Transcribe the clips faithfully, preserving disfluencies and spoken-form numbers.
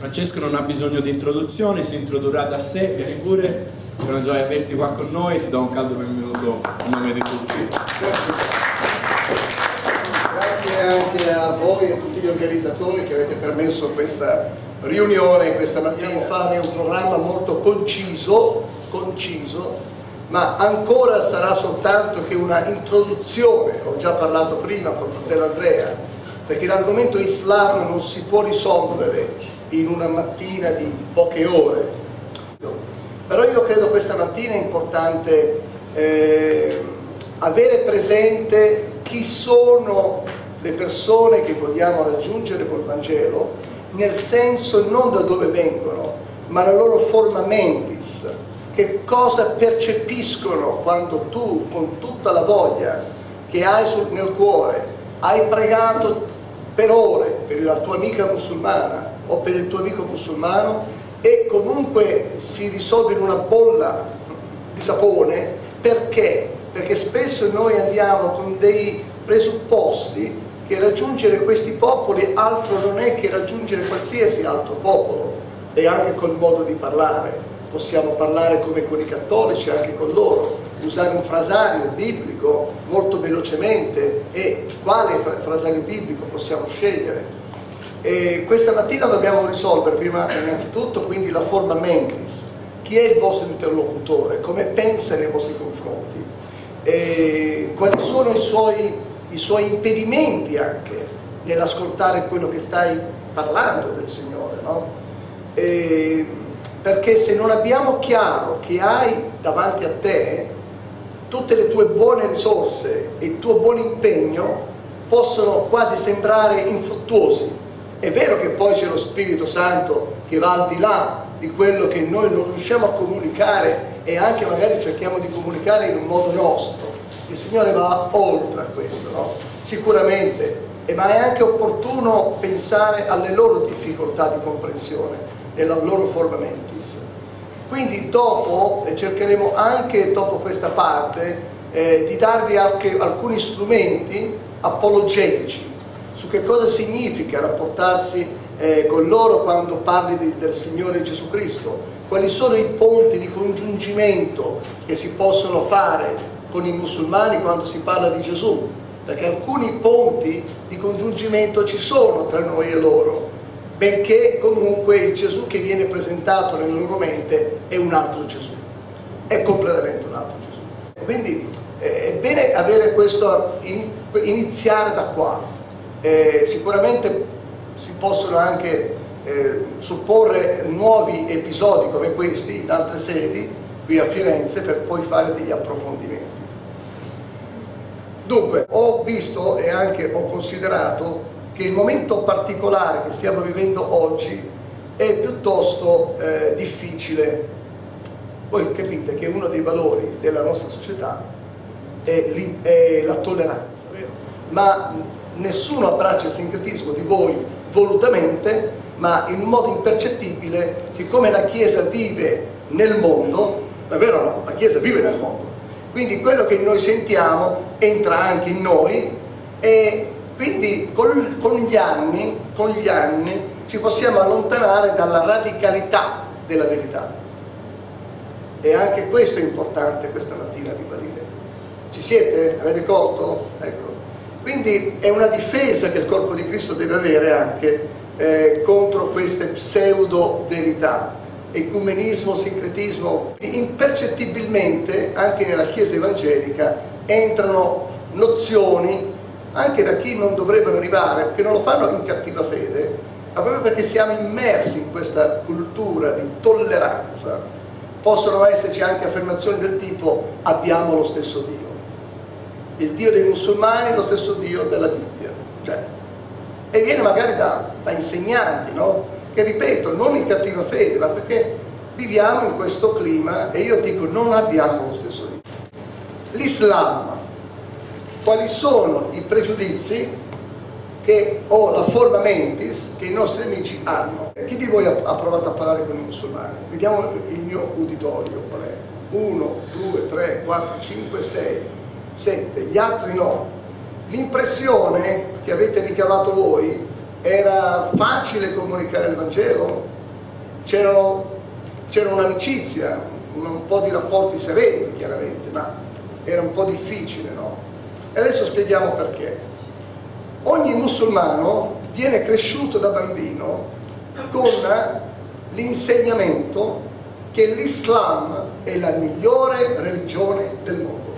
Francesco non ha bisogno di introduzione, si introdurrà da sé. Vieni pure, è una gioia averti qua con noi, ti do un caldo benvenuto a nome di tutti. Grazie anche a voi e a tutti gli organizzatori che avete permesso questa riunione questa mattina. Dobbiamo fare un programma molto conciso, conciso, ma ancora sarà soltanto che una introduzione. Ho già parlato prima con il fratello Andrea, perché l'argomento Islam non si può risolvere in una mattina di poche ore. Però io credo questa mattina è importante eh, avere presente chi sono le persone che vogliamo raggiungere col Vangelo, nel senso non da dove vengono, ma la loro forma mentis, che cosa percepiscono quando tu, con tutta la voglia che hai sul, nel cuore, hai pregato per ore per la tua amica musulmana o per il tuo amico musulmano, e comunque si risolve in una bolla di sapone. Perché? Perché spesso noi andiamo con dei presupposti che raggiungere questi popoli altro non è che raggiungere qualsiasi altro popolo, e anche col modo di parlare. Possiamo parlare come con i cattolici, anche con loro, usare un frasario biblico molto velocemente, e quale frasario biblico possiamo scegliere. E questa mattina dobbiamo risolvere prima innanzitutto quindi la forma mentis, chi è il vostro interlocutore, come pensa nei vostri confronti, e quali sono i suoi i suoi impedimenti anche nell'ascoltare quello che stai parlando del Signore, no? E perché se non abbiamo chiaro che hai davanti a te tutte le tue buone risorse e il tuo buon impegno, possono quasi sembrare infruttuosi. È vero che poi c'è lo Spirito Santo che va al di là di quello che noi non riusciamo a comunicare, e anche magari cerchiamo di comunicare in un modo nostro. Il Signore va oltre a questo, no? Sicuramente, eh, ma è anche opportuno pensare alle loro difficoltà di comprensione, nella loro forma mentis. Quindi dopo eh, cercheremo anche, dopo questa parte, eh, di darvi anche alcuni strumenti apologetici su che cosa significa rapportarsi eh, con loro quando parli di, del Signore Gesù Cristo, quali sono i ponti di congiungimento che si possono fare con i musulmani quando si parla di Gesù, perché alcuni ponti di congiungimento ci sono tra noi e loro, benché comunque il Gesù che viene presentato nella loro mente è un altro Gesù, è completamente un altro Gesù. Quindi eh, è bene avere questo, iniziare da qua. Eh, sicuramente si possono anche eh, supporre nuovi episodi come questi in altre sedi qui a Firenze, per poi fare degli approfondimenti. Dunque, ho visto e anche ho considerato che il momento particolare che stiamo vivendo oggi è piuttosto eh, difficile. Voi capite che uno dei valori della nostra società è, è la tolleranza, vero? Ma nessuno abbraccia il sincretismo di voi volutamente, ma in un modo impercettibile, siccome la Chiesa vive nel mondo. È vero o no? La Chiesa vive nel mondo, quindi quello che noi sentiamo entra anche in noi, e quindi con, con, gli anni, con gli anni ci possiamo allontanare dalla radicalità della verità. E anche questo è importante questa mattina ribadire. Ci siete? Avete colto? Ecco. Quindi è una difesa che il corpo di Cristo deve avere anche eh, contro queste pseudo verità. Ecumenismo, sincretismo, impercettibilmente anche nella Chiesa evangelica entrano nozioni anche da chi non dovrebbero arrivare, perché non lo fanno in cattiva fede, ma proprio perché siamo immersi in questa cultura di tolleranza. Possono esserci anche affermazioni del tipo: abbiamo lo stesso Dio, il Dio dei musulmani è lo stesso Dio della Bibbia, cioè, e viene magari da, da insegnanti, no? Che ripeto, non in cattiva fede, ma perché viviamo in questo clima, e io dico, non abbiamo lo stesso Dio. L'Islam, quali sono i pregiudizi che, o la forma mentis che i nostri amici hanno? Chi di voi ha, ha provato a parlare con i musulmani? Vediamo il mio uditorio, qual è? uno, due, tre, quattro, cinque, sei, sette, gli altri no. L'impressione che avete ricavato voi era facile comunicare il Vangelo, c'era un'amicizia, un po' di rapporti sereni chiaramente, ma era un po' difficile, no? E adesso spieghiamo perché. Ogni musulmano viene cresciuto da bambino con l'insegnamento che l'Islam è la migliore religione del mondo,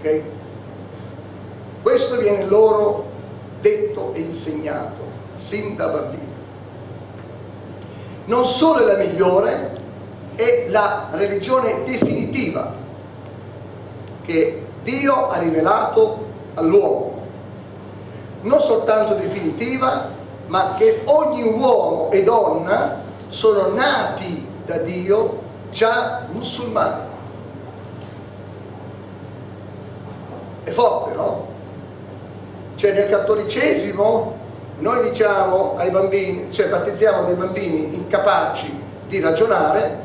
ok? Questo viene loro detto e insegnato sin da bambini. Non solo è la migliore, è la religione definitiva che Dio ha rivelato all'uomo, non soltanto definitiva, ma che ogni uomo e donna sono nati da Dio già musulmani. È forte, no? Cioè nel cattolicesimo noi diciamo ai bambini, cioè battezziamo dei bambini incapaci di ragionare,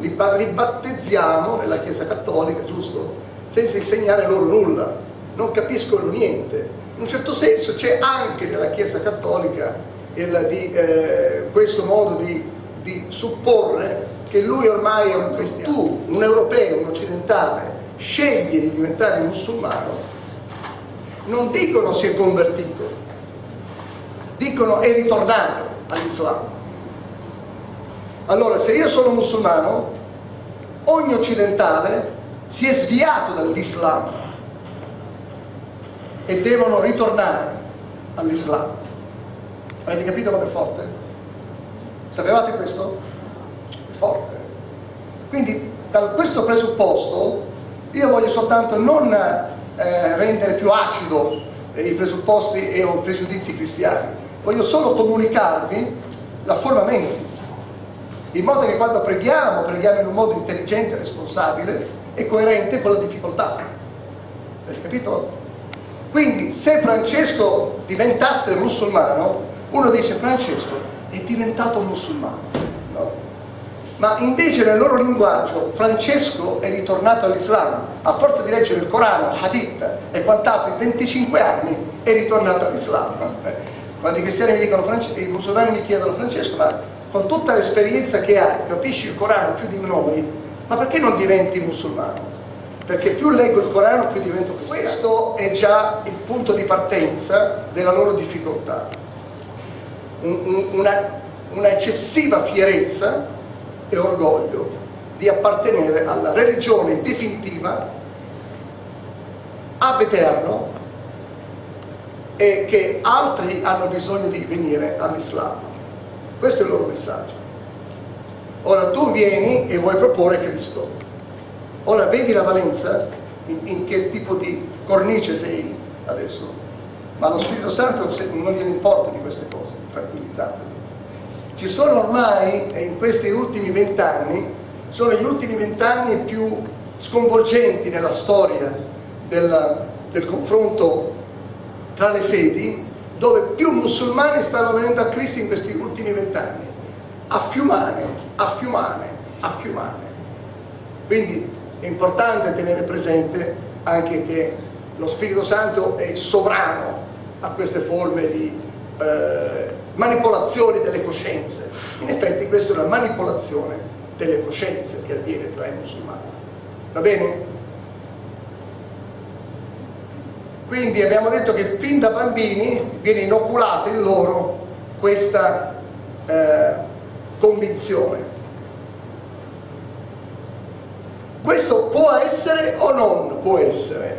li, li battezziamo nella Chiesa Cattolica, giusto? Senza insegnare loro nulla, non capiscono niente. In un certo senso c'è anche nella Chiesa Cattolica il, di, eh, questo modo di, di supporre che lui ormai è un cristiano. Tu, un europeo, un occidentale, scegli di diventare musulmano, non dicono si è convertito, dicono è ritornato all'Islam. Allora, se io sono musulmano, ogni occidentale si è sviato dall'Islam e devono ritornare all'Islam. Avete capito com'è forte? Sapevate questo? È forte. Quindi, da questo presupposto, io voglio soltanto non eh, rendere più acido eh, i presupposti e o pregiudizi cristiani. Voglio solo comunicarvi la forma mentis, in modo che quando preghiamo, preghiamo in un modo intelligente, responsabile e coerente con la difficoltà. Avete capito? Quindi, se Francesco diventasse musulmano, uno dice: Francesco è diventato musulmano, no? Ma invece nel loro linguaggio Francesco è ritornato all'Islam. A forza di leggere il Corano, il Hadith e quant'altro, in venticinque anni è ritornato all'Islam. Quando i cristiani mi dicono, i musulmani mi chiedono: Francesco, ma con tutta l'esperienza che hai, capisci il Corano più di noi, ma perché non diventi musulmano? Perché più leggo il Corano più divento cristiano. Questo è già il punto di partenza della loro difficoltà, un, un, una, una eccessiva fierezza e orgoglio di appartenere alla religione definitiva ab eterno, e che altri hanno bisogno di venire all'Islam. Questo è il loro messaggio. Ora tu vieni e vuoi proporre Cristo. Ora vedi la valenza, in, in che tipo di cornice sei adesso. Ma lo Spirito Santo non gliene importa di queste cose, tranquillizzatevi. Ci sono ormai, in questi ultimi vent'anni, sono gli ultimi vent'anni più sconvolgenti nella storia del, del confronto tra le fedi, dove più musulmani stanno venendo a Cristo in questi ultimi vent'anni, a fiumane, a fiumane, a fiumane. Quindi è importante tenere presente anche che lo Spirito Santo è sovrano a queste forme di eh, manipolazione delle coscienze. In effetti questa è una manipolazione delle coscienze che avviene tra i musulmani. Va bene? Quindi abbiamo detto che fin da bambini viene inoculata in loro questa eh, convinzione. Questo può essere o non può essere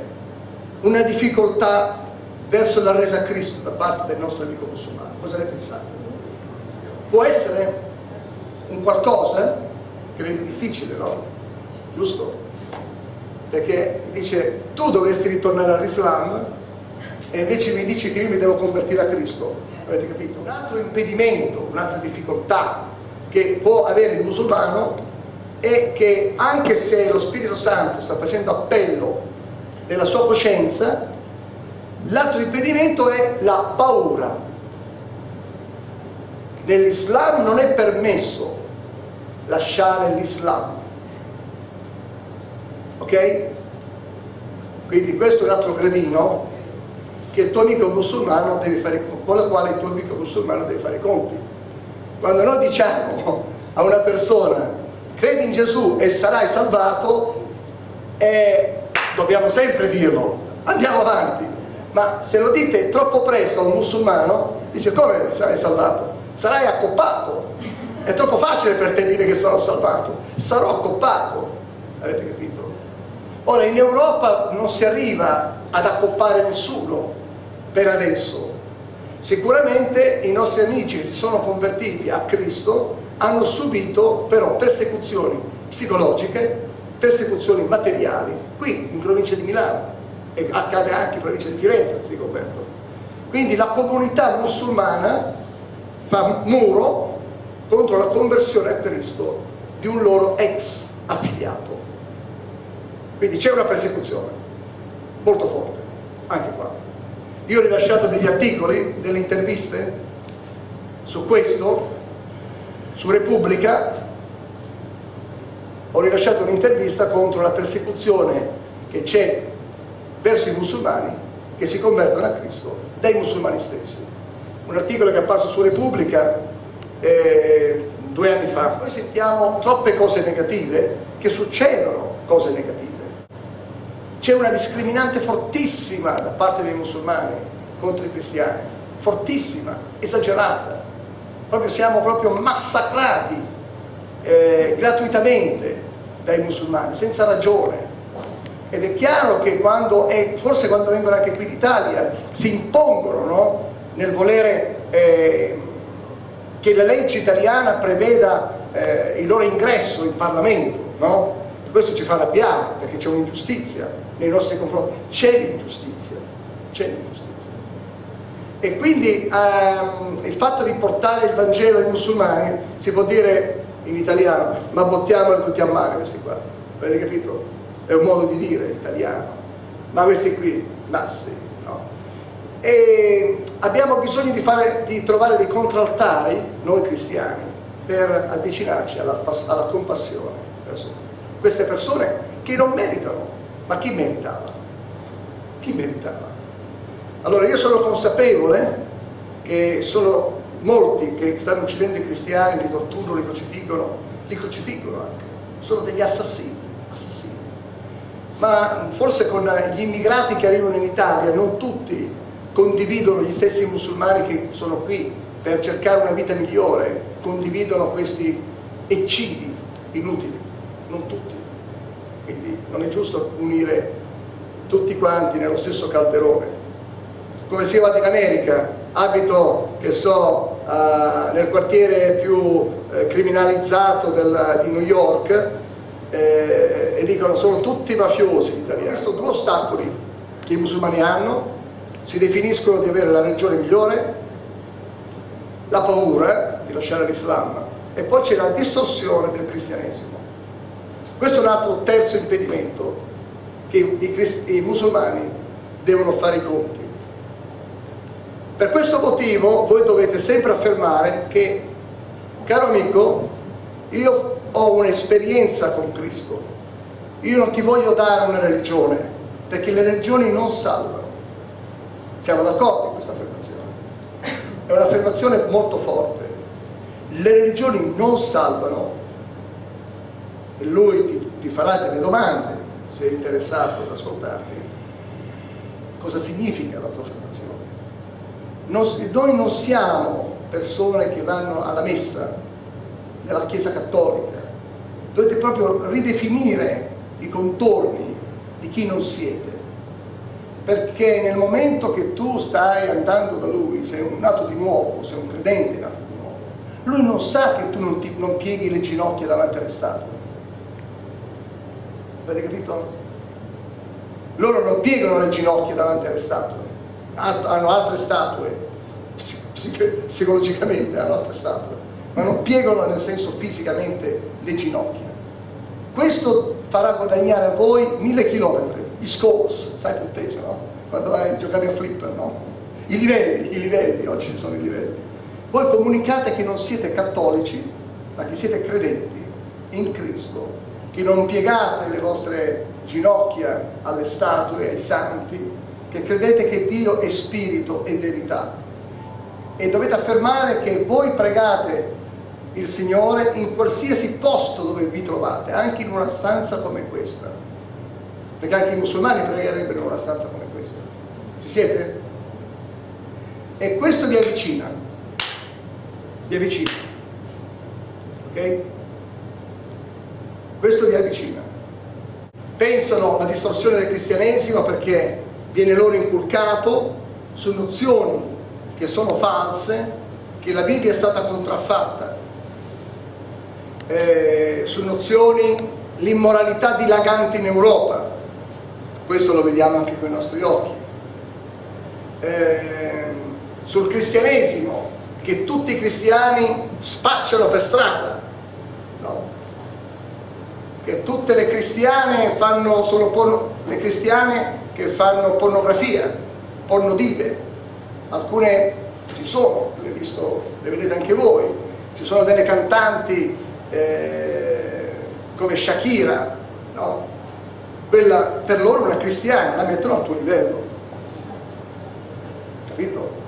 una difficoltà verso la resa a Cristo da parte del nostro amico musulmano. Cosa ne pensate? Può essere un qualcosa che rende difficile, no? Giusto? Perché dice: tu dovresti ritornare all'Islam e invece mi dici che io mi devo convertire a Cristo. Avete capito? Un altro impedimento, un'altra difficoltà che può avere il musulmano è che, anche se lo Spirito Santo sta facendo appello della sua coscienza, l'altro impedimento è la paura. Nell'Islam non è permesso lasciare l'Islam. Ok? Quindi questo è un altro gradino che il tuo amico musulmano deve fare, con la quale il tuo amico musulmano deve fare i compiti. Quando noi diciamo a una persona credi in Gesù e sarai salvato, e dobbiamo sempre dirlo, andiamo avanti, ma se lo dite troppo presto a un musulmano, dice come sarai salvato? Sarai accoppato, è troppo facile per te dire che sono salvato, sarò accoppato, avete capito? Ora in Europa non si arriva ad accoppare nessuno per adesso. Sicuramente i nostri amici che si sono convertiti a Cristo hanno subito però persecuzioni psicologiche, persecuzioni materiali, qui in provincia di Milano, e accade anche in provincia di Firenze che si convertono. Quindi la comunità musulmana fa muro contro la conversione a Cristo di un loro ex affiliato. Quindi c'è una persecuzione molto forte, anche qua. Io ho rilasciato degli articoli, delle interviste su questo, su Repubblica. Ho rilasciato un'intervista contro la persecuzione che c'è verso i musulmani che si convertono a Cristo dai musulmani stessi. Un articolo che è apparso su Repubblica eh, due anni fa. Noi sentiamo troppe cose negative, che succedono cose negative. C'è una discriminante fortissima da parte dei musulmani contro i cristiani, fortissima, esagerata, proprio siamo proprio massacrati eh, gratuitamente dai musulmani, senza ragione. Ed è chiaro che quando, è, forse quando vengono anche qui in Italia, si impongono, no? Nel volere eh, che la legge italiana preveda eh, il loro ingresso in Parlamento, no? Questo ci fa arrabbiare, perché c'è un'ingiustizia nei nostri confronti, c'è l'ingiustizia, c'è l'ingiustizia. E quindi ehm, il fatto di portare il Vangelo ai musulmani, si può dire in italiano, ma bottiamoli tutti a mare questi qua, avete capito? È un modo di dire italiano, ma questi qui, ma sì, no? E abbiamo bisogno di, fare, di trovare dei contraltari, noi cristiani, per avvicinarci alla, alla compassione verso queste persone che non meritano. Ma chi meritava? Chi meritava? Allora io sono consapevole che sono molti che stanno uccidendo i cristiani, li torturano, li crocifiggono, li crocifiggono anche, sono degli assassini, assassini. Ma forse con gli immigrati che arrivano in Italia non tutti condividono gli stessi musulmani che sono qui per cercare una vita migliore, condividono questi eccidi inutili. Non tutti, quindi non è giusto unire tutti quanti nello stesso calderone. Come se io vado in America, abito, che so, uh, nel quartiere più uh, criminalizzato della, di New York, eh, e dicono sono tutti mafiosi gli italiani. Ho visto due ostacoli che i musulmani hanno, si definiscono di avere la religione migliore, la paura di lasciare l'Islam, e poi c'è la distorsione del cristianesimo. Questo è un altro terzo impedimento, che i, i musulmani devono fare i conti. Per questo motivo voi dovete sempre affermare che, caro amico, io ho un'esperienza con Cristo, io non ti voglio dare una religione, perché le religioni non salvano. Siamo d'accordo con questa affermazione? È un'affermazione molto forte. Le religioni non salvano. Lui ti, ti farà delle domande, se è interessato ad ascoltarti. Cosa significa la tua formazione? Non, noi non siamo persone che vanno alla messa nella Chiesa Cattolica. Dovete proprio ridefinire i contorni di chi non siete, perché nel momento che tu stai andando da Lui, sei un nato di nuovo, sei un credente nato di nuovo, Lui non sa che tu non, ti, non pieghi le ginocchia davanti alle statue. Avete capito? Loro non piegano le ginocchia davanti alle statue, hanno altre statue, psicologicamente hanno altre statue, ma non piegano nel senso fisicamente le ginocchia. Questo farà guadagnare a voi mille chilometri, gli scores, sai punteggio, no? Quando vai a giocare a flipper, no? I livelli, i livelli, oggi ci sono i livelli. Voi comunicate che non siete cattolici, ma che siete credenti in Cristo, che non piegate le vostre ginocchia alle statue, ai santi, che credete che Dio è spirito e verità, e dovete affermare che voi pregate il Signore in qualsiasi posto dove vi trovate, anche in una stanza come questa, perché anche i musulmani pregherebbero in una stanza come questa. Ci siete? E questo vi avvicina, vi avvicina, ok? Questo vi avvicina. Pensano alla distorsione del cristianesimo perché viene loro inculcato su nozioni che sono false, che la Bibbia è stata contraffatta, eh, su nozioni, l'immoralità dilagante in Europa, questo lo vediamo anche con i nostri occhi, eh, sul cristianesimo che tutti i cristiani spacciano per strada, no? Che tutte le cristiane fanno solo porno, le cristiane che fanno pornografia, pornodive, alcune ci sono, le, visto, le vedete anche voi, ci sono delle cantanti eh, come Shakira, no? Quella per loro è una cristiana, la mettono al tuo livello, capito?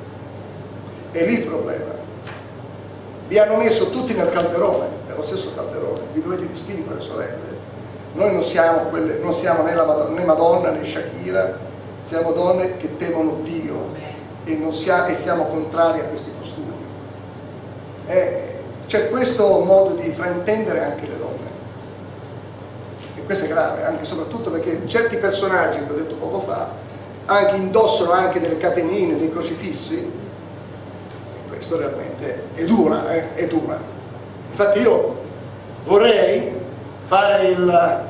È lì il problema. Vi hanno messo tutti nel calderone, nello stesso calderone, vi dovete distinguere, sorelle. Noi non siamo, quelle, non siamo né, la Madonna, né Madonna né Shakira, siamo donne che temono Dio e, non siamo, e siamo contrari a questi costumi. C'è questo modo di fraintendere anche le donne, e questo è grave, anche e soprattutto perché certi personaggi, che ho detto poco fa, anche indossano anche delle catenine, dei crocifissi. Questo realmente è dura, eh? È dura. Infatti io vorrei fare il,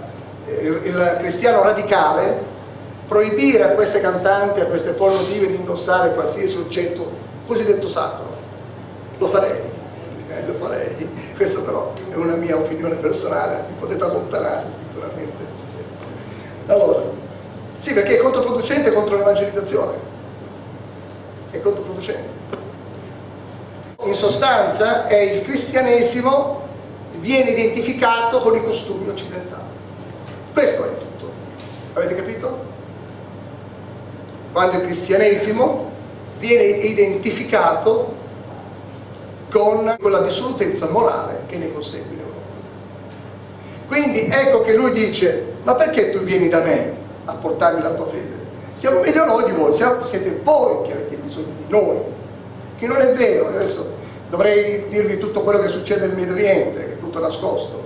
il, il cristiano radicale, proibire a queste cantanti, a queste pornodive di indossare qualsiasi oggetto cosiddetto sacro. Lo farei, eh, lo farei. Questa però è una mia opinione personale, mi potete allontanare sicuramente. Allora, sì, perché è controproducente contro l'evangelizzazione, è controproducente. In sostanza è il cristianesimo viene identificato con i costumi occidentali. Questo è tutto. Avete capito? Quando il cristianesimo viene identificato con quella dissolutezza morale che ne consegue in Europa. Quindi ecco che lui dice: ma perché tu vieni da me a portarmi la tua fede? Stiamo meglio noi di voi, siete voi che avete bisogno di noi. Che non è vero, adesso dovrei dirvi tutto quello che succede nel Medio Oriente, che è tutto nascosto.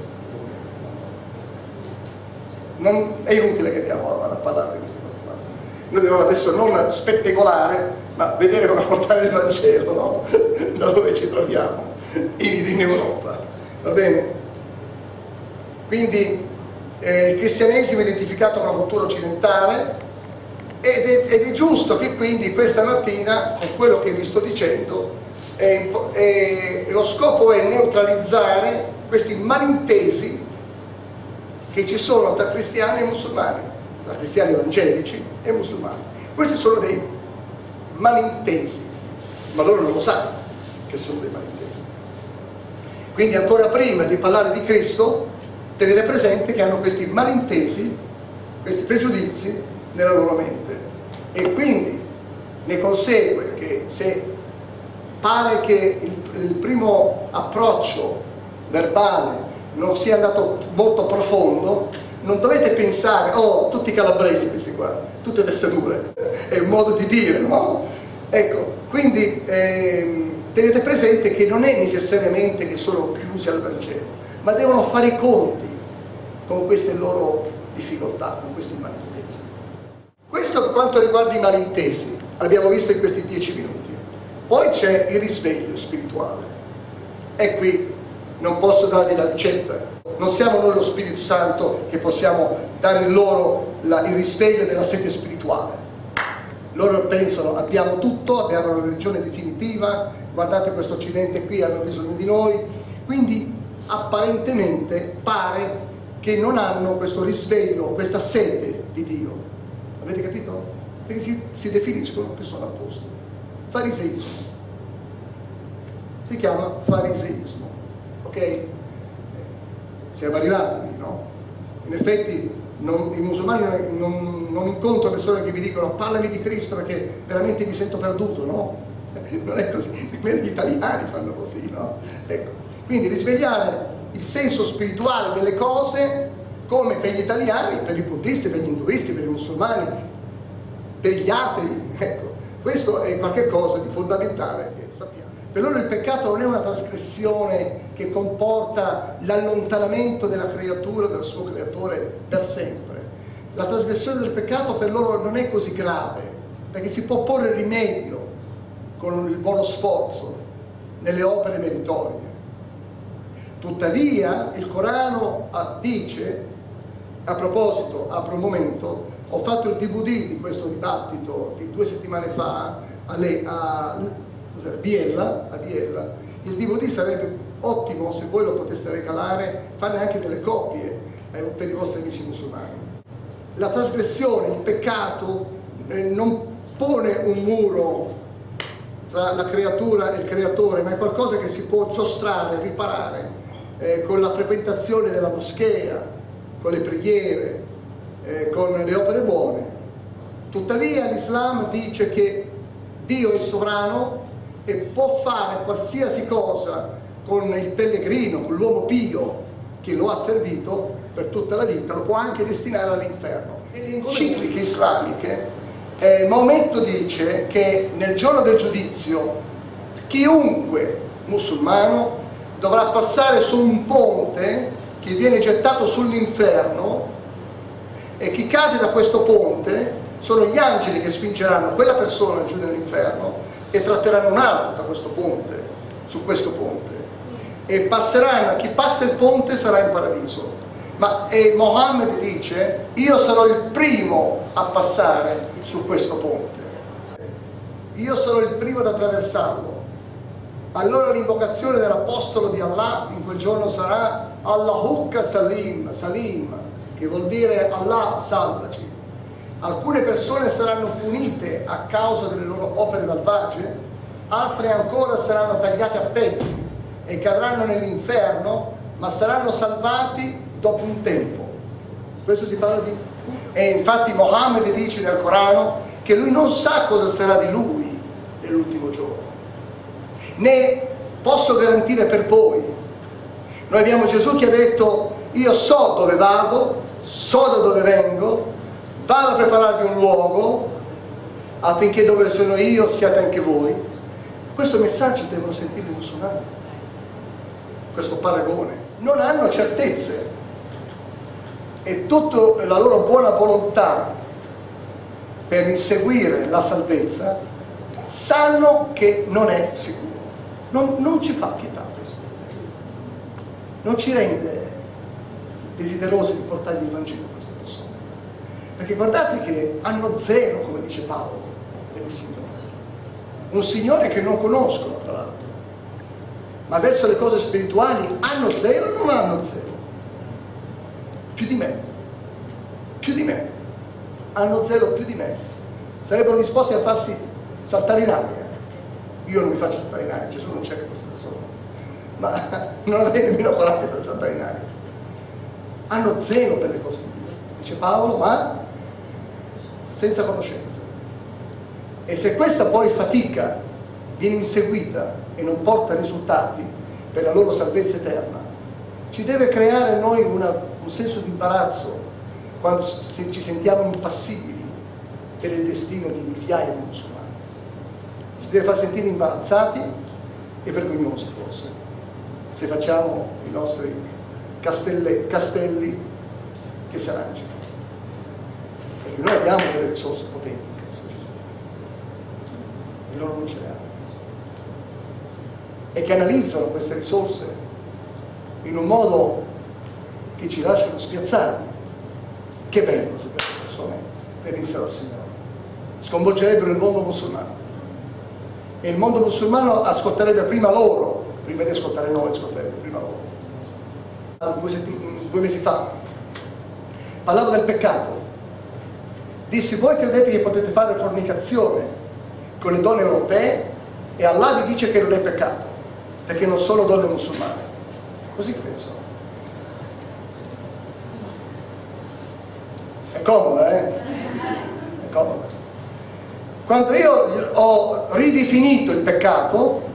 Non, è inutile che andiamo a parlare di queste cose qua. Noi dobbiamo adesso non spettegolare, ma vedere come portare il Vangelo, no? Da dove ci troviamo, in, in Europa. Va bene? Quindi eh, il cristianesimo è identificato con la cultura occidentale. Ed è, ed è giusto che quindi questa mattina, con quello che vi sto dicendo, è, è, lo scopo è neutralizzare questi malintesi che ci sono tra cristiani e musulmani, tra cristiani evangelici e musulmani. Questi sono dei malintesi, ma loro non lo sanno che sono dei malintesi. Quindi ancora prima di parlare di Cristo, tenete presente che hanno questi malintesi, questi pregiudizi, nella loro mente, e quindi ne consegue che se pare che il, il primo approccio verbale non sia andato molto profondo, non dovete pensare: oh, tutti calabresi questi qua, tutte teste dure, è un modo di dire, no? Ecco, quindi eh, tenete presente che non è necessariamente che sono chiusi al Vangelo, ma devono fare i conti con queste loro difficoltà, con questi mali. Questo per quanto riguarda i malintesi, abbiamo visto in questi dieci minuti. Poi c'è il risveglio spirituale. E qui non posso darvi la ricetta. Non siamo noi lo Spirito Santo che possiamo dare loro la, il risveglio della sete spirituale. Loro pensano: abbiamo tutto, abbiamo la religione definitiva, guardate questo Occidente qui, hanno bisogno di noi. Quindi apparentemente pare che non hanno questo risveglio, questa sete di Dio. Avete capito? Perché si, si definiscono che sono a posto. Fariseismo. Si chiama fariseismo. Ok? Siamo arrivati lì, no? In effetti non, i musulmani non, non, non incontro persone che vi dicono parlami di Cristo perché veramente mi sento perduto, no? Non è così, nemmeno gli italiani fanno così, no? Ecco. Quindi risvegliare il senso spirituale delle cose come per gli italiani, per i buddisti, per gli induisti, per i musulmani, per gli atei, ecco. Questo è qualcosa di fondamentale che sappiamo. Per loro il peccato non è una trasgressione che comporta l'allontanamento della creatura dal suo creatore per sempre. La trasgressione del peccato per loro non è così grave, perché si può porre rimedio con il buono sforzo nelle opere meritorie. Tuttavia il Corano dice, a proposito, apro un momento, ho fatto il D V D di questo dibattito di due settimane fa a, Le, a, a, Biella, a Biella, il D V D sarebbe ottimo se voi lo poteste regalare, farne anche delle copie eh, per i vostri amici musulmani. La trasgressione, il peccato eh, non pone un muro tra la creatura e il creatore, ma è qualcosa che si può giostrare, riparare eh, con la frequentazione della moschea, con le preghiere, eh, con le opere buone. Tuttavia l'Islam dice che Dio è sovrano e può fare qualsiasi cosa con il pellegrino, con l'uomo pio che lo ha servito per tutta la vita, lo può anche destinare all'inferno. Nelle cicliche islamiche eh, Maometto dice che nel giorno del giudizio chiunque musulmano dovrà passare su un ponte che viene gettato sull'inferno, e chi cade da questo ponte sono gli angeli che spingeranno quella persona giù nell'inferno e tratteranno un altro da questo ponte, su questo ponte, e passeranno, chi passa il ponte sarà in paradiso. Ma e Mohammed dice: io sarò il primo a passare su questo ponte, io sarò il primo ad attraversarlo. Allora l'invocazione dell'apostolo di Allah in quel giorno sarà Allahukka Salim, Salim, che vuol dire Allah salvaci. Alcune persone saranno punite a causa delle loro opere malvagie, altre ancora saranno tagliate a pezzi e cadranno nell'inferno, ma saranno salvati dopo un tempo. Questo si parla di... E infatti Mohammed dice nel Corano che lui non sa cosa sarà di lui nell'ultimo giorno, né posso garantire per voi. Noi abbiamo Gesù che ha detto: io so dove vado, so da dove vengo, vado a prepararvi un luogo affinché dove sono io siate anche voi. Questo messaggio devono sentire i musulmani, questo paragone. Non hanno certezze, e tutta la loro buona volontà per inseguire la salvezza sanno che non è sicuro. Non, non ci fa pietà questo, non ci rende desiderosi di portargli il Vangelo a queste persone, perché guardate che hanno zelo, come dice Paolo, per il Signore, un Signore che non conoscono tra l'altro, ma verso le cose spirituali hanno zelo o non hanno zelo? Più di me, più di me, hanno zelo più di me, sarebbero disposti a farsi saltare in aria. Io non mi faccio saltare in aria, Gesù non cerca questa persona, ma non avrei nemmeno coraggio per saltare in aria. Hanno zelo per le cose di Dio, dice Paolo, ma senza conoscenza. E se questa poi fatica viene inseguita e non porta risultati per la loro salvezza eterna, ci deve creare a noi una un senso di imbarazzo quando ci sentiamo impassibili per il destino di migliaia di musulmani. Ci deve far sentire imbarazzati e vergognosi forse, se facciamo i nostri castelle, castelli che si arrangiano, perché noi abbiamo delle risorse potenti e loro non ce le hanno, e che analizzano queste risorse in un modo che ci lasciano spiazzati. Che bello se queste persone venissero al Signore, sconvolgerebbero il mondo musulmano, e il mondo musulmano ascolterebbe prima loro, prima di ascoltare noi, ascolterebbe prima loro. Due, due mesi fa parlavo del peccato, dissi: voi credete che potete fare fornicazione con le donne europee e Allah vi dice che non è peccato perché non sono donne musulmane? Così penso. È comoda, eh? È comoda. Quando io ho ridefinito il peccato,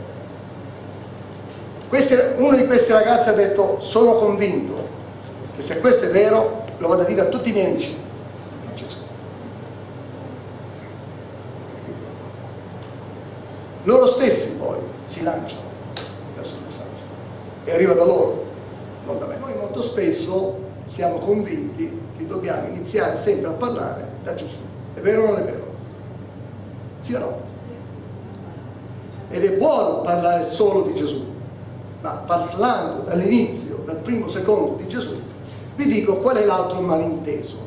uno di questi ragazzi ha detto: sono convinto che se questo è vero lo vado a dire a tutti i miei amici. Loro stessi poi si lanciano verso il messaggio e arriva da loro, non da me. Noi molto spesso siamo convinti che dobbiamo iniziare sempre a parlare da Gesù. È vero o non è vero? Sì o no? Ed è buono parlare solo di Gesù, ma parlando dall'inizio, dal primo secondo di Gesù, vi dico qual è l'altro malinteso.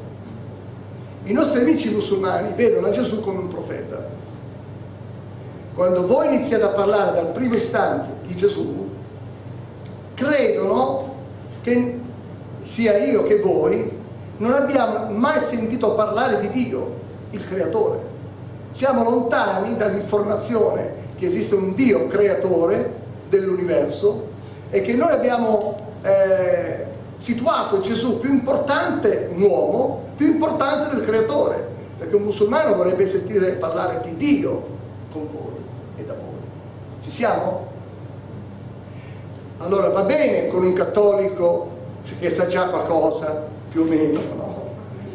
I nostri amici musulmani vedono a Gesù come un profeta. Quando voi iniziate a parlare dal primo istante di Gesù, credono che sia io che voi non abbiamo mai sentito parlare di Dio, il creatore. Siamo lontani dall'informazione che esiste un Dio creatore dell'universo e che noi abbiamo eh, situato Gesù più importante, un uomo, più importante del creatore, perché un musulmano vorrebbe sentire parlare di Dio con voi e da voi. Ci siamo? Allora va bene con un cattolico che sa già qualcosa più o meno, no?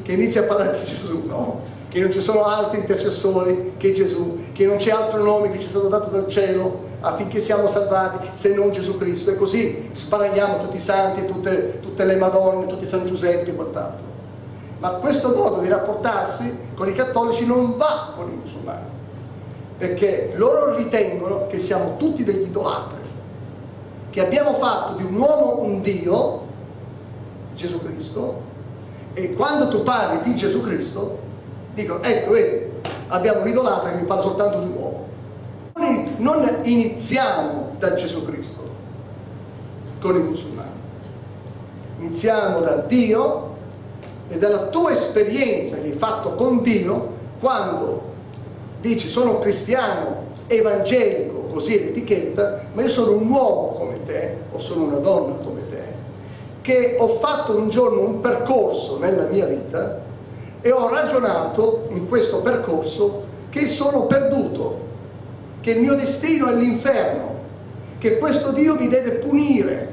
Che inizia a parlare di Gesù, no? Che non ci sono altri intercessori che Gesù, che non c'è altro nome che ci è stato dato dal cielo affinché siamo salvati se non Gesù Cristo, e così sbaragliamo tutti i santi, tutte, tutte le Madonne, tutti i San Giuseppe e quant'altro. Ma questo modo di rapportarsi con i cattolici non va con i musulmani, perché loro ritengono che siamo tutti degli idolatri, che abbiamo fatto di un uomo un Dio, Gesù Cristo, e quando tu parli di Gesù Cristo dicono: ecco, vedi, abbiamo un idolatra che mi parla soltanto di un uomo. Non iniziamo da Gesù Cristo con i musulmani, iniziamo da Dio e dalla tua esperienza che hai fatto con Dio. Quando dici sono cristiano, evangelico, così è l'etichetta, ma io sono un uomo come te, o sono una donna come te, che ho fatto un giorno un percorso nella mia vita e ho ragionato in questo percorso che sono perduto, che il mio destino è l'inferno, che questo Dio mi deve punire,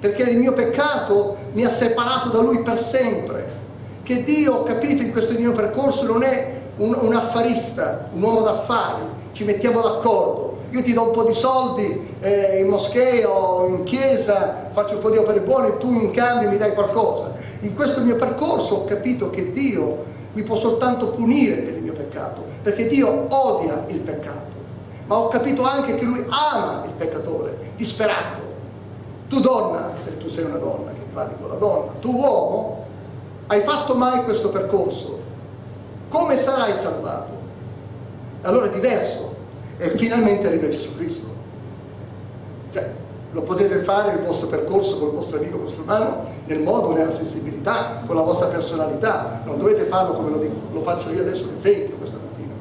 perché il mio peccato mi ha separato da Lui per sempre, che Dio, ho capito in questo mio percorso, non è Un, un affarista, un uomo d'affari, ci mettiamo d'accordo, io ti do un po' di soldi eh, in moschea o in chiesa, faccio un po' di opere buone, tu in cambio mi dai qualcosa. In questo mio percorso ho capito che Dio mi può soltanto punire per il mio peccato, perché Dio odia il peccato, ma ho capito anche che Lui ama il peccatore disperato. Tu donna, se tu sei una donna che parli con la donna, tu uomo, hai fatto mai questo percorso? Come sarai salvato? Allora è diverso, e finalmente arriva Gesù Cristo. Cioè, lo potete fare nel vostro percorso con il vostro amico musulmano, nel modo, nella sensibilità, con la vostra personalità. Non dovete farlo come lo, dico, lo faccio io adesso, ad esempio, questa mattina.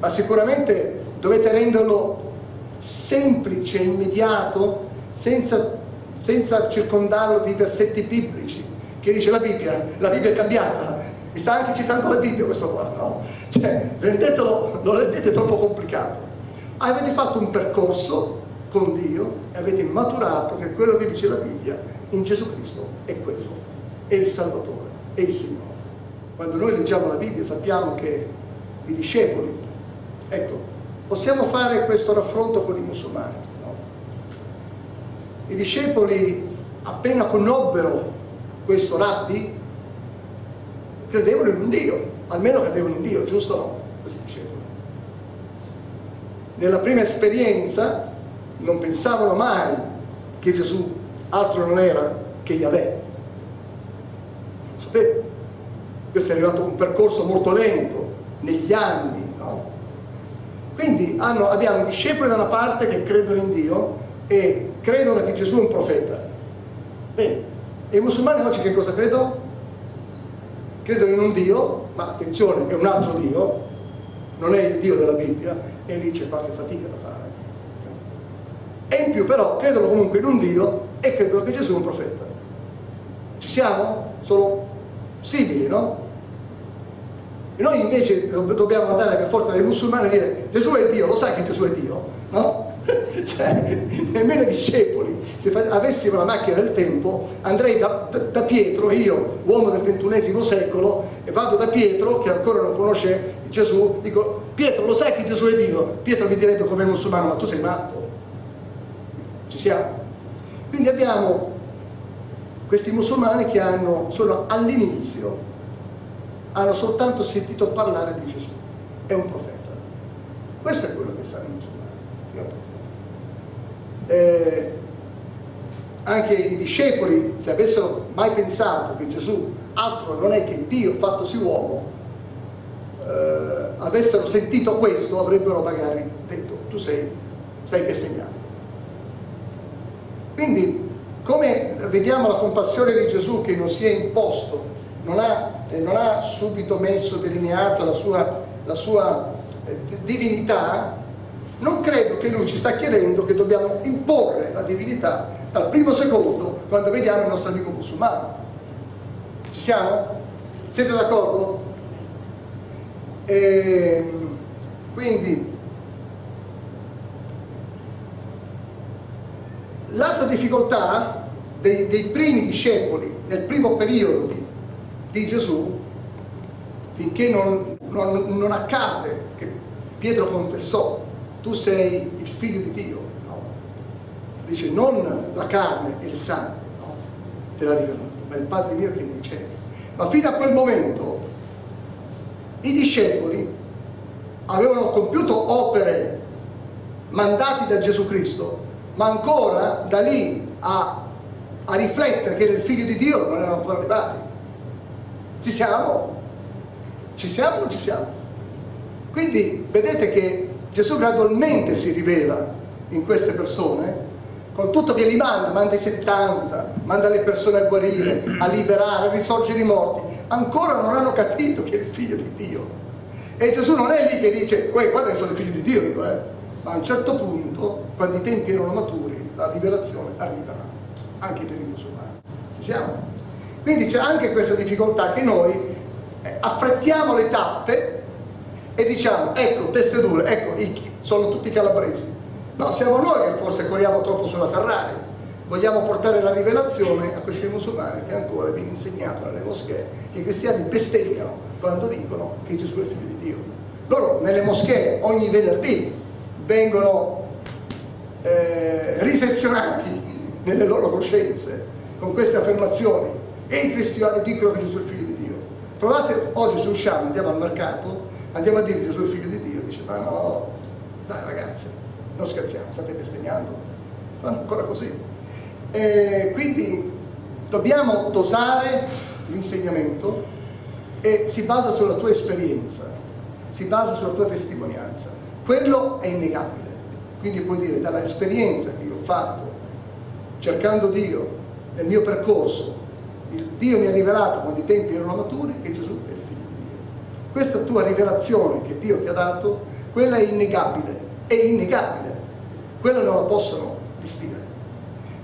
Ma sicuramente dovete renderlo semplice, immediato, senza, senza circondarlo di versetti biblici, che dice la Bibbia, la Bibbia è cambiata. Mi sta anche citando la Bibbia questo qua, no? Cioè, rendetelo, lo rendete troppo complicato. Avete fatto un percorso con Dio e avete maturato che quello che dice la Bibbia in Gesù Cristo è quello, è il Salvatore, è il Signore. Quando noi leggiamo la Bibbia sappiamo che i discepoli, ecco, possiamo fare questo raffronto con i musulmani, no? I discepoli appena conobbero questo rabbi, credevano in un Dio, almeno credevano in Dio, giusto o no? Questi discepoli. Nella prima esperienza non pensavano mai che Gesù altro non era che Yahweh. Non sapevano. Questo è arrivato un percorso molto lento, negli anni, no? Quindi hanno, abbiamo i discepoli da una parte che credono in Dio e credono che Gesù è un profeta. Bene, e i musulmani oggi che cosa credono? Credono in un Dio, ma attenzione, è un altro Dio, non è il Dio della Bibbia, e lì c'è qualche fatica da fare. E in più però credono comunque in un Dio e credono che Gesù è un profeta. Ci siamo? Sono simili, no? E noi invece dobbiamo andare per forza dei musulmani e dire Gesù è Dio, lo sai che Gesù è Dio, no? Cioè, nemmeno i discepoli, se avessimo la macchina del tempo andrei da, da, da Pietro, io uomo del ventunesimo secolo, e vado da Pietro che ancora non conosce Gesù, dico Pietro, lo sai che Gesù è Dio? Pietro mi direbbe come musulmano, ma tu sei matto, ci siamo? Quindi abbiamo questi musulmani che hanno solo all'inizio hanno soltanto sentito parlare di Gesù, è un profeta, questo è quello che sanno i musulmani, è un profeta. Eh, anche i discepoli, se avessero mai pensato che Gesù altro non è che Dio fattosi uomo, eh, avessero sentito questo, avrebbero magari detto tu sei, stai bestemmiando. Quindi come vediamo la compassione di Gesù che non si è imposto, non ha, eh, non ha subito messo, delineato la sua, la sua eh, divinità, non credo che lui ci sta chiedendo che dobbiamo imporre la divinità dal primo secondo quando vediamo il nostro amico musulmano. Ci siamo? Siete d'accordo? Ehm, quindi l'altra difficoltà dei, dei primi discepoli nel primo periodo di, di Gesù, finché non, non, non accade che Pietro confessò tu sei il figlio di Dio, no? Dice non la carne e il sangue, no? Te l'ha rivelato, ma il Padre mio che è in cielo. Ma fino a quel momento i discepoli avevano compiuto opere mandati da Gesù Cristo, ma ancora da lì a, a riflettere che era il figlio di Dio non erano ancora arrivati. Ci siamo? Ci siamo o non ci siamo? Quindi vedete che Gesù gradualmente si rivela in queste persone, con tutto che li manda, manda i settanta, manda le persone a guarire, a liberare, a risorgere i morti, ancora non hanno capito che è il figlio di Dio. E Gesù non è lì che dice, uè, guarda che sono il figlio di Dio, dico, eh. Ma a un certo punto, quando i tempi erano maturi, la rivelazione arriverà, anche per i musulmani. Ci siamo? Quindi c'è anche questa difficoltà che noi affrettiamo le tappe e diciamo, ecco, teste dure, ecco, sono tutti calabresi. No, siamo noi che forse corriamo troppo sulla Ferrari. Vogliamo portare la rivelazione a questi musulmani che ancora viene insegnato nelle moschee che i cristiani bestemmiano quando dicono che Gesù è il figlio di Dio. Loro nelle moschee ogni venerdì vengono eh, risezionati nelle loro coscienze con queste affermazioni e i cristiani dicono che Gesù è il figlio di Dio. Provate oggi se usciamo, andiamo al mercato, andiamo a dire Gesù è il figlio di Dio, dice ma no, dai ragazzi, non scherziamo, state bestemmiando, fanno ancora così. E quindi dobbiamo dosare l'insegnamento e si basa sulla tua esperienza, si basa sulla tua testimonianza, quello è innegabile. Quindi puoi dire dall'esperienza che io ho fatto cercando Dio nel mio percorso, il Dio mi ha rivelato quando i tempi erano maturi che Gesù è. Questa tua rivelazione che Dio ti ha dato, quella è innegabile, è innegabile, quella non la possono disdire.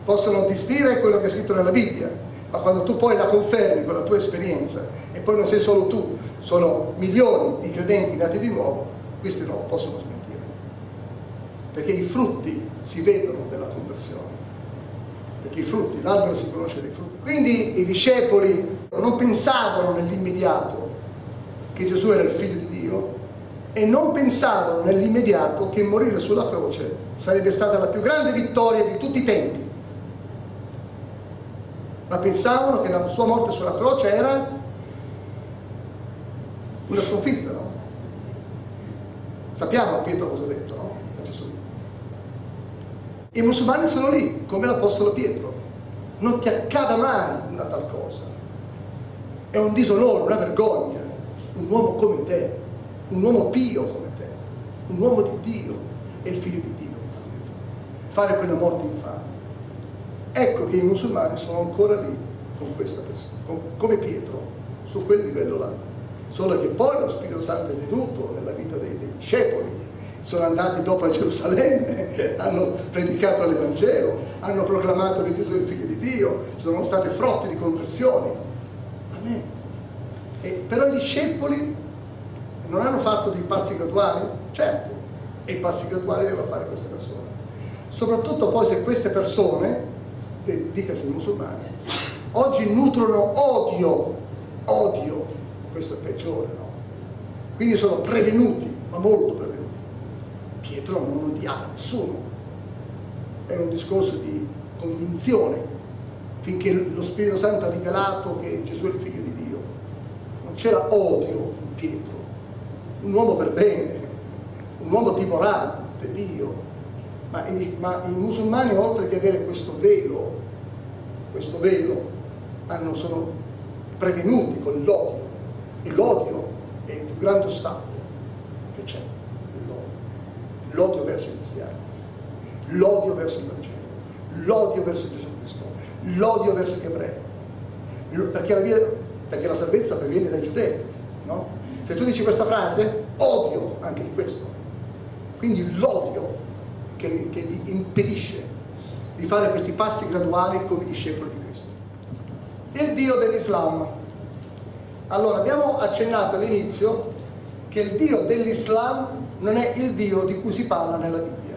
Possono disdire quello che è scritto nella Bibbia, ma quando tu poi la confermi con la tua esperienza, e poi non sei solo tu, sono milioni di credenti nati di nuovo, questi non lo possono smentire, perché i frutti si vedono della conversione, perché i frutti, l'albero si conosce dai frutti. Quindi i discepoli non pensavano nell'immediato che Gesù era il figlio di Dio e non pensavano nell'immediato che morire sulla croce sarebbe stata la più grande vittoria di tutti i tempi, ma pensavano che la sua morte sulla croce era una sconfitta, no? Sappiamo a Pietro cosa ha detto, no? A Gesù. I musulmani sono lì, come l'apostolo Pietro, non ti accada mai una tal cosa, è un disonore, una vergogna. Un uomo come te, un uomo pio come te, un uomo di Dio e il figlio di Dio, fare quella morte infame. Ecco che i musulmani sono ancora lì con questa persona, con, come Pietro, su quel livello là. Solo che poi lo Spirito Santo è venuto nella vita dei, dei discepoli, sono andati dopo a Gerusalemme, hanno predicato l'Evangelo, hanno proclamato che Gesù è il figlio di Dio, ci sono state frotte di conversioni. Amen. E però i discepoli non hanno fatto dei passi graduali? Certo, e i passi graduali devono fare queste persone, soprattutto poi se queste persone, eh, dicasi musulmani, oggi nutrono odio, odio, questo è peggiore, no? Quindi sono prevenuti, ma molto prevenuti. Pietro non odiava nessuno, era un discorso di convinzione, finché lo Spirito Santo ha rivelato che Gesù è il figlio di Dio. Non c'era odio in Pietro, un uomo per bene, un uomo timorante Dio. Ma i, ma i musulmani, oltre che avere questo velo, questo velo, hanno, sono prevenuti con l'odio, e l'odio è il più grande ostacolo che c'è, l'odio, l'odio verso i cristiani, l'odio verso il Vangelo, l'odio verso Gesù Cristo, l'odio verso gli ebrei, perché la, via, perché la salvezza proviene dai giudei, no? Se tu dici questa frase, odio anche di questo, quindi l'odio che, che gli impedisce di fare questi passi graduali come discepoli di Cristo. Il Dio dell'Islam. Allora, abbiamo accennato all'inizio che il Dio dell'Islam non è il Dio di cui si parla nella Bibbia.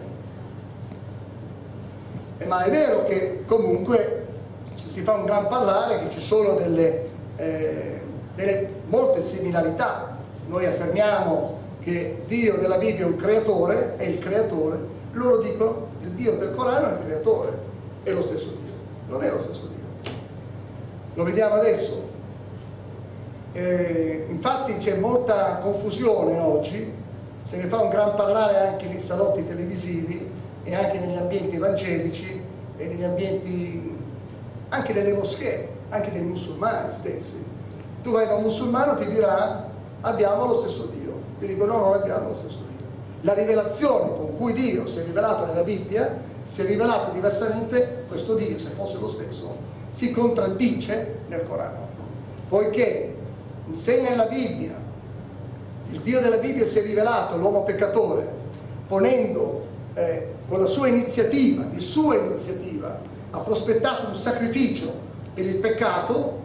Eh, ma è vero che comunque si fa un gran parlare, che ci sono delle, eh, delle molte similarità. Noi affermiamo che Dio della Bibbia è un creatore, è il creatore. Loro dicono il Dio del Corano è il creatore, è lo stesso Dio. Non è lo stesso Dio, lo vediamo adesso. Eh, infatti c'è molta confusione oggi, se ne fa un gran parlare anche nei salotti televisivi e anche negli ambienti evangelici e negli ambienti anche delle moschee, anche dei musulmani stessi. Tu vai da un musulmano, ti dirà abbiamo lo stesso Dio, io dico no, non abbiamo lo stesso Dio. La rivelazione con cui Dio si è rivelato nella Bibbia, si è rivelato diversamente. Questo Dio, se fosse lo stesso, si contraddice nel Corano, poiché se nella Bibbia il Dio della Bibbia si è rivelato all'uomo peccatore, ponendo eh, con la sua iniziativa, di sua iniziativa, ha prospettato un sacrificio per il peccato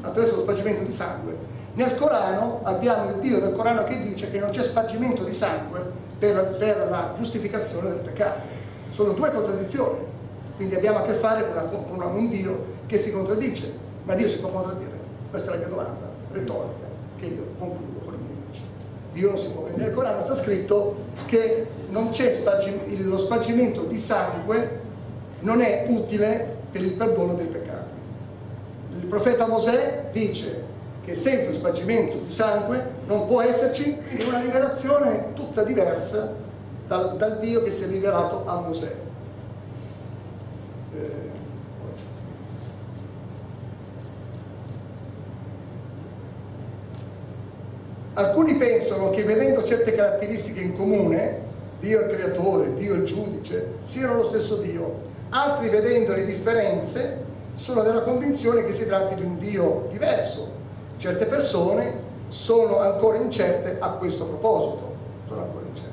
attraverso lo spargimento di sangue. Nel Corano abbiamo il Dio del Corano che dice che non c'è spargimento di sangue per, per la giustificazione del peccato. Sono due contraddizioni, quindi abbiamo a che fare con, una, con una, un Dio che si contraddice. Ma Dio si può contraddire? Questa è la mia domanda retorica, che io concludo con i miei amici. Dio non si può. Nel Corano sta scritto che non c'è spargimento, lo spargimento di sangue non è utile per il perdono dei peccati. Il profeta Mosè dice che senza spargimento di sangue non può esserci, quindi una rivelazione tutta diversa dal, dal Dio che si è rivelato a Mosè. Eh, alcuni pensano che vedendo certe caratteristiche in comune, Dio il creatore, Dio il giudice, siano lo stesso Dio, altri vedendo le differenze sono della convinzione che si tratti di un Dio diverso. Certe persone sono ancora incerte a questo proposito, sono ancora incerte.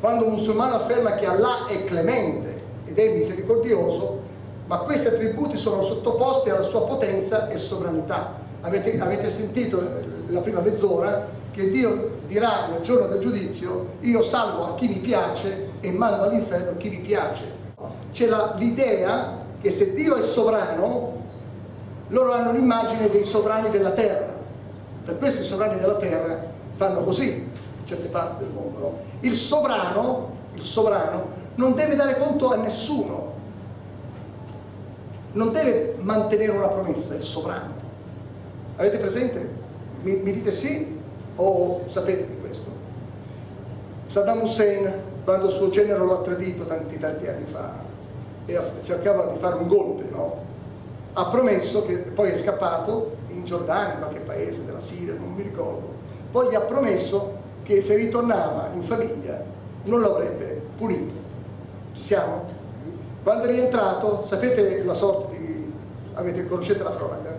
Quando un musulmano afferma che Allah è clemente ed è misericordioso, ma questi attributi sono sottoposti alla sua potenza e sovranità. Avete, avete sentito la prima mezz'ora che Dio dirà nel giorno del giudizio: io salvo a chi mi piace e mando all'inferno a chi mi piace. C'è l'idea che se Dio è sovrano, loro hanno l'immagine dei sovrani della terra, per questo i sovrani della terra fanno così in certe parti del mondo, no? Il sovrano, il sovrano non deve dare conto a nessuno, non deve mantenere una promessa, il sovrano. Avete presente? Mi, mi dite sì o sapete di questo? Saddam Hussein, quando il suo genero lo ha tradito tanti tanti anni fa e cercava di fare un golpe, no? Ha promesso, che poi è scappato in Giordania, in qualche paese della Siria, non mi ricordo, poi gli ha promesso che se ritornava in famiglia non lo avrebbe punito. Ci siamo? Quando è rientrato, sapete la sorte di... avete conoscete la cronaca?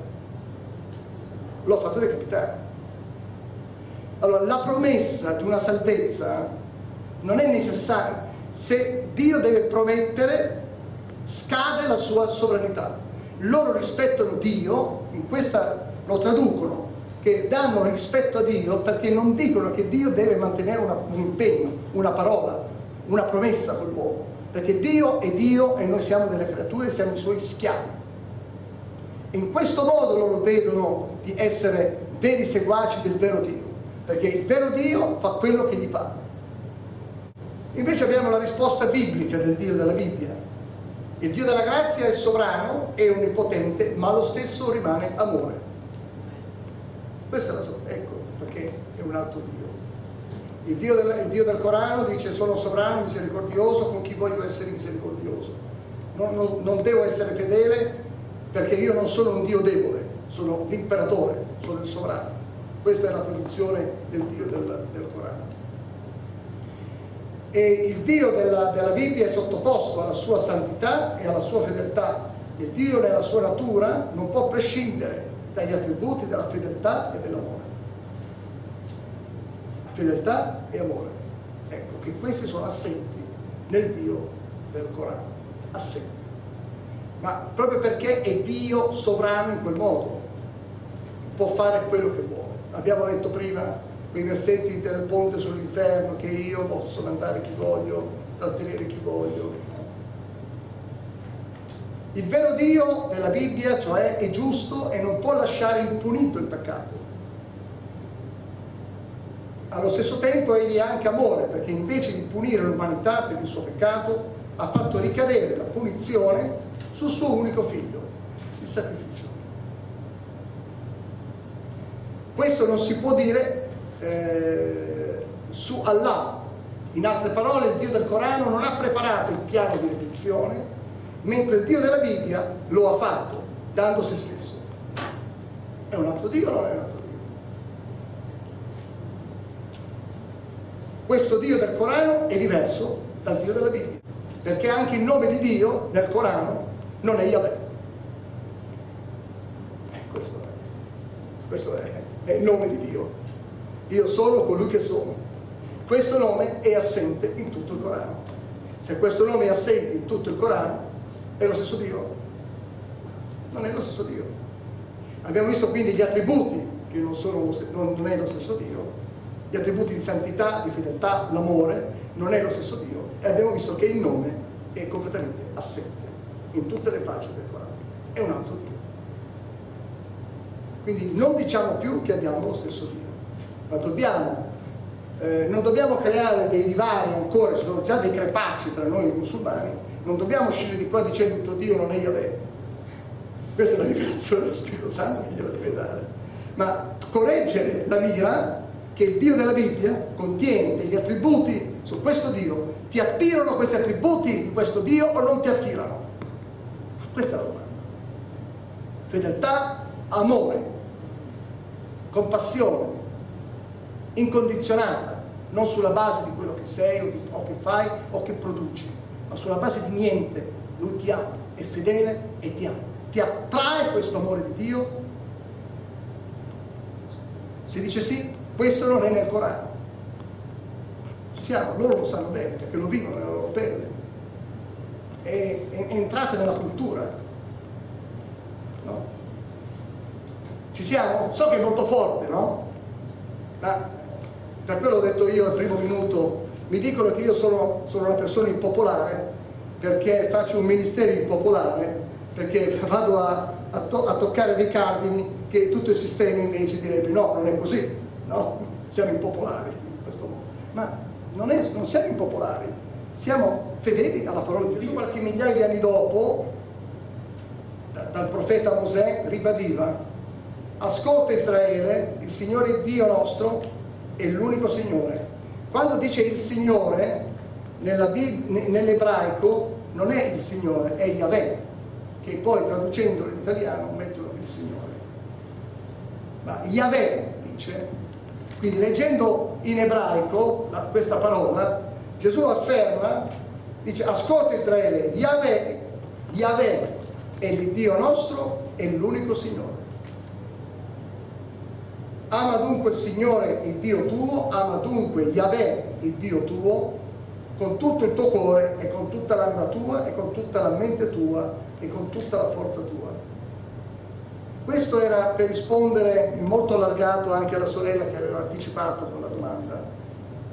L'ho fatto decapitare. Allora, la promessa di una salvezza non è necessaria. Se Dio deve promettere, scade la sua sovranità. Loro rispettano Dio in questa lo traducono, che danno rispetto a Dio perché non dicono che Dio deve mantenere una, un impegno, una parola, una promessa con l'uomo, perché Dio è Dio e noi siamo delle creature, siamo i suoi schiavi. In questo modo loro vedono di essere veri seguaci del vero Dio, perché il vero Dio fa quello che gli pare. Invece abbiamo la risposta biblica del Dio della Bibbia. Il Dio della grazia è sovrano, è onnipotente, ma lo stesso rimane amore. Questa è la sua, ecco perché è un altro Dio. Il Dio, della, il Dio del Corano dice: sono sovrano, misericordioso, con chi voglio essere misericordioso. Non, non, non devo essere fedele, perché io non sono un Dio debole, sono l'imperatore, sono il sovrano. Questa è la traduzione del Dio del, del Corano. E il Dio della, della Bibbia è sottoposto alla sua santità e alla sua fedeltà. Il Dio nella sua natura non può prescindere dagli attributi della fedeltà e dell'amore. Fedeltà e amore. Ecco che questi sono assenti nel Dio del Corano, assenti. Ma proprio perché è Dio sovrano in quel modo, può fare quello che vuole. Abbiamo letto prima quei versetti del ponte sull'inferno, che io posso mandare chi voglio, trattenere chi voglio. Il vero Dio della Bibbia, cioè, è giusto e non può lasciare impunito il peccato. Allo stesso tempo egli ha anche amore, perché invece di punire l'umanità per il suo peccato, ha fatto ricadere la punizione sul suo unico figlio, il sacrificio. Questo non si può dire eh, su Allah. In altre parole, il Dio del Corano non ha preparato il piano di redenzione, mentre il Dio della Bibbia lo ha fatto, dando se stesso. È un altro Dio o non è un altro Dio? Questo Dio del Corano è diverso dal Dio della Bibbia, perché anche il nome di Dio nel Corano non è Yahweh. Eh, questo è, questo è, è il nome di Dio. Io sono colui che sono. Questo nome è assente in tutto il Corano. Se questo nome è assente in tutto il Corano, è lo stesso Dio? Non è lo stesso Dio. Abbiamo visto quindi gli attributi, che non, sono, non è lo stesso Dio, gli attributi di santità, di fedeltà, l'amore, non è lo stesso Dio, e abbiamo visto che il nome è completamente assente in tutte le pagine del Corano, è un altro Dio. Quindi non diciamo più che abbiamo lo stesso Dio, ma dobbiamo, eh, non dobbiamo creare dei divari ancora, ci sono già dei crepacci tra noi musulmani, non dobbiamo uscire di qua dicendo che tuo Dio non è Yahweh. Questa è la rivelazione dello Spirito Santo che gliela deve dare, ma correggere la mira che il Dio della Bibbia contiene degli attributi su questo Dio. Ti attirano questi attributi di questo Dio o non ti attirano? Questa è la domanda. Fedeltà, amore, compassione incondizionata, non sulla base di quello che sei o, di, o che fai o che produci, ma sulla base di niente. Lui ti ama, è fedele e ti ama. Ti attrae questo amore di Dio? Si dice sì. Questo non è nel Corano. Ci siamo, loro lo sanno bene, perché lo vivono nella loro pelle. È, è, è entrata nella cultura. No? Ci siamo? So che è molto forte, no? Ma per quello ho detto io al primo minuto, mi dicono che io sono, sono una persona impopolare, perché faccio un ministero impopolare, perché vado a, a, to- a toccare dei cardini che tutto il sistema invece direbbe no, non è così. No, siamo impopolari in questo modo, ma non, è, non siamo impopolari, siamo fedeli alla parola di Gesù. Qualche migliaia di anni dopo, da, dal profeta Mosè ribadiva: ascolta Israele, il Signore Dio nostro è l'unico Signore. Quando dice il Signore nella, nell'ebraico non è il Signore, è Yahweh, che poi traducendolo in italiano mettono il Signore, ma Yahweh dice. Quindi leggendo in ebraico la, questa parola, Gesù afferma, dice: ascolta Israele, Yahweh, Yahweh è il Dio nostro, è l'unico Signore. Ama dunque il Signore il Dio tuo, ama dunque Yahweh il Dio tuo, con tutto il tuo cuore e con tutta l'anima tua e con tutta la mente tua e con tutta la forza tua. Questo era per rispondere in molto allargato anche alla sorella che aveva anticipato con la domanda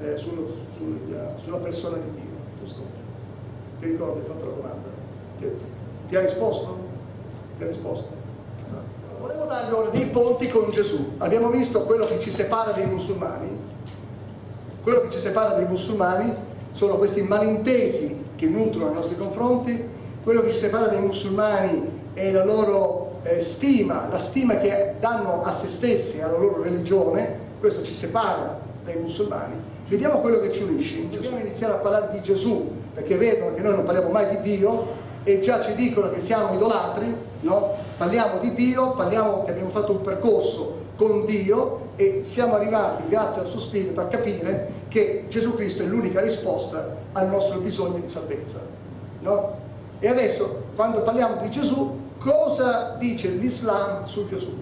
eh, sullo, sulla, sulla persona di Dio, giusto? Ti ricordi, hai fatto la domanda? Ti, ti ha risposto? Ti ha risposto? Volevo darvi ora dei ponti con Gesù. Abbiamo visto quello che ci separa dai musulmani. Quello che ci separa dai musulmani sono questi malintesi che nutrono i nostri confronti. Quello che ci separa dai musulmani è la loro eh, stima, la stima che danno a se stessi, alla loro religione. Questo ci separa dai musulmani. Vediamo quello che ci unisce. Dobbiamo iniziare a parlare di Gesù, perché vedono che noi non parliamo mai di Dio e già ci dicono che siamo idolatri, no? Parliamo di Dio, parliamo che abbiamo fatto un percorso con Dio e siamo arrivati, grazie al suo spirito, a capire che Gesù Cristo è l'unica risposta al nostro bisogno di salvezza, no? E adesso, quando parliamo di Gesù, cosa dice l'Islam su Gesù?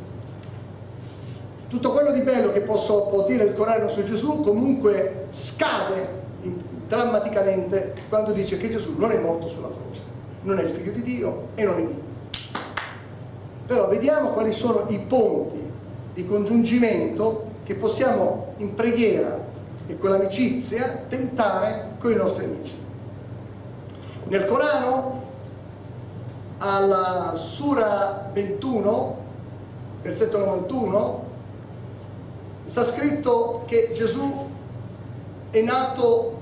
Tutto quello di bello che posso, può dire il Corano su Gesù comunque scade in, drammaticamente quando dice che Gesù non è morto sulla croce, non è il figlio di Dio e non è Dio. Però vediamo quali sono i ponti di congiungimento che possiamo in preghiera e con l'amicizia tentare con i nostri amici. Nel Corano, alla Sura ventuno, versetto novantuno, sta scritto che Gesù è nato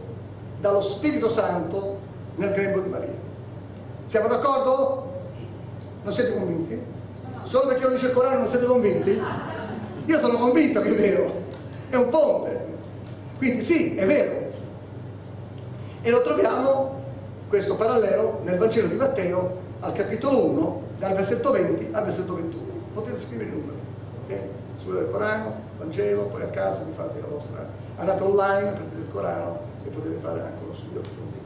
dallo Spirito Santo nel grembo di Maria. Siamo d'accordo? Non siete convinti? Solo perché lo dice il Corano non siete convinti? Io sono convinto che è vero, è un ponte, quindi sì, è vero. E lo troviamo, questo parallelo, nel Vangelo di Matteo, al capitolo uno, dal versetto venti al versetto ventuno. Potete scrivere il numero, ok? Sura del Corano, Vangelo, poi a casa vi fate la vostra... Andate online, prendete il Corano e potete fare anche uno studio approfondito.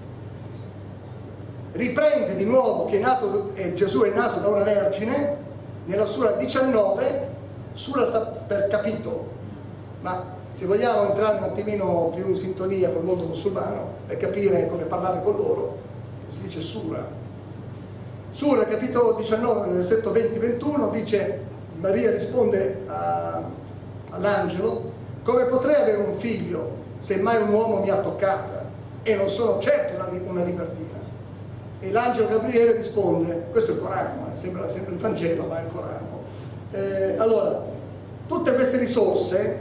Riprende di nuovo che è nato, eh, Gesù è nato da una vergine. Nella Sura diciannove, Sura sta per capitolo, ma se vogliamo entrare un attimino più in sintonia col mondo musulmano e capire come parlare con loro, si dice Sura. Sura, capitolo diciannove, versetto venti ventuno, dice: Maria risponde a, all'angelo: come potrei avere un figlio se mai un uomo mi ha toccata e non sono certo una, una libertina? E l'angelo Gabriele risponde, questo è il Corano, eh, sembra sempre il Vangelo ma è il Corano. Eh, allora, tutte queste risorse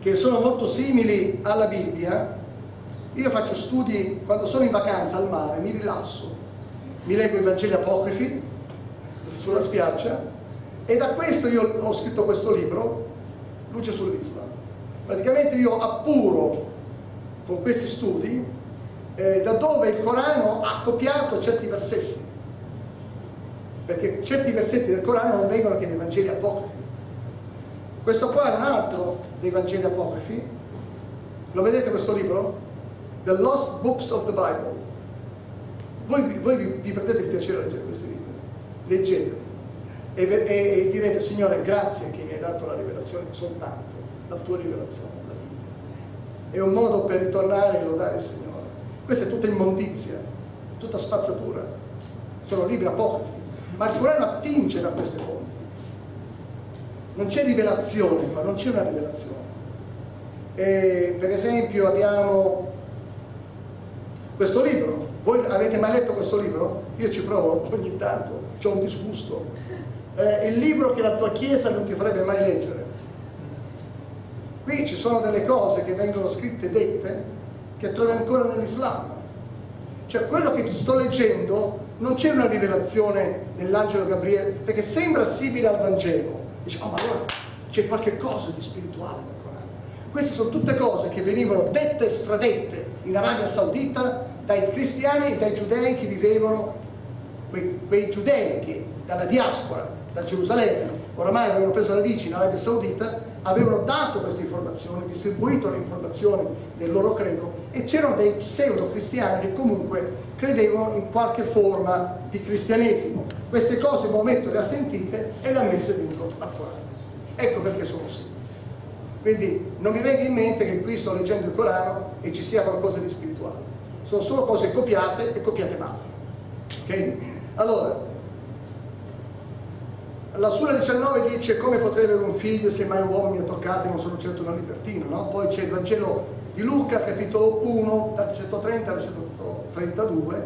che sono molto simili alla Bibbia, io faccio studi quando sono in vacanza al mare, mi rilasso, mi leggo i Vangeli apocrifi sulla spiaggia e da questo io ho scritto questo libro, Luce sull'Islam. Praticamente io appuro con questi studi Eh, da dove il Corano ha copiato certi versetti, perché certi versetti del Corano non vengono che dai Vangeli apocrifi. Questo qua è un altro dei Vangeli apocrifi, lo vedete questo libro? The Lost Books of the Bible. Voi, voi vi, vi prendete il piacere a leggere questi libri, leggeteli e, e, e direte: Signore, grazie che mi hai dato la rivelazione, soltanto la tua rivelazione, la Bibbia. È un modo per ritornare e lodare il Signore. Questa è tutta immondizia, tutta spazzatura, sono libri apocrifi, ma il Corano attinge da queste fonti. Non c'è rivelazione, ma non c'è una rivelazione. E per esempio abbiamo questo libro, voi avete mai letto questo libro? Io ci provo ogni tanto, c'ho un disgusto. È il libro che la tua chiesa non ti farebbe mai leggere. Qui ci sono delle cose che vengono scritte e dette che trovi ancora nell'Islam. Cioè quello che ti sto leggendo non c'è una rivelazione nell'angelo Gabriele, perché sembra simile al Vangelo. Dice: oh, ma allora c'è qualche cosa di spirituale nel Corano. Queste sono tutte cose che venivano dette e stradette in Arabia Saudita dai cristiani e dai giudei che vivevano, quei, quei giudei che dalla diaspora, da Gerusalemme, oramai avevano preso radici in Arabia Saudita, avevano dato queste informazioni, distribuito le informazioni del loro credo e c'erano dei pseudo cristiani che comunque credevano in qualche forma di cristianesimo. Queste cose Maometto le ha sentite e le ha messe dentro al Corano. Ecco perché sono simili. Quindi non mi venga in mente che qui sto leggendo il Corano e ci sia qualcosa di spirituale. Sono solo cose copiate e copiate male. Ok? Allora, La Sura diciannove dice: come potrei avere un figlio se mai un uomo mi ha toccato e non sono certo una libertina, no? Poi c'è il Vangelo di Luca, capitolo uno, dal versetto trenta al versetto trentadue.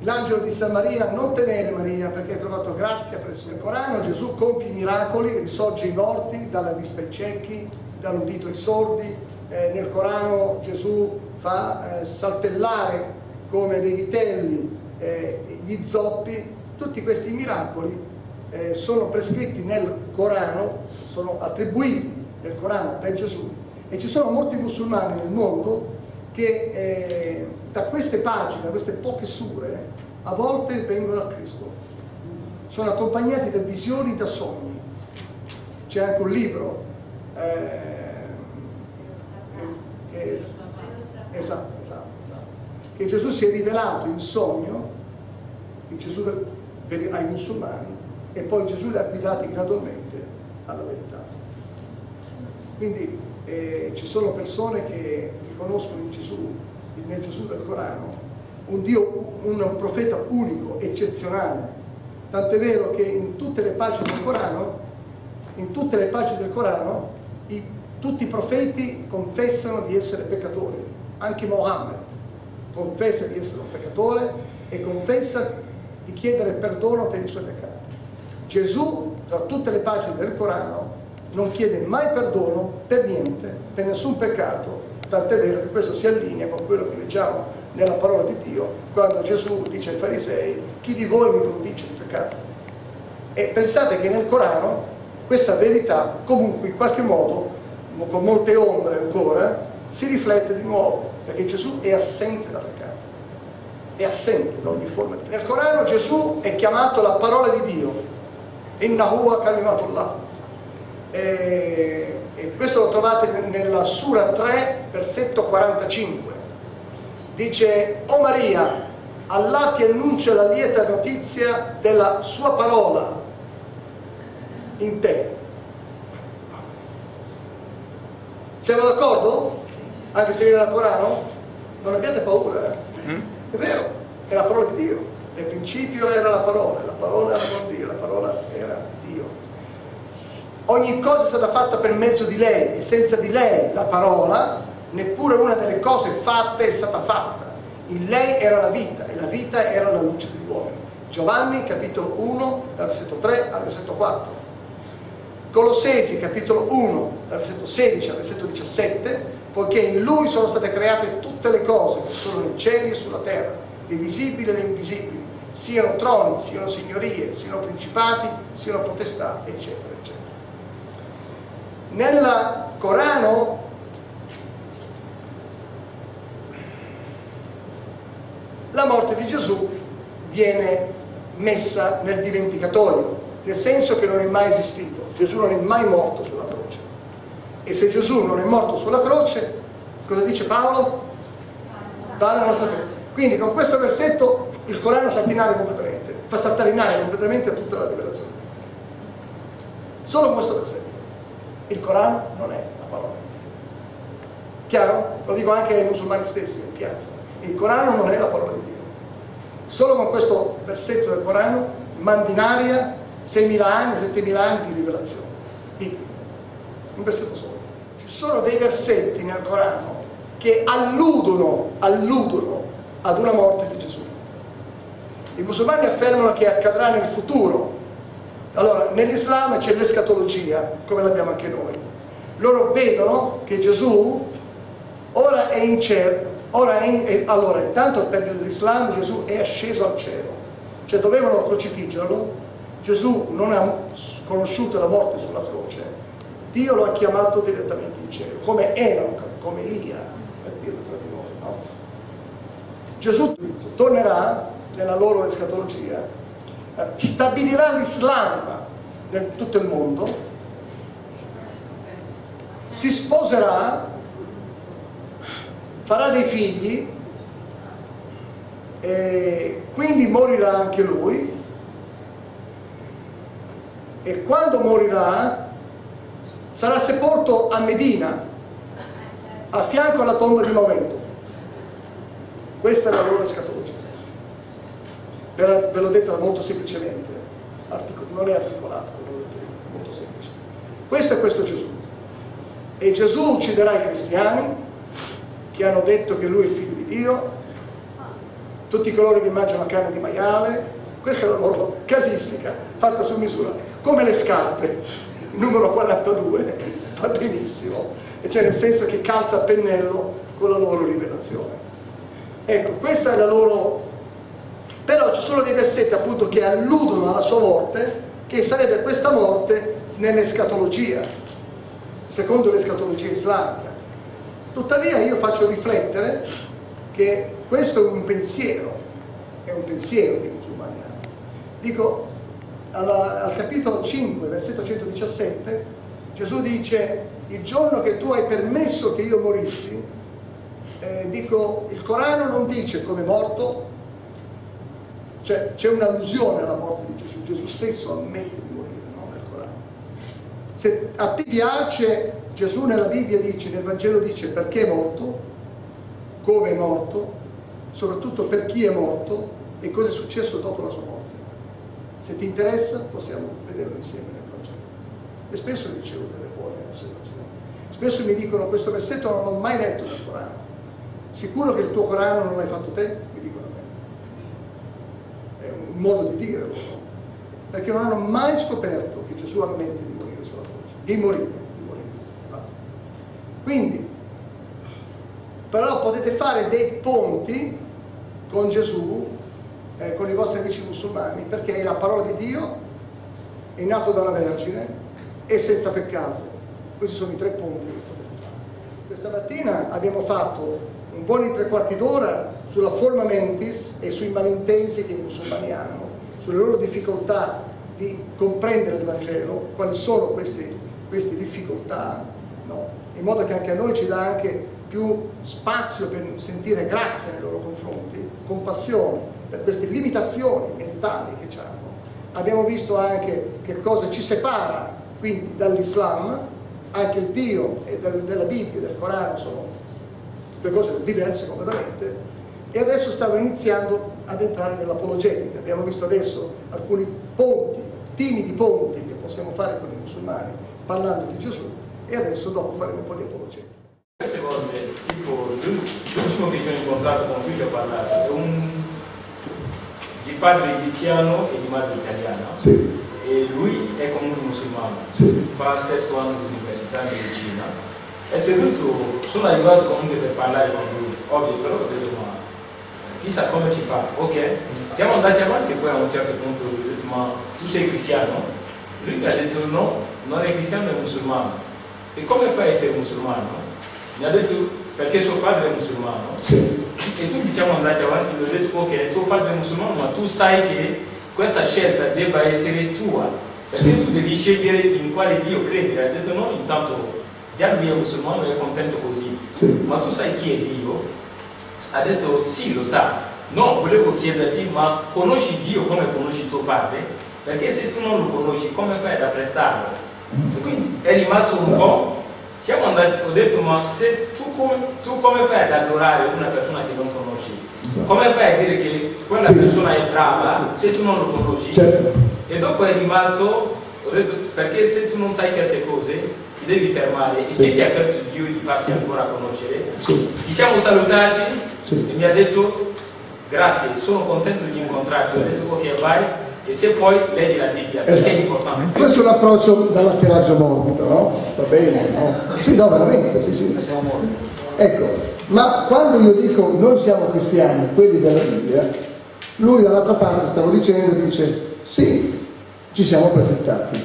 L'angelo disse a Maria: non temere Maria, perché hai trovato grazia presso il Corano. Gesù compie i miracoli, risorge i morti, dà la vista ai ciechi, dà l'udito ai sordi. Eh, nel Corano Gesù fa eh, saltellare come dei vitelli eh, gli zoppi. Tutti questi miracoli Eh, sono prescritti nel Corano, sono attribuiti nel Corano per Gesù, e ci sono molti musulmani nel mondo che eh, da queste pagine, da queste poche sure, a volte vengono a Cristo, sono accompagnati da visioni, da sogni. C'è anche un libro eh, che, che, esatto, esatto, esatto, che Gesù si è rivelato in sogno in Gesù per, ai musulmani, e poi Gesù li ha guidati gradualmente alla verità. Quindi eh, ci sono persone che riconoscono in Gesù, nel Gesù del Corano, un Dio, un, un profeta unico, eccezionale. Tant'è vero che in tutte le pagine del Corano, in tutte le pagine del Corano, i, tutti i profeti confessano di essere peccatori. Anche Maometto confessa di essere un peccatore e confessa di chiedere perdono per i suoi peccati. Gesù, tra tutte le pagine del Corano, non chiede mai perdono per niente, per nessun peccato, tant'è vero che questo si allinea con quello che leggiamo nella parola di Dio, quando Gesù dice ai farisei: chi di voi mi convince di peccato? E pensate che nel Corano questa verità, comunque in qualche modo, con molte ombre ancora, si riflette di nuovo, perché Gesù è assente dal peccato, è assente da ogni forma di peccato. Nel Corano Gesù è chiamato la parola di Dio, Innahua Kalimatullah, e, e questo lo trovate nella Sura tre, versetto quarantacinque. Dice: o Maria, Allah ti annuncia la lieta notizia della sua parola in te. Siamo d'accordo? Anche se viene dal Corano? Non abbiate paura, eh? È vero, è la parola di Dio. Nel principio era la parola, la parola era con Dio, la parola era Dio. Ogni cosa è stata fatta per mezzo di lei, e senza di lei, la parola, neppure una delle cose fatte è stata fatta. In lei era la vita, e la vita era la luce dell'uomo. Giovanni, capitolo uno, dal versetto tre al versetto quattro. Colossesi, capitolo uno, dal versetto sedici al versetto diciassette, poiché in lui sono state create tutte le cose che sono nei cieli e sulla terra, le visibili e le invisibili, siano troni, siano signorie, siano principati, siano potestà, eccetera, eccetera. Nel Corano la morte di Gesù viene messa nel dimenticatoio, nel senso che non è mai esistito. Gesù non è mai morto sulla croce. E se Gesù non è morto sulla croce, cosa dice Paolo? Dalla nostra croce. Quindi con questo versetto il Corano salta in aria completamente, fa saltare in aria completamente tutta la rivelazione. Solo questo versetto. Il Corano non è la parola. Chiaro? Lo dico anche ai musulmani stessi in piazza. Il Corano non è la parola di Dio. Solo con questo versetto del Corano mandi in aria seimila anni, settemila anni di rivelazione. Quindi, un versetto solo. Ci sono dei versetti nel Corano che alludono, alludono ad una morte di Gesù. I musulmani affermano che accadrà nel futuro. Allora, nell'Islam c'è l'escatologia, come l'abbiamo anche noi. Loro vedono che Gesù ora è in cielo, ora è in... E allora, intanto per l'Islam Gesù è asceso al cielo. Cioè dovevano crocifiggerlo, Gesù non ha conosciuto la morte sulla croce, Dio lo ha chiamato direttamente in cielo, come Enoch, come Elia, per dirlo tra di noi, no? Gesù tornerà nella loro escatologia, stabilirà l'Islam in tutto il mondo, si sposerà, farà dei figli, e quindi morirà anche lui, e quando morirà sarà sepolto a Medina, a fianco alla tomba di Maometto. Questa è la loro escatologia. Ve l'ho detta molto semplicemente. articolato, non è articolato, è molto semplice. Questo è questo Gesù. E Gesù ucciderà i cristiani che hanno detto che lui è il figlio di Dio, tutti coloro che mangiano carne di maiale. Questa è la loro casistica fatta su misura, come le scarpe, numero quarantadue, va benissimo, e cioè nel senso che calza a pennello con la loro rivelazione. Ecco, questa è la loro. Però ci sono dei versetti appunto che alludono alla sua morte, che sarebbe questa morte nell'escatologia, secondo l'escatologia islamica. Tuttavia io faccio riflettere che questo è un pensiero, è un pensiero dei musulmani. Dico, alla, al capitolo cinque, versetto centodiciassette, Gesù dice: il giorno che tu hai permesso che io morissi, eh, dico, il Corano non dice come morto, cioè c'è un'allusione alla morte di Gesù, Gesù stesso ammette di morire, no, nel Corano. Se a te piace, Gesù nella Bibbia dice, nel Vangelo dice perché è morto, come è morto, soprattutto per chi è morto e cosa è successo dopo la sua morte. Se ti interessa possiamo vederlo insieme nel Vangelo. E spesso ricevo delle buone osservazioni. Spesso mi dicono: questo versetto non l'ho mai letto nel Corano. Sicuro che il tuo Corano non l'hai fatto te? Mi dicono a me. È un modo di dirlo, no? Perché non hanno mai scoperto che Gesù ammette di morire sulla croce. Di morire, di morire. Basta. Quindi, però potete fare dei ponti con Gesù, eh, con i vostri amici musulmani, perché è la parola di Dio, è nato da una vergine, è senza peccato. Questi sono i tre punti che potete fare. Questa mattina abbiamo fatto un buon tre quarti d'ora sulla forma mentis e sui malintesi che i musulmani hanno, sulle loro difficoltà di comprendere il Vangelo, quali sono queste, queste difficoltà, no? In modo che anche a noi ci dà anche più spazio per sentire grazia nei loro confronti, compassione per queste limitazioni mentali che hanno. Abbiamo visto anche che cosa ci separa quindi dall'Islam, anche il Dio e del, della Bibbia e del Corano sono due cose diverse completamente. E adesso stavo iniziando ad entrare nell'apologetica. Abbiamo visto adesso alcuni ponti, timidi ponti che possiamo fare con i musulmani parlando di Gesù, e adesso dopo faremo un po' di apologetica. Queste volte, tipo l'ultimo che ti ho incontrato con cui ti ho parlato è un di padre egiziano e di madre italiana, sì. E lui è comunque musulmano, sì. Fa sesto anno di università in Medicina. È seduto, sono arrivato comunque per parlare con lui, ovvio, però ho detto ma chissà come si fa, ok? Siamo andati avanti e poi a un certo punto ho detto ma tu sei cristiano? Lui mi ha detto no, non è cristiano, è musulmano. E come fai a essere musulmano? Mi ha detto perché suo padre è musulmano, sì. E quindi siamo andati avanti e gli ho detto ok, tuo padre è musulmano, ma tu sai che questa scelta debba essere tua, perché sì. Tu devi scegliere in quale Dio credere. Ha detto no, intanto già lui è musulmano e è contento così, sì. Ma tu sai chi è Dio? Ha detto sì, lo sa. No, volevo chiederti, ma conosci Dio come conosci tuo padre? Perché se tu non lo conosci, come fai ad apprezzarlo? E quindi è rimasto un po'. Siamo andati, ho detto ma se tu come, tu come fai ad adorare una persona che non conosci? Esatto. Come fai a dire che quella sì. persona è brava sì. se tu non lo conosci? Certo. E dopo è rimasto, ho detto perché se tu non sai queste cose ti devi fermare e sì. chiedi a questo Dio di farsi ancora conoscere. Sì. Ci siamo salutati sì. e mi ha detto grazie, sono contento di incontrarti. Sì. Ho detto ok, vai, e se poi leggi la Bibbia, esatto. Perché è importante. Questo è un approccio dall'atterraggio morbido, no? Va bene, no? Sì, no, veramente, sì, sì. Ecco, ma quando io dico noi siamo cristiani, quelli della Bibbia, lui dall'altra parte, stavo dicendo, dice sì, ci siamo presentati.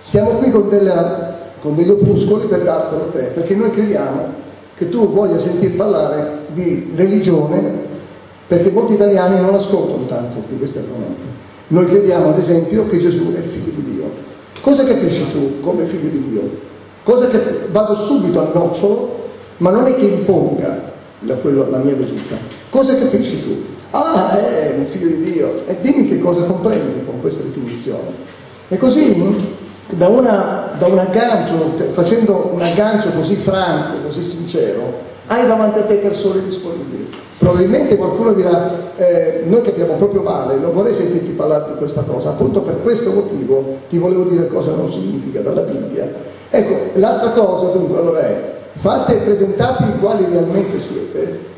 Siamo qui con, della, con degli opuscoli per dartelo a te, perché noi crediamo che tu voglia sentir parlare di religione, perché molti italiani non ascoltano tanto di questi argomenti. Noi crediamo ad esempio che Gesù è il figlio di Dio. Cosa capisci tu come figlio di Dio? Cosa cap- vado subito al nocciolo, ma non è che imponga la, quello, la mia veduta. Cosa capisci tu? Ah, è un figlio di Dio. E dimmi che cosa comprendi con questa definizione. E così, da, una, da un aggancio, facendo un aggancio così franco, così sincero, hai davanti a te persone disponibili. Probabilmente qualcuno dirà, eh, noi capiamo proprio male, non vorrei sentirti parlare di questa cosa, appunto per questo motivo ti volevo dire cosa non significa dalla Bibbia. Ecco, l'altra cosa dunque allora è, fate presentatevi quali realmente siete,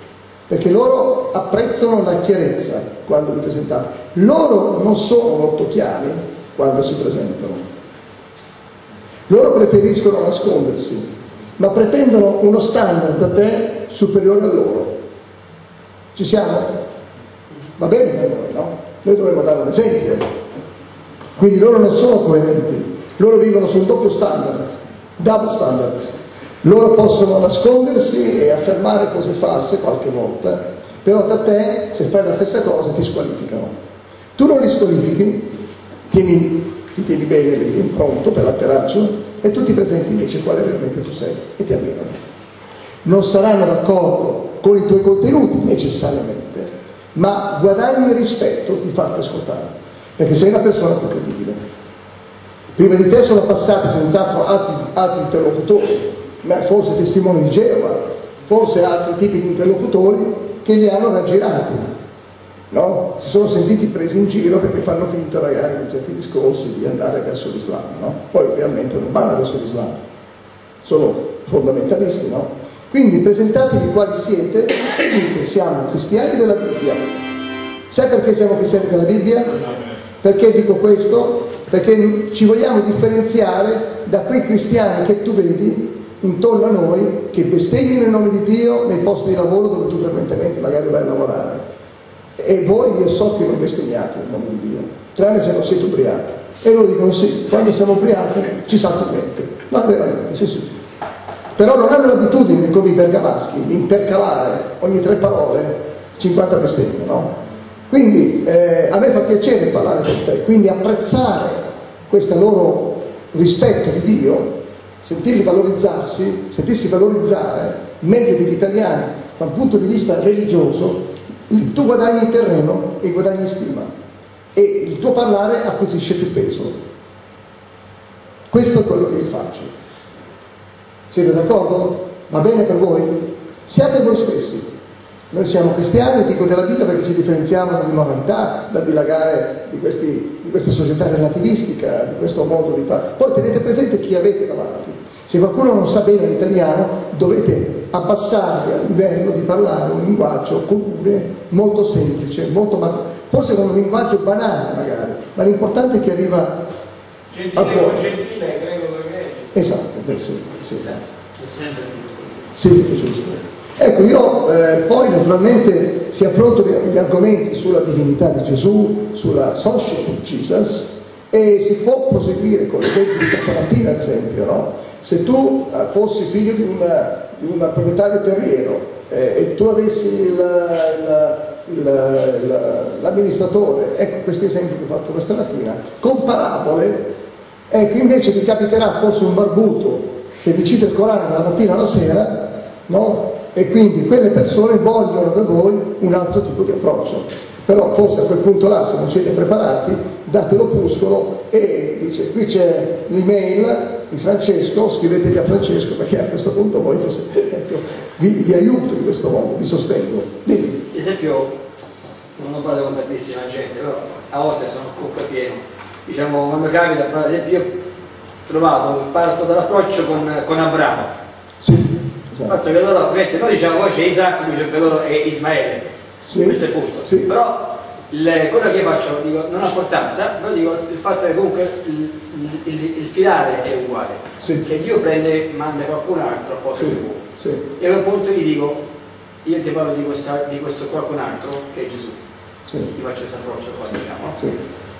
perché loro apprezzano la chiarezza quando vi presentate. Loro non sono molto chiari quando si presentano. Loro preferiscono nascondersi, ma pretendono uno standard da te superiore a loro. Ci siamo? Va bene per noi, no? Noi dovremmo dare un esempio. Quindi loro non sono coerenti, loro vivono sul doppio standard, double standard. Loro possono nascondersi e affermare cose false qualche volta, però da te, se fai la stessa cosa, ti squalificano. Tu non li squalifichi, tieni, ti tieni bene lì, pronto per l'atterraggio, e tu ti presenti invece quale veramente tu sei e ti ammirano. Non saranno d'accordo con i tuoi contenuti necessariamente, ma guadagni il rispetto di farti ascoltare, perché sei una persona più credibile. Prima di te sono passati senz'altro altri, altri interlocutori, ma forse testimoni di Geova, forse altri tipi di interlocutori che li hanno raggirati, no? Si sono sentiti presi in giro perché fanno finta magari con certi discorsi di andare verso l'Islam, no? Poi ovviamente non vanno verso l'Islam, sono fondamentalisti, no? Quindi presentatevi quali siete e dite: siamo cristiani della Bibbia. Sai perché siamo cristiani della Bibbia? Perché dico questo? Perché ci vogliamo differenziare da quei cristiani che tu vedi intorno a noi, che bestemmiano il nome di Dio nei posti di lavoro dove tu frequentemente magari vai a lavorare. E voi, io so che non bestemmiate il nome di Dio, tranne se non siete ubriachi. E loro dicono sì, quando siamo ubriachi ci salta in mente. Ma veramente, sì sì. Però non hanno l'abitudine, come i bergamaschi, di intercalare ogni tre parole cinquanta bestemmie, no? Quindi eh, a me fa piacere parlare con te, quindi apprezzare questo loro rispetto di Dio, sentirli valorizzarsi, sentirsi valorizzare meglio degli italiani dal punto di vista religioso. Tu guadagni in terreno e guadagni stima, e il tuo parlare acquisisce più peso. Questo è quello che vi faccio. Siete d'accordo? Va bene per voi? Siate voi stessi. Noi siamo cristiani, dico della vita, perché ci differenziamo dall'immoralità, dal dilagare di, questi, di questa società relativistica, di questo modo di fare. Poi tenete presente chi avete davanti. Se qualcuno non sa bene l'italiano, dovete abbassarvi al livello di parlare un linguaggio comune, molto semplice, molto ma... forse con un linguaggio banale magari, ma l'importante è che arriva gentile, al cuore. Gentile, credo. Esatto, beh, sì, sì. Sì, giusto. Ecco, io eh, poi naturalmente si affrontano gli argomenti sulla divinità di Gesù, sulla sonship of Jesus, e si può proseguire con l'esempio di questa mattina, ad esempio, no? Se tu eh, fossi figlio di un proprietario terriero eh, e tu avessi l'amministratore, ecco questi esempi che ho fatto questa mattina, con parabole. Ecco, invece vi capiterà forse un barbuto che vi cita il Corano dalla mattina alla sera, no? E quindi quelle persone vogliono da voi un altro tipo di approccio. Però forse a quel punto là, se non siete preparati, date l'opuscolo e dice: qui c'è l'email di Francesco, scrivetevi a Francesco, perché a questo punto voi ecco, vi, vi aiuto in questo modo, vi sostengo. Dimmi. Ad esempio, non parlo con tantissima gente, però a volte sono cucca pieno. Diciamo, quando capita, per esempio, io ho trovato, parto dall'approccio con, con Abramo. Sì. Esatto. Fatto che loro, ovviamente, noi diciamo poi c'è Isacco, dice che loro è Ismaele. Sì. Questo è il punto. Sì. Però le, quello che io faccio dico, non ha importanza, però dico il fatto che comunque il, il, il, il filare è uguale. Sì. Che Dio prende, manda qualcun altro a posto suo. Sì. Sì. E a quel punto gli dico, io ti parlo di, questa, di questo qualcun altro che è Gesù. Sì. Gli faccio questo approccio qua, diciamo. Sì.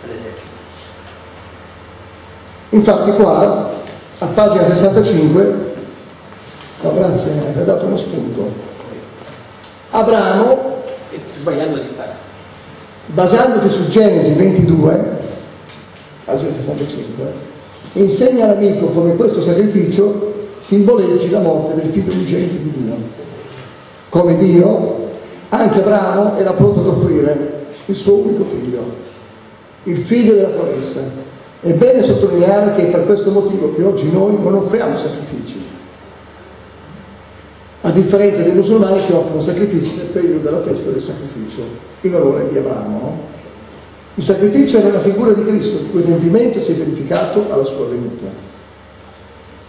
Ad esempio. Infatti qua, a pagina sessantacinque, oh, grazie, mi ha dato uno spunto. Abramo, sbagliando si impara, basandoti su Genesi ventidue, pagina sessantacinque, insegna all'amico come questo sacrificio simboleggi la morte del figlio unigenito di Dio. Come Dio, anche Abramo era pronto ad offrire il suo unico figlio, il figlio della promessa. È bene sottolineare che è per questo motivo che oggi noi non offriamo sacrifici. A differenza dei musulmani che offrono sacrifici nel periodo della festa del sacrificio, in onore di Abramo. No? Il sacrificio era una figura di Cristo, il cui adempimento si è verificato alla sua venuta.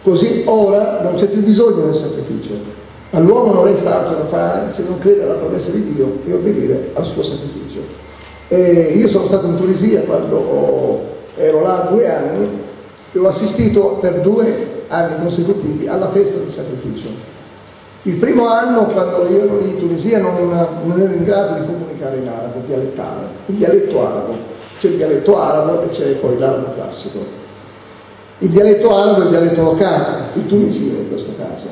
Così ora non c'è più bisogno del sacrificio, all'uomo non resta altro da fare se non crede alla promessa di Dio e obbedire al suo sacrificio. E io sono stato in Tunisia quando ho, ero là due anni e ho assistito per due anni consecutivi alla festa del sacrificio. Il primo anno, quando io ero lì in Tunisia, non, non ero in grado di comunicare in arabo, dialettale, il dialetto arabo, c'è il dialetto arabo e c'è poi l'arabo classico. Il dialetto arabo è il dialetto locale, il tunisino in questo caso.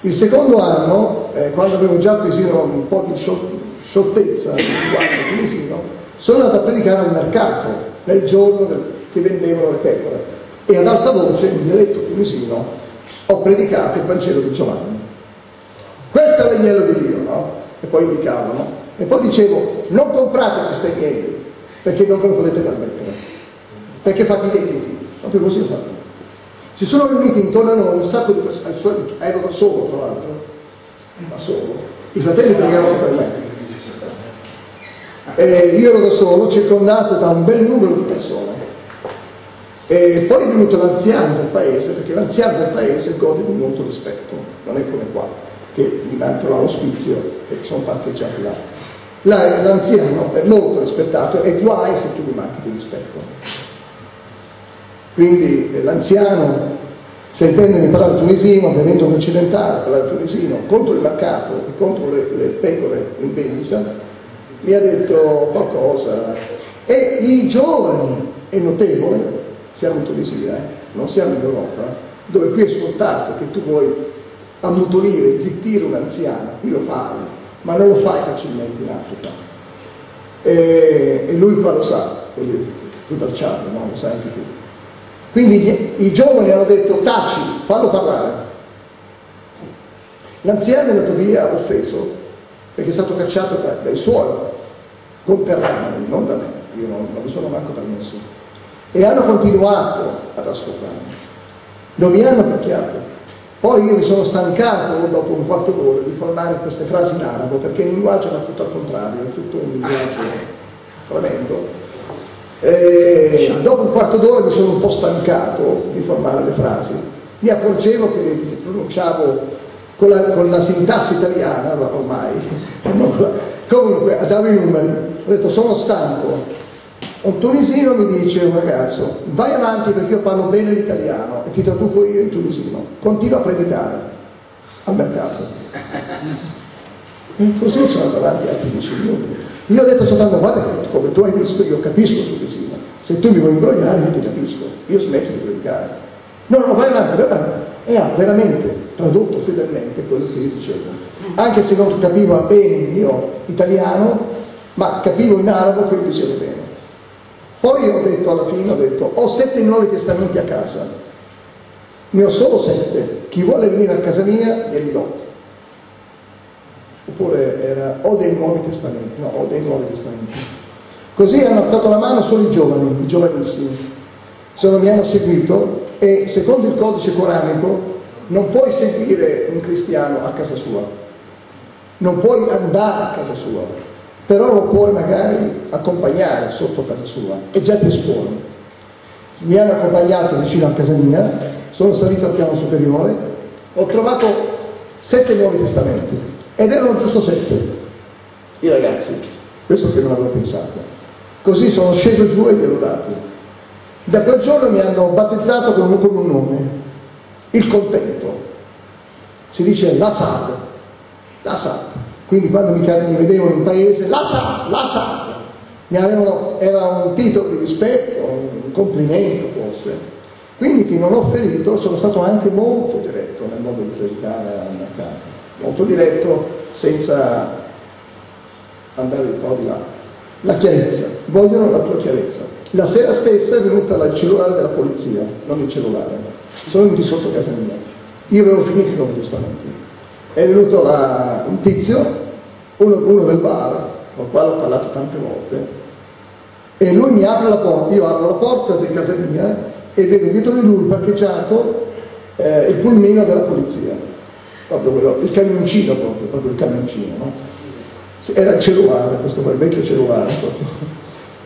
Il secondo anno, eh, quando avevo già acquisito un po' di scioltezza del linguaggio tunisino, sono andato a predicare al mercato nel giorno del, che vendevano le pecore, e ad alta voce, in dialetto tunisino, ho predicato il Vangelo di Giovanni. Questo è l'agnello di Dio, no? Che poi indicavano. E poi dicevo, non comprate questi agnelli, perché non ve lo potete permettere, perché fate i debiti. Proprio così ho fatto. Si sono riuniti intorno a noi un sacco di persone, ero da solo tra l'altro, da solo, i fratelli pregavano per me, e io ero da solo, circondato da un bel numero di persone, e poi è venuto l'anziano del paese, perché l'anziano del paese gode di molto rispetto, non è come qua, che mi mandano all'ospizio e sono parcheggiati là. là. L'anziano è molto rispettato e guai se tu mi manchi di rispetto. Quindi l'anziano, sentendomi parlare tunisino, vedendo un occidentale parlare tunisino, contro il mercato e contro le, le pecore in vendita, mi ha detto qualcosa. E i giovani, è notevole, siamo in Tunisia, eh, non siamo in Europa, dove qui è scontato che tu vuoi ammutolire, zittire un anziano, qui lo fai, ma non lo fai facilmente in Africa. E, e lui qua lo sa, quindi, tu dal Ciad, no? Lo sai anche tu. Quindi gli, i giovani hanno detto, taci, fallo parlare. L'anziano è andato via offeso, perché è stato cacciato dai, dai suoi conterranei, non da me, io non, non mi sono manco permesso. E hanno continuato ad ascoltarmi, non mi hanno picchiato. Poi io mi sono stancato dopo un quarto d'ora di formare queste frasi in arabo, perché il linguaggio era tutto al contrario, è tutto un linguaggio tremendo. E dopo un quarto d'ora mi sono un po' stancato di formare le frasi, mi accorgevo che le pronunciavo con la, con la sintassi italiana ormai. Comunque davo i numeri, ho detto sono stanco. Un tunisino mi dice, un ragazzo, vai avanti perché io parlo bene l'italiano e ti traduco io in tunisino, continua a predicare al mercato. E così sono andato avanti altri dieci minuti. Io ho detto soltanto, guarda, come tu hai visto, io capisco il tunisino, se tu mi vuoi imbrogliare io ti capisco, io smetto di predicare. No, no, vai avanti, vai avanti. E ha veramente tradotto fedelmente quello che io dicevo. Anche se non capivo bene il mio italiano, ma capivo in arabo che lo dicevo bene. Poi ho detto, alla fine ho detto, ho sette nuovi testamenti a casa, ne ho solo sette, chi vuole venire a casa mia glieli do. Oppure era o dei nuovi testamenti, no, o dei nuovi testamenti. Così hanno alzato la mano solo i giovani, i giovanissimi. Sono, mi hanno seguito e secondo il codice coranico non puoi seguire un cristiano a casa sua, non puoi andare a casa sua, però lo puoi magari accompagnare sotto casa sua e già ti esponi. Mi hanno accompagnato vicino a casa mia, sono salito al piano superiore, ho trovato sette nuovi testamenti. Ed erano giusto sette, i ragazzi, questo che non avevo pensato. Così sono sceso giù e li ho dati. Da quel giorno mi hanno battezzato con un, con un nome, il contento. Si dice la Sad, la Sad. Quindi quando mi, mi vedevano in paese, la Sad, la Sad. Mi avevano, era un titolo di rispetto, un complimento forse. Quindi che non ho ferito, sono stato anche molto diretto nel modo di predicare al mercato. Molto diretto, senza andare di qua o di là. La chiarezza, vogliono la tua chiarezza. La sera stessa è venuta il cellulare della polizia, non il cellulare, sono venuti sotto casa mia. Io avevo finito i nuovi testamenti. È venuto la, un tizio, uno, uno del bar, con il quale ho parlato tante volte, e lui mi apre la porta, io apro la porta di casa mia e vedo dietro di lui parcheggiato eh, il pulmino della polizia. proprio quello, il camioncino proprio, proprio il camioncino, no? Era il cellulare, questo vecchio cellulare proprio.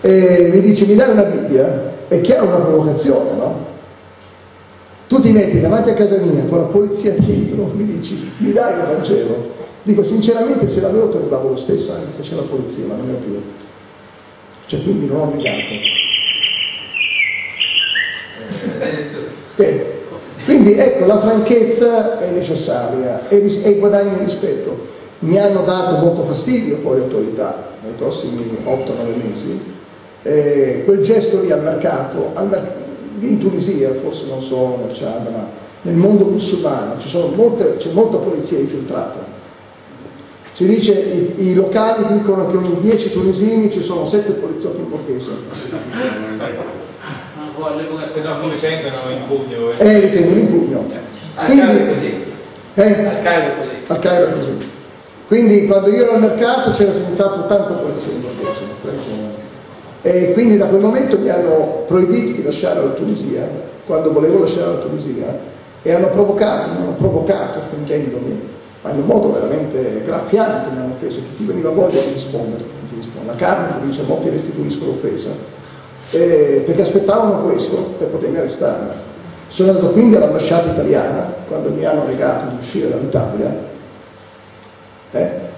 E mi dice, mi dai una Bibbia? È chiaro una provocazione, no? Tu ti metti davanti a casa mia con la polizia dietro, mi dici, mi dai un Vangelo? Dico, sinceramente, se l'avevo te lo davo lo stesso, anche se c'è la polizia, ma non ne ho più. Cioè, quindi non ho obbligato. Okay. Quindi ecco, la franchezza è necessaria e, e guadagna rispetto. Mi hanno dato molto fastidio poi le autorità nei prossimi otto nove mesi. Eh, quel gesto lì al mercato, al merc in Tunisia, forse non solo, nel Chad, ma nel mondo musulmano c'è molta polizia infiltrata. Si dice, i, i locali dicono che ogni dieci tunisini ci sono sette poliziotti in borghese. All'epoca se no come sentono in pugno eh, li tengono in pugno. Al Cairo è così. Eh? Al Cairo è così. Al Cairo è così. Quindi quando io ero al mercato c'era senz'altro tanta polizia in borghese. E quindi da quel momento mi hanno proibito di lasciare la Tunisia, quando volevo lasciare la Tunisia, e hanno provocato, mi hanno provocato offendendomi, ma in un modo veramente graffiante mi hanno offeso, che ti veniva voglia di risponderti, di rispondere. La carne ti dice, a molti restituiscono l'offesa, eh, perché aspettavano questo per potermi arrestare. Sono andato quindi all'ambasciata italiana, quando mi hanno negato di uscire dall'Italia, eh?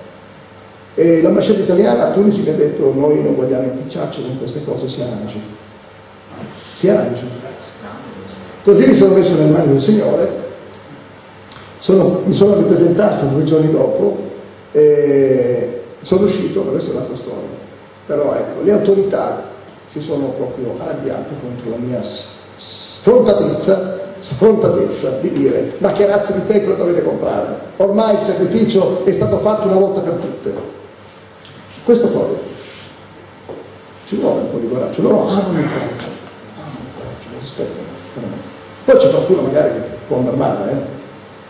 E l'ambasciata italiana a Tunisi mi ha detto, noi non vogliamo impicciarci con queste cose, si arrangi. Si arrangi. Così mi sono messo nelle mani del Signore, sono, mi sono ripresentato due giorni dopo e sono uscito, ma questa è un'altra storia. Però ecco, le autorità si sono proprio arrabbiate contro la mia sfrontatezza, sfrontatezza di dire, ma che razza di pecore dovete comprare? Ormai il sacrificio è stato fatto una volta per tutte. Questo poi ci vuole un po' di coraggio, loro hanno un coraggio, hanno un coraggio, lo rispettano. Poi c'è qualcuno magari che può andare male, eh?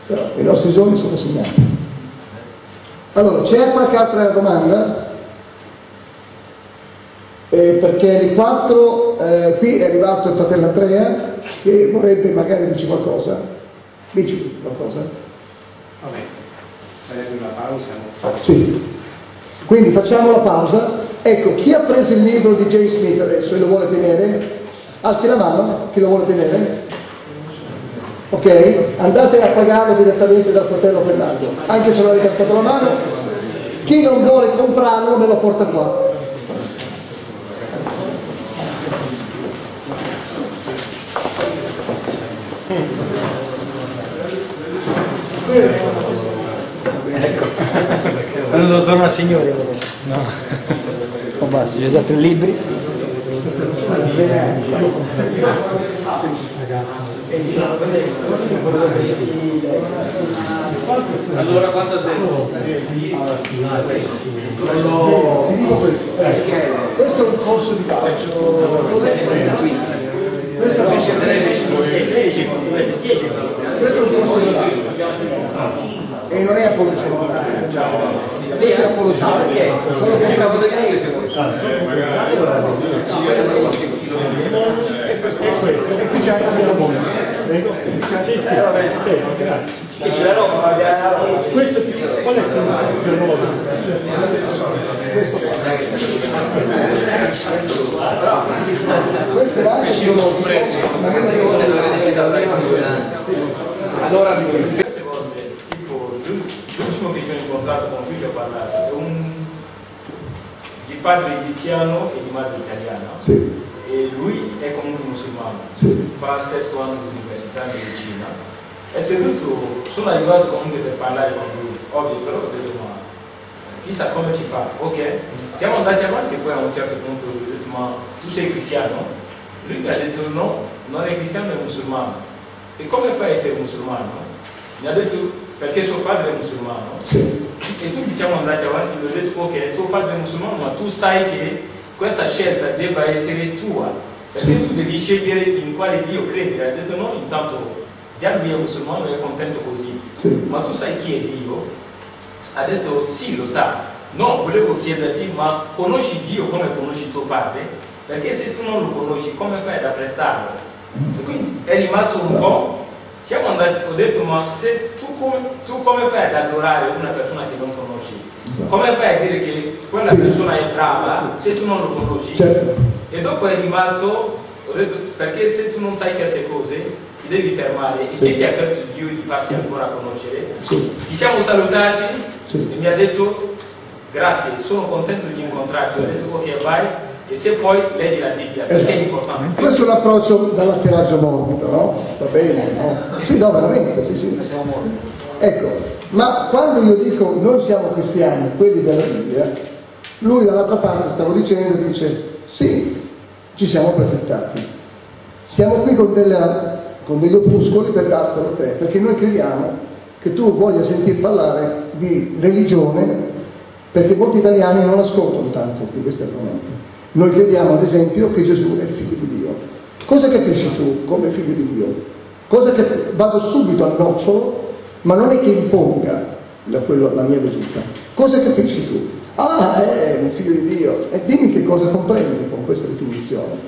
Però i nostri giorni sono segnati. Allora, c'è qualche altra domanda? Eh, perché le quattro, eh, qui è arrivato il fratello Andrea che vorrebbe magari dirci qualcosa. Dici qualcosa? Vabbè, sarebbe una pausa. Sì. Quindi facciamo la pausa. Ecco, chi ha preso il libro di J. Smith adesso e lo vuole tenere? Alzi la mano, chi lo vuole tenere? Ok? Andate a pagarlo direttamente dal fratello Fernando, anche se non avete alzato la mano. Chi non vuole comprarlo me lo porta qua. Ecco, quando torna signore, no? Oh, basta, ci sono altri libri. Allora quando devo questo è un corso di calcio, questo è un corso di calcio. Questo è un corso di base e non è apologetico, questo è apologetico, solo che è questo, e qui c'è anche un buon mondo. Sì, sì, grazie. Questo è più, qual è il modo? Questo è anche il modo, ma io devo della. Allora, diverse volte, tipo l'ultimo che ti ho incontrato con cui ti ho parlato è un di padre egiziano e di madre italiana. Sì. E lui è comunque musulmano, sì. Fa il sesto anno di università di Medina. È seduto, sono arrivato comunque per parlare con lui, ovvio, però ho detto ma chissà come si fa, ok? Siamo andati avanti e poi a un certo punto ho detto ma tu sei cristiano? Lui mi ha detto no, non è cristiano, è musulmano. E come fai a essere musulmano? Mi ha detto perché suo padre è musulmano, sì. E quindi siamo andati avanti, gli ho detto ok, tuo padre è musulmano, ma tu sai che questa scelta debba essere tua, perché sì. Tu devi scegliere in quale Dio credere. Ha detto no, intanto già lui è musulmano e è contento così, sì. Ma tu sai chi è Dio? Ha detto sì, lo sa. No, volevo chiederti, ma conosci Dio come conosci tuo padre? Perché se tu non lo conosci, come fai ad apprezzarlo? E quindi è rimasto un po' siamo andati, ho detto, ma se tu, com tu come fai ad adorare una persona che non conosci? Esatto. Come fai a dire che quella sì. persona è brava sì. se tu non lo conosci? Certo. E dopo è rimasto, ho detto, perché se tu non sai queste cose ti devi fermare e sì. chiedi a questo Dio di farsi ancora conoscere. Sì. Ci siamo salutati sì. e mi ha detto grazie, sono contento di incontrarti. Sì. Ho detto ok, vai. E se poi leggi la Bibbia, esatto. perché è importante. Questo è un approccio dall'atterraggio morbido, no? Va bene, no? Sì, no, veramente, sì, sì. Ecco, ma quando io dico noi siamo cristiani, quelli della Bibbia, lui dall'altra parte, stavo dicendo, dice sì, ci siamo presentati. Siamo qui con, della, con degli opuscoli per dartelo a te, perché noi crediamo che tu voglia sentir parlare di religione, perché molti italiani non ascoltano tanto di questi argomenti. Noi crediamo, ad esempio, che Gesù è il figlio di Dio. Cosa capisci tu come figlio di Dio? Cosa che vado subito al nocciolo, ma non è che imponga la, quello, la mia veduta. Cosa capisci tu? Ah, è un figlio di Dio. E dimmi che cosa comprendi con questa definizione.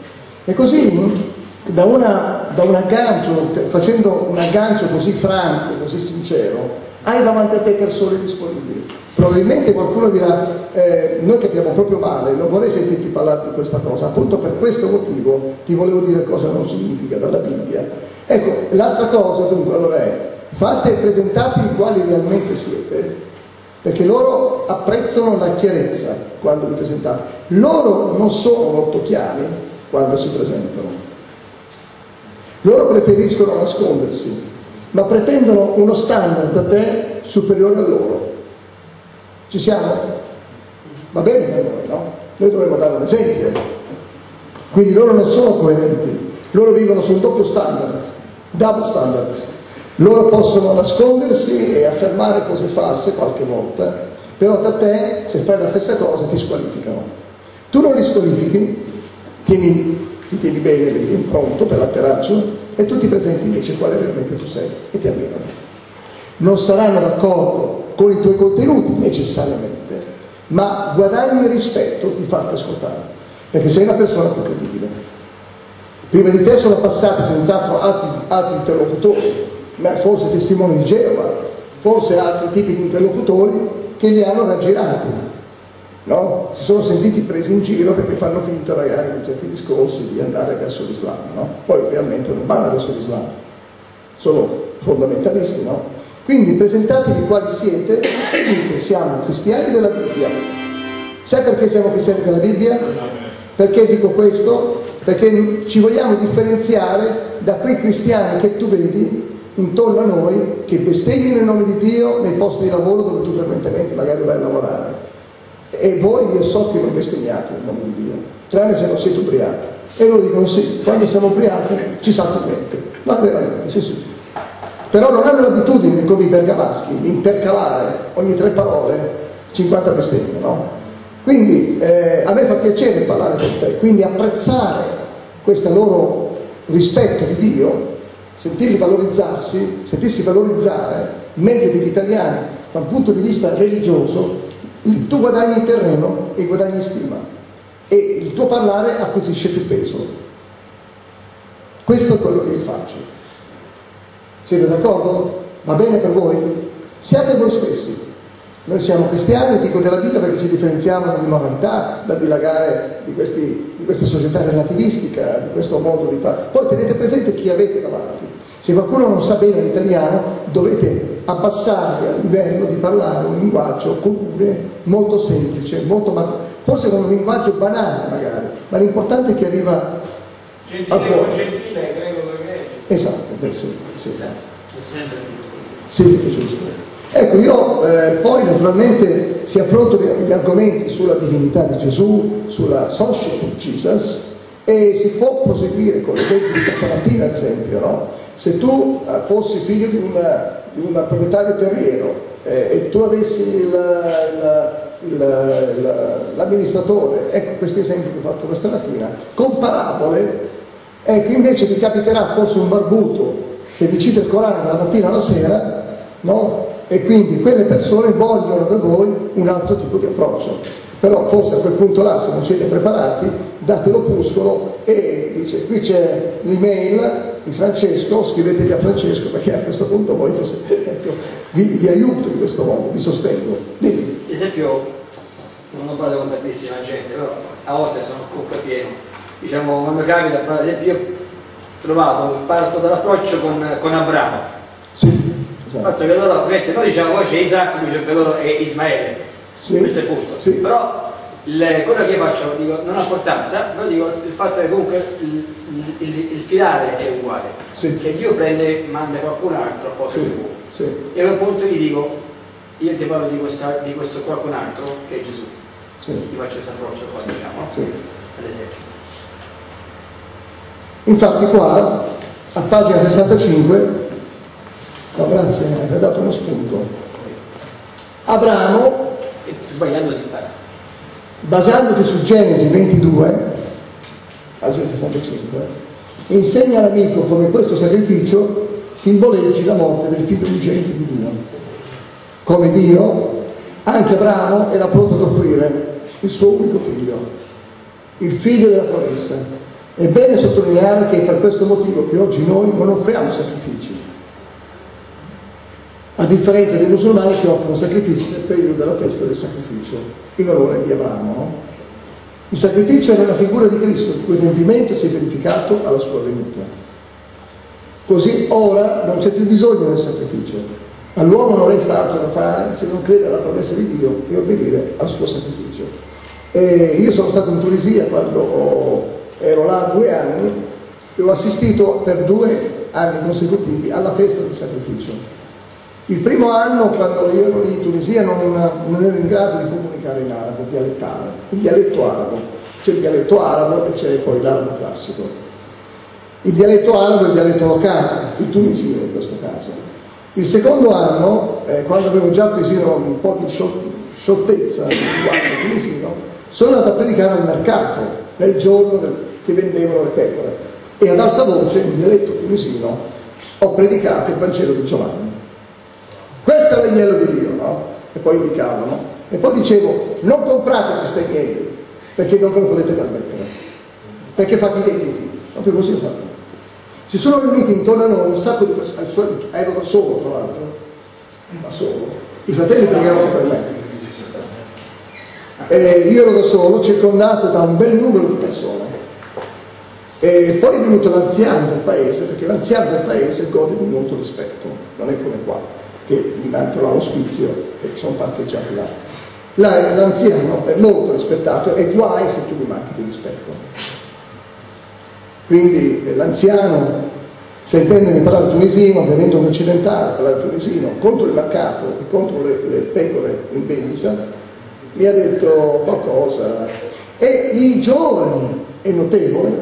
E così, da, una, da un aggancio, facendo un aggancio così franco, così sincero, hai davanti a te persone disponibili. Probabilmente qualcuno dirà, eh, noi capiamo proprio male, non vorrei sentirti parlare di questa cosa, appunto per questo motivo ti volevo dire cosa non significa dalla Bibbia. Ecco, l'altra cosa dunque allora è, fate presentatevi quali realmente siete, perché loro apprezzano la chiarezza quando vi presentate. Loro non sono molto chiari quando si presentano. Loro preferiscono nascondersi, ma pretendono uno standard da te superiore a loro. Ci siamo? Va bene per noi, no? Noi dovremmo dare un esempio. Quindi loro non sono coerenti, loro vivono sul doppio standard, double standard. Loro possono nascondersi e affermare cose false qualche volta, però da te, se fai la stessa cosa, ti squalificano. Tu non li squalifichi, tieni, ti tieni bene lì, pronto per l'atterraggio, e tu ti presenti invece quale veramente tu sei e ti ammirano. Non saranno d'accordo con i tuoi contenuti necessariamente, ma guadagni il rispetto di farti ascoltare, perché sei una persona più credibile. Prima di te sono passati senz'altro altri, altri interlocutori, ma forse testimoni di Geova, forse altri tipi di interlocutori che li hanno raggirati, no? Si sono sentiti presi in giro perché fanno finta magari con certi discorsi di andare verso l'Islam, no? Poi realmente non vanno verso l'Islam, sono fondamentalisti, no? Quindi presentatevi quali siete, dite siamo cristiani della Bibbia. Sai perché siamo cristiani della Bibbia? Perché dico questo? Perché ci vogliamo differenziare da quei cristiani che tu vedi intorno a noi, che bestemmiano il nome di Dio nei posti di lavoro dove tu frequentemente magari vai a lavorare. E voi, io so che non bestemmiate il nome di Dio, tranne se non siete ubriachi. E loro dicono sì, quando siamo ubriachi ci salta in mente. Ma veramente, sì sì. Però non hanno l'abitudine, come i bergamaschi, di intercalare ogni tre parole cinquanta bestemmie, no? Quindi eh, a me fa piacere parlare con te, quindi apprezzare questo loro rispetto di Dio, sentirli valorizzarsi, sentirsi valorizzare meglio degli italiani dal punto di vista religioso, tu guadagni terreno e guadagni stima e il tuo parlare acquisisce più peso. Questo è quello che vi faccio. Siete d'accordo? Va bene per voi? Siate voi stessi. Noi siamo cristiani, dico della vita perché ci differenziamo dall'immoralità, dal dilagare di, questi, di questa società relativistica, di questo modo di fare. Poi tenete presente chi avete davanti. Se qualcuno non sa bene l'italiano, dovete abbassarvi al livello di parlare un linguaggio comune, molto semplice, molto forse con un linguaggio banale magari, ma l'importante è che arriva al cuore. Esatto, penso, sì. Sì, è giusto. Ecco, io eh, poi naturalmente si affrontano gli argomenti sulla divinità di Gesù, sulla sonship of Jesus, e si può proseguire con l'esempio di questa mattina, ad esempio, no? Se tu eh, fossi figlio di un proprietario terriero eh, e tu avessi l'amministratore, ecco questo esempio che ho fatto questa mattina, con parabole. Ecco, invece vi capiterà forse un barbuto che vi cita il Corano dalla mattina alla sera, no? E quindi quelle persone vogliono da voi un altro tipo di approccio. Però forse a quel punto là, se non siete preparati, date l'opuscolo e dice, qui c'è l'email di Francesco, scrivetevi a Francesco perché a questo punto voi ecco, vi, vi aiuto in questo modo, vi sostengo. Dimmi. Ad esempio, non parlo con tantissima gente, però a Ostia sono comunque pieno. Diciamo, quando capita, per esempio, io ho trovato, parto dall'approccio con, con Abramo. Sì. Esatto. Fatto che loro, ovviamente, noi diciamo, poi c'è Isacco, dice che loro è Ismaele. Sì. Questo è il punto. Sì. Però, Le, quello che io faccio dico, non ha importanza, però dico il fatto che comunque il, il, il, il finale è uguale, sì. Che Dio prende e manda qualcun altro o sì. Sì. E a quel punto gli dico, io ti parlo di, questa, di questo qualcun altro che è Gesù, sì. Ti faccio questo approccio qua, sì. Diciamo, sì. Ad esempio. Infatti qua, a pagina sessantacinque, no, grazie, mi ha dato uno spunto, Abramo, e sbagliando si impara. Basandoti su Genesi ventidue, pagina sessantacinque, insegna all'amico come questo sacrificio simboleggi la morte del figlio unigenito di Dio. Come Dio, anche Abramo era pronto ad offrire il suo unico figlio, il figlio della promessa. È bene sottolineare che è per questo motivo che oggi noi non offriamo sacrifici, a differenza dei musulmani che offrono sacrifici nel periodo della festa del sacrificio, in onore di Abramo. No? Il sacrificio era una figura di Cristo, il cui adempimento si è verificato alla sua venuta. Così ora non c'è più bisogno del sacrificio, all'uomo non resta altro da fare se non crede alla promessa di Dio e obbedire al suo sacrificio. E io sono stato in Tunisia quando ero là due anni e ho assistito per due anni consecutivi alla festa del sacrificio. Il primo anno, quando io ero lì in Tunisia, non, non ero in grado di comunicare in arabo, dialettale, il dialetto arabo. C'è il dialetto arabo e c'è poi l'arabo classico. Il dialetto arabo è il dialetto locale, il tunisino in questo caso. Il secondo anno, eh, quando avevo già acquisito un po' di scioltezza del linguaggio tunisino, sono andato a predicare al mercato, nel giorno del, che vendevano le pecore. E ad alta voce, in dialetto tunisino, ho predicato il Vangelo di Giovanni. Questo è l'agnello di Dio, no? E poi indicavano. E poi dicevo, non comprate questi agnelli, perché non ve lo potete permettere. Perché fate i debiti. Proprio così ho fatto. Si sono riuniti intorno a noi un sacco di persone, ero da solo tra l'altro, da solo. I fratelli pregavano per me. E io ero da solo, circondato da un bel numero di persone. E poi è venuto l'anziano del paese, perché l'anziano del paese gode di molto rispetto, non è come qua. Che diventano all'ospizio e sono parcheggiati là. L'anziano è molto rispettato e guai se tu mi manchi di rispetto. Quindi l'anziano, sentendomi parlare tunisino, vedendo un occidentale parlare tunisino contro il mercato e contro le, le pecore in vendita, mi ha detto qualcosa. E i giovani, è notevole,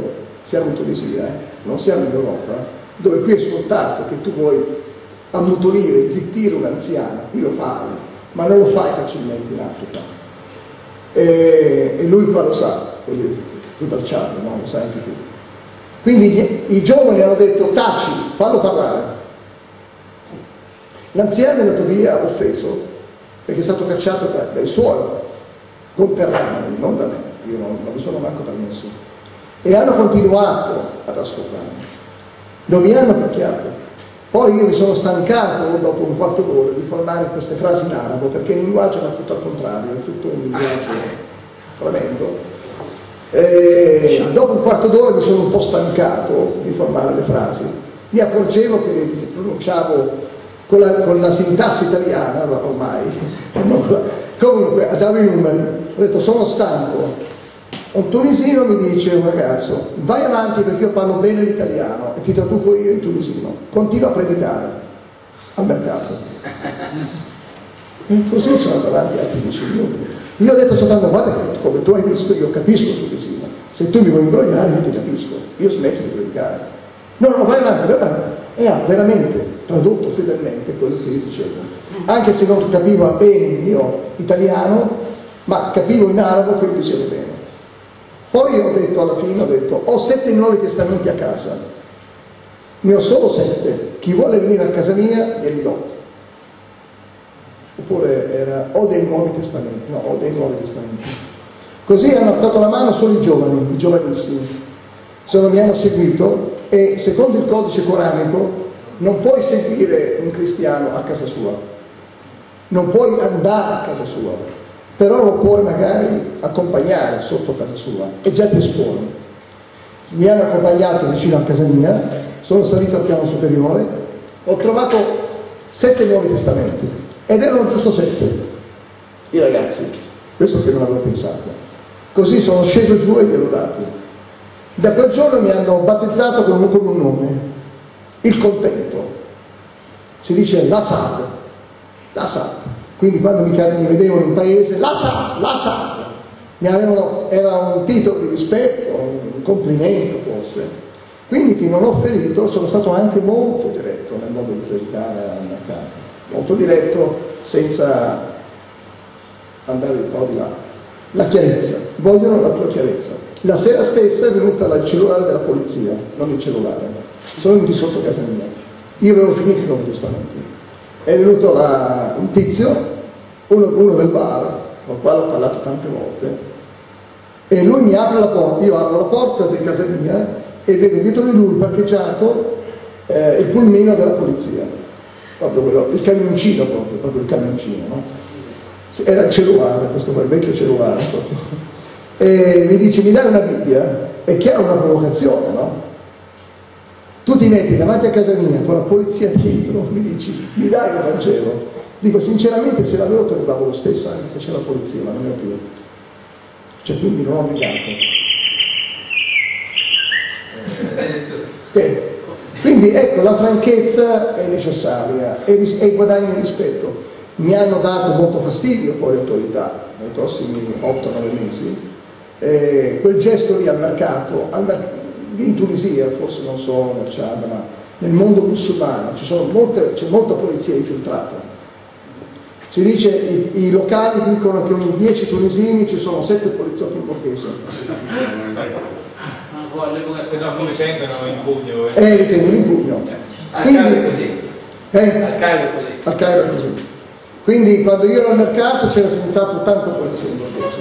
siamo in Tunisia, eh? Non siamo in Europa, dove qui è scontato che tu vuoi ammutolire, zittire un anziano, qui lo fai, ma non lo fai facilmente in Africa. E, e lui qua lo sa, vuol dire, tu dal cielo, no? Lo sai anche tu. Quindi gli, i giovani hanno detto, taci, fallo parlare. L'anziano è andato via offeso, perché è stato cacciato dai suoi conterranei, non da me, io non, non mi sono manco permesso. E hanno continuato ad ascoltarmi, non mi hanno picchiato. Poi io mi sono stancato dopo un quarto d'ora di formare queste frasi in arabo, perché il linguaggio era tutto al contrario, è tutto un linguaggio tremendo. E dopo un quarto d'ora mi sono un po' stancato di formare le frasi. Mi accorgevo che le pronunciavo con la, con la sintassi italiana, ormai. Comunque, davo i numeri, ho detto sono stanco. Un tunisino mi dice, un ragazzo, vai avanti perché io parlo bene l'italiano e ti traduco io in tunisino, continua a predicare al mercato. E così sono andato avanti altri dieci minuti. Io ho detto soltanto, guarda che come tu hai visto io capisco il tunisino, se tu mi vuoi imbrogliare io ti capisco, io smetto di predicare. No, no, vai avanti, vai avanti. E ha veramente tradotto fedelmente quello che io dicevo. Anche se non capiva bene il mio italiano, ma capivo in arabo che lo dicevo bene. Poi ho detto alla fine, ho detto, ho sette nuovi testamenti a casa, ne ho solo sette, chi vuole venire a casa mia glieli do. Oppure era, ho dei nuovi testamenti, no, ho dei nuovi testamenti. Così hanno alzato la mano solo i giovani, i giovanissimi. se non mi hanno seguito, e secondo il codice coranico non puoi seguire un cristiano a casa sua, non puoi andare a casa sua, però lo puoi magari accompagnare sotto casa sua e già ti espone. Mi hanno accompagnato vicino a casa mia, sono salito al piano superiore, ho trovato sette nuovi testamenti ed erano giusto sette i ragazzi, questo che non avevo pensato. Così sono sceso giù e gliel'ho dato. Da quel giorno mi hanno battezzato con un, con un nome, il contento, si dice la sad, la sad. Quindi quando mi, mi vedevano in paese, la sad, la sad, mi avevano, era un titolo di rispetto, un complimento forse. Quindi che non ho ferito, sono stato anche molto diretto nel modo di predicare al mercato, molto diretto senza andare un po' di là. La chiarezza, vogliono la tua chiarezza. La sera stessa è venuta il cellulare della polizia, non il cellulare. Sono venuti sotto casa mia, io avevo finito il Nuovo Testamento, è venuto la, un tizio, uno, uno del bar con il quale ho parlato tante volte, e lui mi apre la porta, io apro la porta di casa mia e vedo dietro di lui parcheggiato eh, il pulmino della polizia, proprio quello, il camioncino proprio, proprio il camioncino, no? Era il cellulare, questo qua, il vecchio cellulare proprio. E mi dice, mi dai una Bibbia? È chiaro una provocazione, no? Tu ti metti davanti a casa mia con la polizia dietro, mi dici, mi dai un Vangelo? Dico, sinceramente se l'avevo te lo davo lo stesso, anche se c'è la polizia, ma non ne ho più. Cioè, quindi non ho obbligato. Bene, quindi ecco, la franchezza è necessaria e, ris e guadagna rispetto. Mi hanno dato molto fastidio poi le autorità, nei prossimi otto nove mesi. Eh, quel gesto lì al mercato, al mercato, in Tunisia, forse non so, nel Ciad, ma nel mondo musulmano c'è molta polizia infiltrata. Si dice, i, i locali dicono che ogni dieci tunisini ci sono sette poliziotti in borghese. No, come sentono in pugno. Eh, li tengono in pugno. Quindi, al Cairo è così. Eh? Al Cairo è così. Al Cairo è così. Quindi quando io ero al mercato c'era senz'altro tanta polizia in borghese.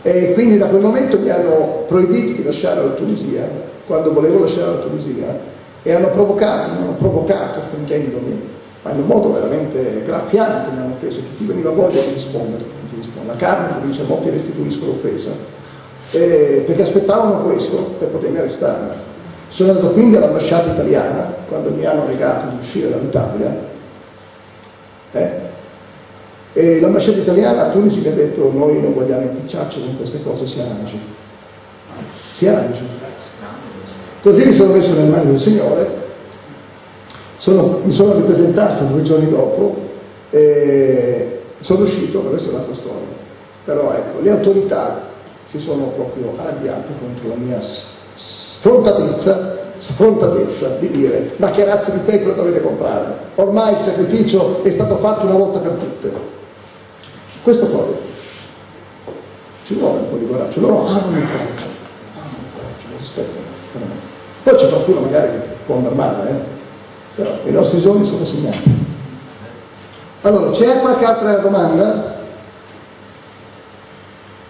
E quindi da quel momento mi hanno proibito di lasciare la Tunisia, quando volevo lasciare la Tunisia, e hanno provocato, mi hanno provocato offendendomi, ma in un modo veramente graffiante mi hanno offeso, che ti veniva voglia di risponderti, non ti rispondo. La carne ti dice, mo ti restituisco l'offesa, eh, perché aspettavano questo per potermi arrestare. Sono andato quindi all'ambasciata italiana, quando mi hanno negato di uscire dall'Italia, eh? E l'ambasciata italiana a Tunisi mi ha detto, noi non vogliamo impicciarci con queste cose, si arrangi, si arrangi. Così mi sono messo nelle mani del Signore, sono, mi sono ripresentato due giorni dopo e sono uscito, ma questa è un'altra storia. Però ecco, le autorità si sono proprio arrabbiate contro la mia sfrontatezza, sfrontatezza di dire, ma che razza di pecora dovete comprare? Ormai il sacrificio è stato fatto una volta per tutte. Questo qua ci vuole un po' di coraggio, loro hanno un coraggio, hanno un coraggio, lo rispettano. Poi c'è qualcuno magari che può andare male, eh? Però i nostri giorni sono segnati. Allora, c'è qualche altra domanda?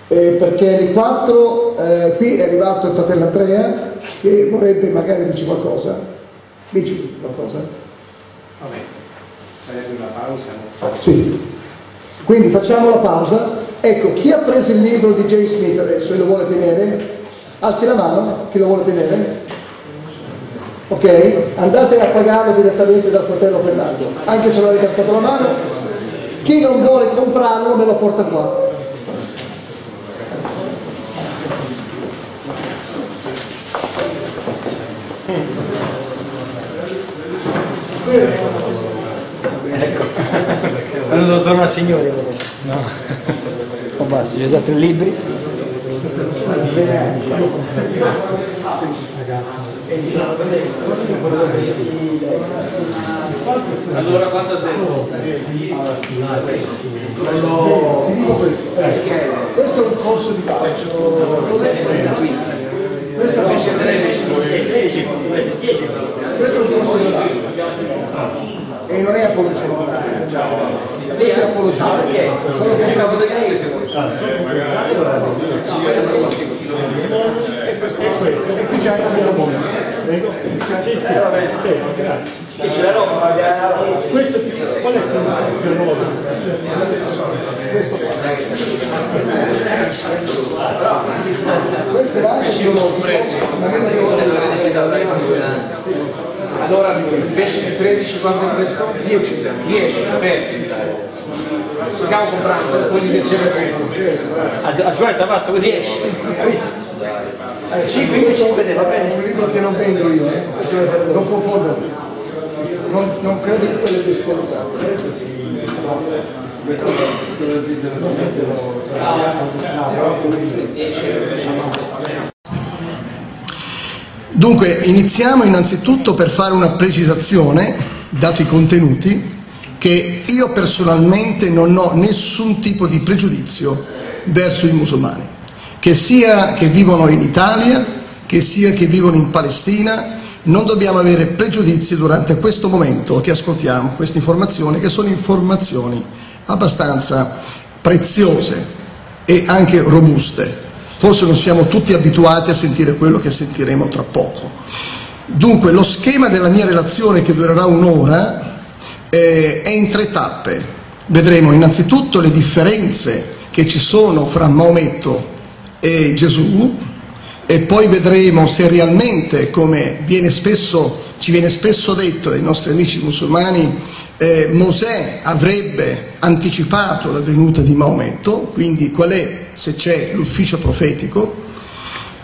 Eh, perché le quattro, eh, qui è arrivato il fratello Andrea che vorrebbe magari dirci qualcosa. Dici qualcosa? Vabbè, sarebbe una pausa. Sì. Quindi facciamo la pausa. Ecco, chi ha preso il libro di J. Smith adesso e lo vuole tenere? Alzi la mano, chi lo vuole tenere? Ok? Andate a pagarlo direttamente dal fratello Fernando, anche se non avete alzato la mano. Chi non vuole comprarlo me lo porta qua. Ecco. Allora torna al Signore, no? Oh, basta, ci sono altri libri. Allora quando devo ti dico questo, perché questo è un corso di base. Questo è un corso di base. E non è apologetico, questo è apologetico, solo che è un capo di lei, se vuoi. E è questo, è questo. E qui c'è anche un Romone. Sì, sì, grazie. E c'è la Roma, questo più, qual è il più nuovo? Questo qua. Questo è anche più nuovo. Allora, invece di tredici quanto è questo? dieci. dieci, bene. Stiamo comprando, quelli che c'è per ascolta, ha fatto così, dieci. cinque, cinque, è un libro che non vendo io, non confondo, non, non credo in quelle bestialità. Questo sì, questo sì. Dunque, iniziamo innanzitutto per fare una precisazione, dato i contenuti, che io personalmente non ho nessun tipo di pregiudizio verso i musulmani. Che sia che vivono in Italia, che sia che vivono in Palestina, non dobbiamo avere pregiudizi durante questo momento che ascoltiamo queste informazioni, che sono informazioni abbastanza preziose e anche robuste. Forse non siamo tutti abituati a sentire quello che sentiremo tra poco. Dunque, lo schema della mia relazione, che durerà un'ora, eh, è in tre tappe. Vedremo innanzitutto le differenze che ci sono fra Maometto e Gesù, e poi vedremo se realmente, come viene spesso, ci viene spesso detto dai nostri amici musulmani, eh, Mosè avrebbe anticipato la venuta di Maometto, quindi qual è, se c'è, l'ufficio profetico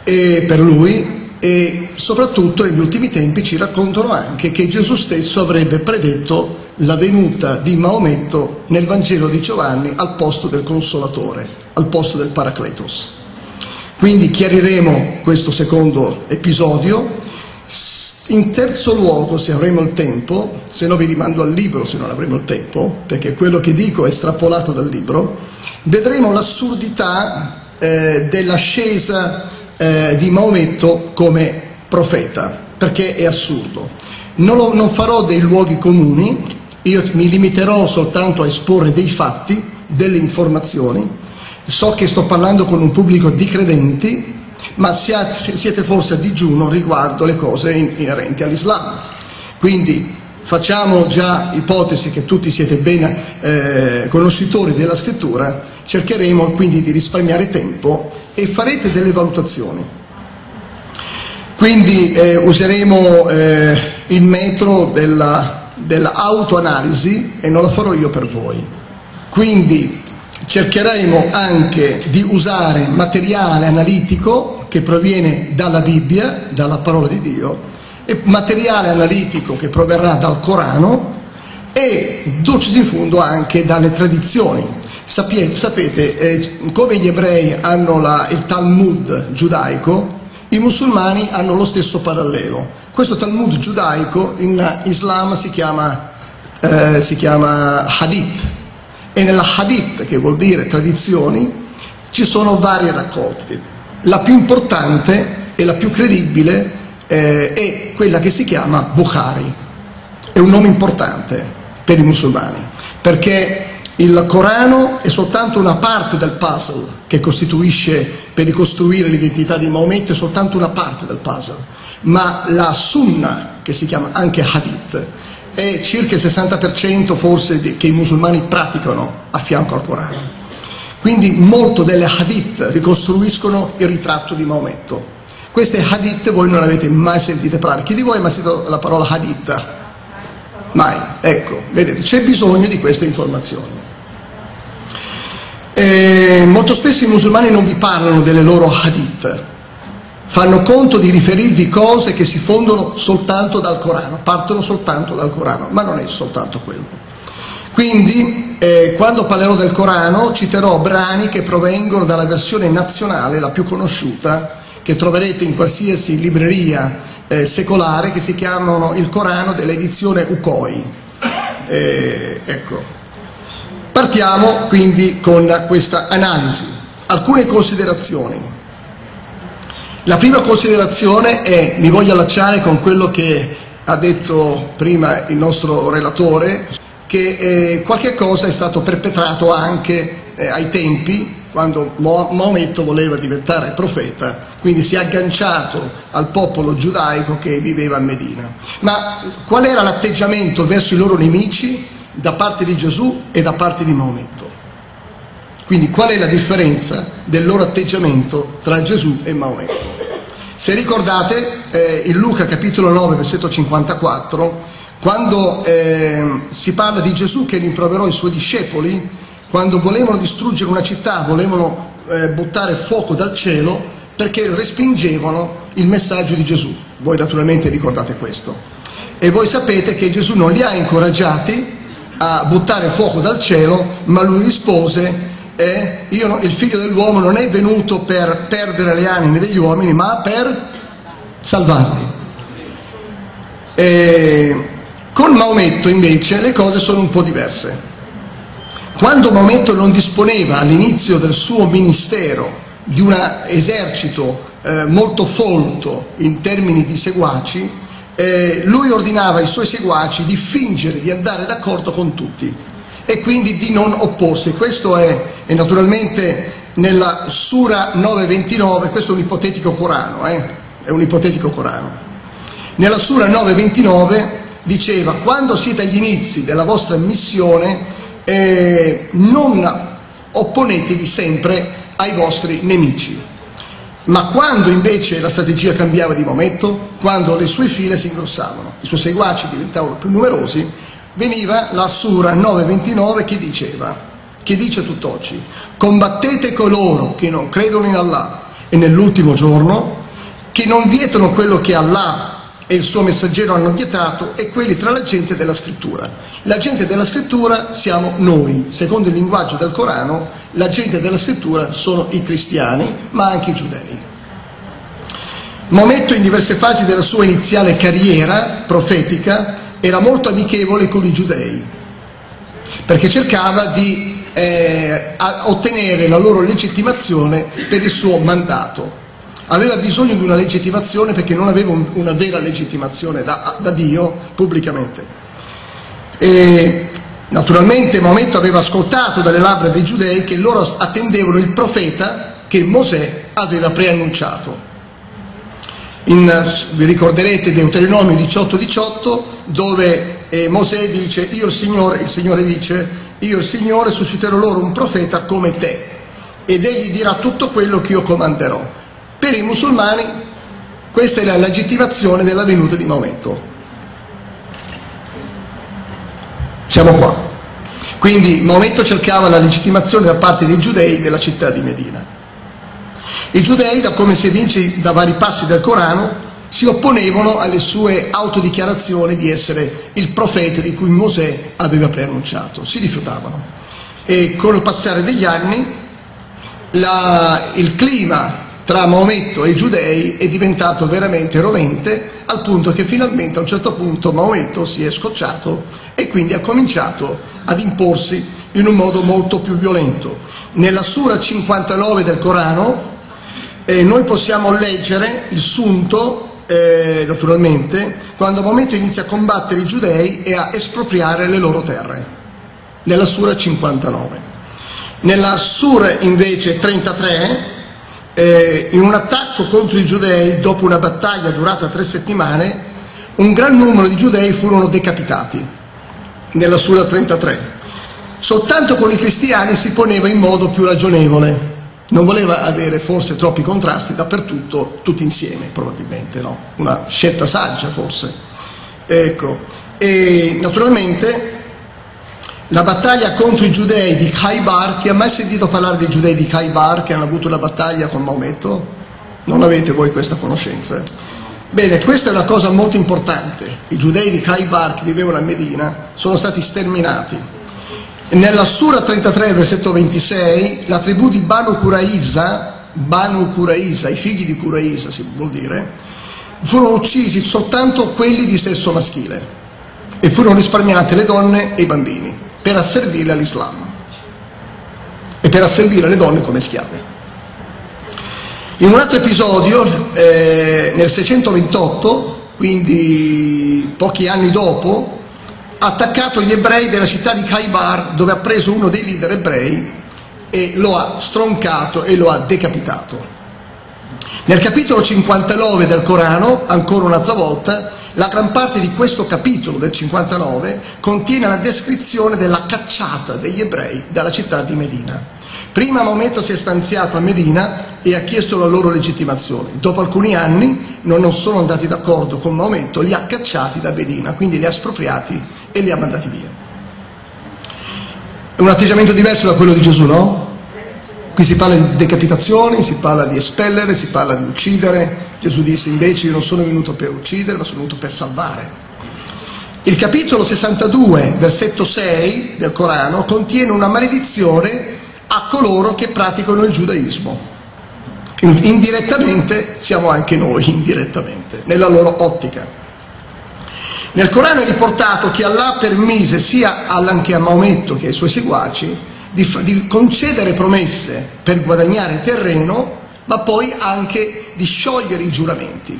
eh, per lui, e soprattutto negli ultimi tempi ci raccontano anche che Gesù stesso avrebbe predetto la venuta di Maometto nel Vangelo di Giovanni al posto del Consolatore, al posto del Paracletos. Quindi chiariremo questo secondo episodio. In terzo luogo, se avremo il tempo, se no vi rimando al libro se non avremo il tempo, perché quello che dico è estrapolato dal libro, vedremo l'assurdità eh, dell'ascesa eh, di Maometto come profeta, perché è assurdo. Non, lo, non farò dei luoghi comuni, io mi limiterò soltanto a esporre dei fatti, delle informazioni. So che sto parlando con un pubblico di credenti, ma siete forse a digiuno riguardo le cose inerenti all'Islam. Quindi facciamo già ipotesi che tutti siete ben eh, conoscitori della scrittura, cercheremo quindi di risparmiare tempo e farete delle valutazioni. Quindi eh, useremo eh, il metro della, della autoanalisi, e non la farò io per voi. Quindi cercheremo anche di usare materiale analitico che proviene dalla Bibbia, dalla parola di Dio, e materiale analitico che proverrà dal Corano e, dulcis in fundo, anche dalle tradizioni. Sapete, sapete eh, come gli ebrei hanno la, il Talmud giudaico, i musulmani hanno lo stesso parallelo. Questo Talmud giudaico in Islam si chiama, eh, si chiama Hadith. E nella Hadith, che vuol dire tradizioni, ci sono varie raccolte. La più importante e la più credibile eh, è quella che si chiama Bukhari. È un nome importante per i musulmani, perché il Corano è soltanto una parte del puzzle che costituisce, per ricostruire l'identità di Maometto, è soltanto una parte del puzzle. Ma la Sunna, che si chiama anche Hadith, è circa il sessanta per cento forse che i musulmani praticano a fianco al Corano. Quindi molto delle hadith ricostruiscono il ritratto di Maometto. Queste hadith voi non avete mai sentite parlare. Chi di voi ha mai sentito la parola hadith? Mai. Ecco, vedete, c'è bisogno di queste informazioni. E molto spesso i musulmani non vi parlano delle loro hadith. Fanno conto di riferirvi cose che si fondono soltanto dal Corano, partono soltanto dal Corano, ma non è soltanto quello. Quindi, eh, quando parlerò del Corano, citerò brani che provengono dalla versione nazionale, la più conosciuta, che troverete in qualsiasi libreria eh, secolare, che si chiamano il Corano dell'edizione U C O I. Eh, ecco. Partiamo quindi con questa analisi. Alcune considerazioni. La prima considerazione è, mi voglio allacciare con quello che ha detto prima il nostro relatore, che eh, qualche cosa è stato perpetrato anche eh, ai tempi quando Maometto voleva diventare profeta, quindi si è agganciato al popolo giudaico che viveva a Medina. Ma qual era l'atteggiamento verso i loro nemici da parte di Gesù e da parte di Maometto? Quindi qual è la differenza del loro atteggiamento tra Gesù e Maometto? Se ricordate, eh, in Luca capitolo nove, versetto cinquantaquattro, quando eh, si parla di Gesù che rimproverò i suoi discepoli, quando volevano distruggere una città, volevano eh, buttare fuoco dal cielo perché respingevano il messaggio di Gesù. Voi naturalmente ricordate questo. E voi sapete che Gesù non li ha incoraggiati a buttare fuoco dal cielo, ma lui rispose, eh, io, il figlio dell'uomo non è venuto per perdere le anime degli uomini, ma per salvarli. E con Maometto invece le cose sono un po' diverse. Quando Maometto non disponeva all'inizio del suo ministero di un esercito eh, molto folto in termini di seguaci, eh, lui ordinava ai suoi seguaci di fingere di andare d'accordo con tutti e quindi di non opporsi. Questo è, è naturalmente nella Sura nove ventinove, questo è un ipotetico Corano, eh? È un ipotetico Corano. Nella Sura nove ventinove diceva: quando siete agli inizi della vostra missione, Eh, non opponetevi sempre ai vostri nemici. Ma quando invece la strategia cambiava di Maometto, quando le sue file si ingrossavano, i suoi seguaci diventavano più numerosi, veniva la Sura nove ventinove che diceva, che dice tutt'oggi: combattete coloro che non credono in Allah e nell'ultimo giorno, che non vietano quello che Allah e il suo messaggero hanno vietato, e quelli tra la gente della scrittura. La gente della scrittura siamo noi, secondo il linguaggio del Corano la gente della scrittura sono i cristiani, ma anche i giudei. Maometto in diverse fasi della sua iniziale carriera profetica era molto amichevole con i giudei, perché cercava di eh, ottenere la loro legittimazione per il suo mandato. Aveva bisogno di una legittimazione perché non aveva una vera legittimazione da, da Dio pubblicamente. E naturalmente Maometto aveva ascoltato dalle labbra dei giudei che loro attendevano il profeta che Mosè aveva preannunciato. In, vi ricorderete Deuteronomio diciotto diciotto, dove eh, Mosè dice: io il Signore, il Signore dice, io il Signore susciterò loro un profeta come te, ed egli dirà tutto quello che io comanderò. Per i musulmani questa è la legittimazione della venuta di Maometto. Siamo qua. Quindi Maometto cercava la legittimazione da parte dei giudei della città di Medina. I giudei, da come si evince da vari passi del Corano, si opponevano alle sue autodichiarazioni di essere il profeta di cui Mosè aveva preannunciato. Si rifiutavano. E col passare degli anni la, il clima tra Maometto e i giudei è diventato veramente rovente, al punto che finalmente a un certo punto Maometto si è scocciato e quindi ha cominciato ad imporsi in un modo molto più violento. Nella Sura cinquantanove del Corano eh, noi possiamo leggere il sunto, eh, naturalmente, quando Maometto inizia a combattere i giudei e a espropriare le loro terre. Nella Sura cinquantanove. Nella Sura invece trentatré, Eh, in un attacco contro i giudei, dopo una battaglia durata tre settimane, un gran numero di giudei furono decapitati. Nella Sura trentatré. Soltanto con i cristiani si poneva in modo più ragionevole, non voleva avere forse troppi contrasti dappertutto, tutti insieme, probabilmente, no? Una scelta saggia, forse. Ecco. E naturalmente la battaglia contro i giudei di Khaybar, chi ha mai sentito parlare dei giudei di Khaybar che hanno avuto una battaglia con Maometto? Non avete voi questa conoscenza? Bene, questa è una cosa molto importante. I giudei di Khaybar che vivevano a Medina sono stati sterminati. Nella Sura trentatré, versetto ventisei, la tribù di Banu Qurayza, Banu Qurayza, i figli di Qurayza si vuol dire, furono uccisi soltanto quelli di sesso maschile e furono risparmiate le donne e i bambini, per asservire all'Islam e per asservire le donne come schiave. In un altro episodio, eh, nel seicentoventotto, quindi pochi anni dopo, ha attaccato gli ebrei della città di Khaybar, dove ha preso uno dei leader ebrei e lo ha stroncato e lo ha decapitato. Nel capitolo cinquantanove del Corano, ancora un'altra volta, la gran parte di questo capitolo del cinquantanove contiene la descrizione della cacciata degli ebrei dalla città di Medina. Prima Maometto si è stanziato a Medina e ha chiesto la loro legittimazione. Dopo alcuni anni non sono andati d'accordo con Maometto, li ha cacciati da Medina, quindi li ha espropriati e li ha mandati via. È un atteggiamento diverso da quello di Gesù, no? Qui si parla di decapitazioni, si parla di espellere, si parla di uccidere. Gesù disse invece: io non sono venuto per uccidere, ma sono venuto per salvare. Il capitolo sessantadue, versetto sei del Corano, contiene una maledizione a coloro che praticano il giudaismo. Indirettamente siamo anche noi, indirettamente, nella loro ottica. Nel Corano è riportato che Allah permise sia anche a Maometto che ai suoi seguaci Di, di concedere promesse per guadagnare terreno, ma poi anche di sciogliere i giuramenti.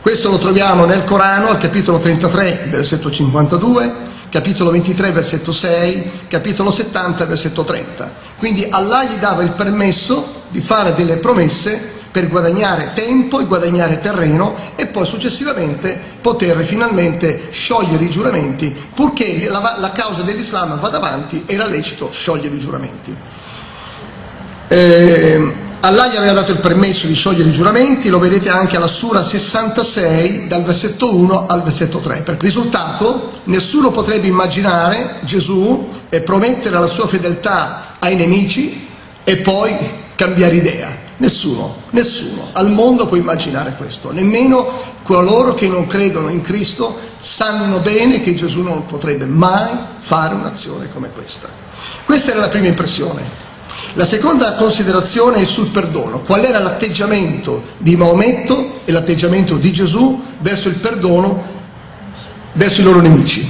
Questo lo troviamo nel Corano al capitolo trentatré, versetto cinquantadue, capitolo ventitré, versetto sei, capitolo settanta, versetto trenta. Quindi Allah gli dava il permesso di fare delle promesse per guadagnare tempo e guadagnare terreno e poi successivamente poter finalmente sciogliere i giuramenti, purché la, la causa dell'Islam vada avanti. Era lecito sciogliere i giuramenti. Eh, Allah gli aveva dato il permesso di sciogliere i giuramenti, lo vedete anche alla Sura sessantasei, dal versetto uno al versetto tre. Per risultato, nessuno potrebbe immaginare Gesù e promettere la sua fedeltà ai nemici e poi cambiare idea. Nessuno, nessuno al mondo può immaginare questo, nemmeno coloro che non credono in Cristo sanno bene che Gesù non potrebbe mai fare un'azione come questa. Questa era la prima impressione. La seconda considerazione è sul perdono. Qual era l'atteggiamento di Maometto e l'atteggiamento di Gesù verso il perdono, verso i loro nemici?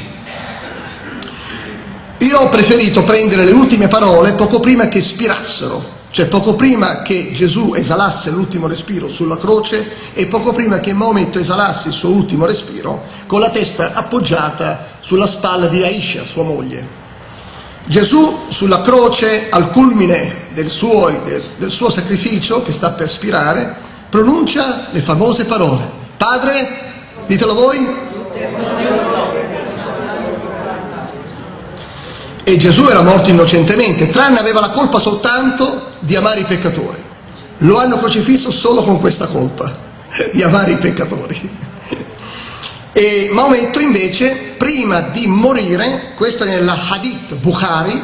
Io ho preferito prendere le ultime parole poco prima che spirassero. Cioè poco prima che Gesù esalasse l'ultimo respiro sulla croce e poco prima che Maometto esalasse il suo ultimo respiro con la testa appoggiata sulla spalla di Aisha, sua moglie. Gesù sulla croce, al culmine del suo, del, del suo sacrificio che sta per spirare, pronuncia le famose parole: Padre, ditelo voi. E Gesù era morto innocentemente, tranne aveva la colpa soltanto di amare i peccatori. Lo hanno crocifisso solo con questa colpa di amare i peccatori. E Maometto invece, prima di morire, questo è nella Hadith Bukhari,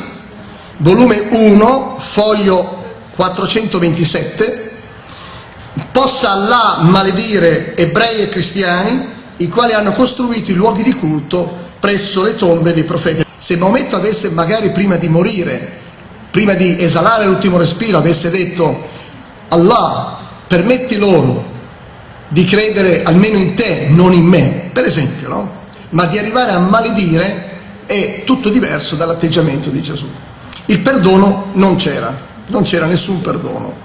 volume uno, foglio quattrocentoventisette, possa Allah maledire ebrei e cristiani, i quali hanno costruito i luoghi di culto presso le tombe dei profeti. Se Maometto avesse magari prima di morire, prima di esalare l'ultimo respiro, avesse detto: Allah, permetti loro di credere almeno in te, non in me, per esempio, no? Ma di arrivare a maledire è tutto diverso dall'atteggiamento di Gesù. Il perdono non c'era, non c'era nessun perdono.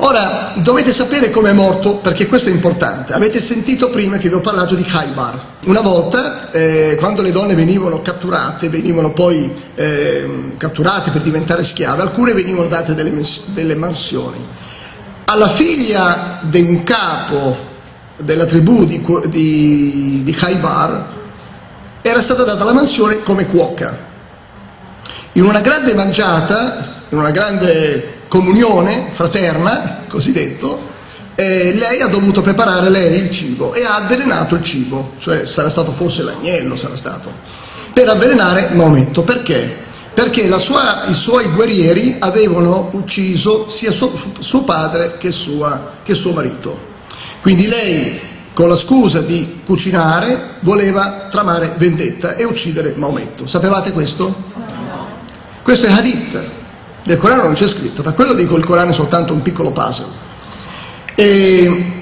Ora, dovete sapere come è morto, perché questo è importante. Avete sentito prima che vi ho parlato di Khaybar. Una volta, eh, quando le donne venivano catturate, venivano poi eh, catturate per diventare schiave, alcune venivano date delle, delle mansioni. Alla figlia di un capo della tribù di, di, di Khaybar era stata data la mansione come cuoca. In una grande mangiata, in una grande comunione fraterna, cosiddetto, eh, lei ha dovuto preparare lei il cibo e ha avvelenato il cibo, cioè sarà stato forse l'agnello, sarà stato, per avvelenare Maometto. Perché? Perché la sua, i suoi guerrieri avevano ucciso sia suo, suo padre che, sua, che suo marito. Quindi lei, con la scusa di cucinare, voleva tramare vendetta e uccidere Maometto. Sapevate questo? Questo è Hadith. Del Corano non c'è scritto, per quello dico il Corano è soltanto un piccolo puzzle. E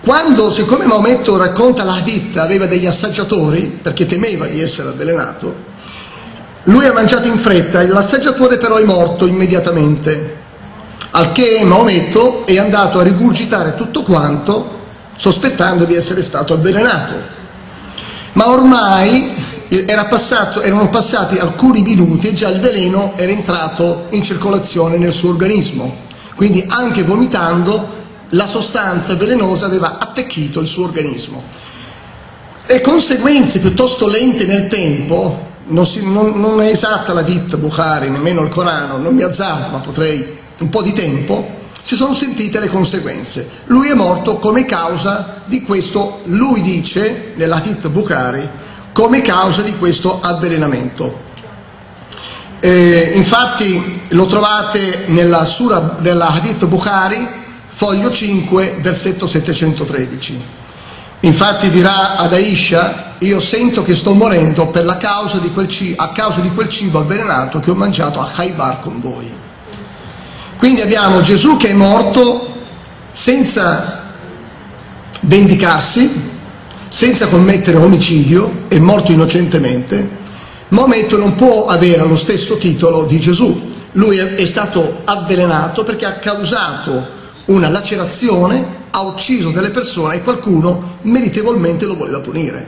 quando, siccome Maometto racconta la Hadith, aveva degli assaggiatori, perché temeva di essere avvelenato, lui ha mangiato in fretta, l'assaggiatore però è morto immediatamente, al che Maometto è andato a rigurgitare tutto quanto, sospettando di essere stato avvelenato. Ma ormai Era passato, erano passati alcuni minuti e già il veleno era entrato in circolazione nel suo organismo, quindi anche vomitando la sostanza velenosa aveva attecchito il suo organismo. E conseguenze piuttosto lente nel tempo, non, si, non, non è esatta la Hadith Bukhari, nemmeno il Corano, non mi azzardo, ma potrei un po' di tempo, si sono sentite le conseguenze. Lui è morto come causa di questo, lui dice nella Hadith Bukhari, come causa di questo avvelenamento. Eh, infatti lo trovate nella Sura della Hadith Bukhari, foglio cinque, versetto settecentotredici. Infatti dirà ad Aisha: io sento che sto morendo per la causa di quel cibo, a causa di quel cibo avvelenato che ho mangiato a Khaybar con voi. Quindi abbiamo Gesù che è morto senza vendicarsi, senza commettere omicidio, è morto innocentemente. Maometto non può avere lo stesso titolo di Gesù. Lui è stato avvelenato perché ha causato una lacerazione, ha ucciso delle persone e qualcuno meritevolmente lo voleva punire.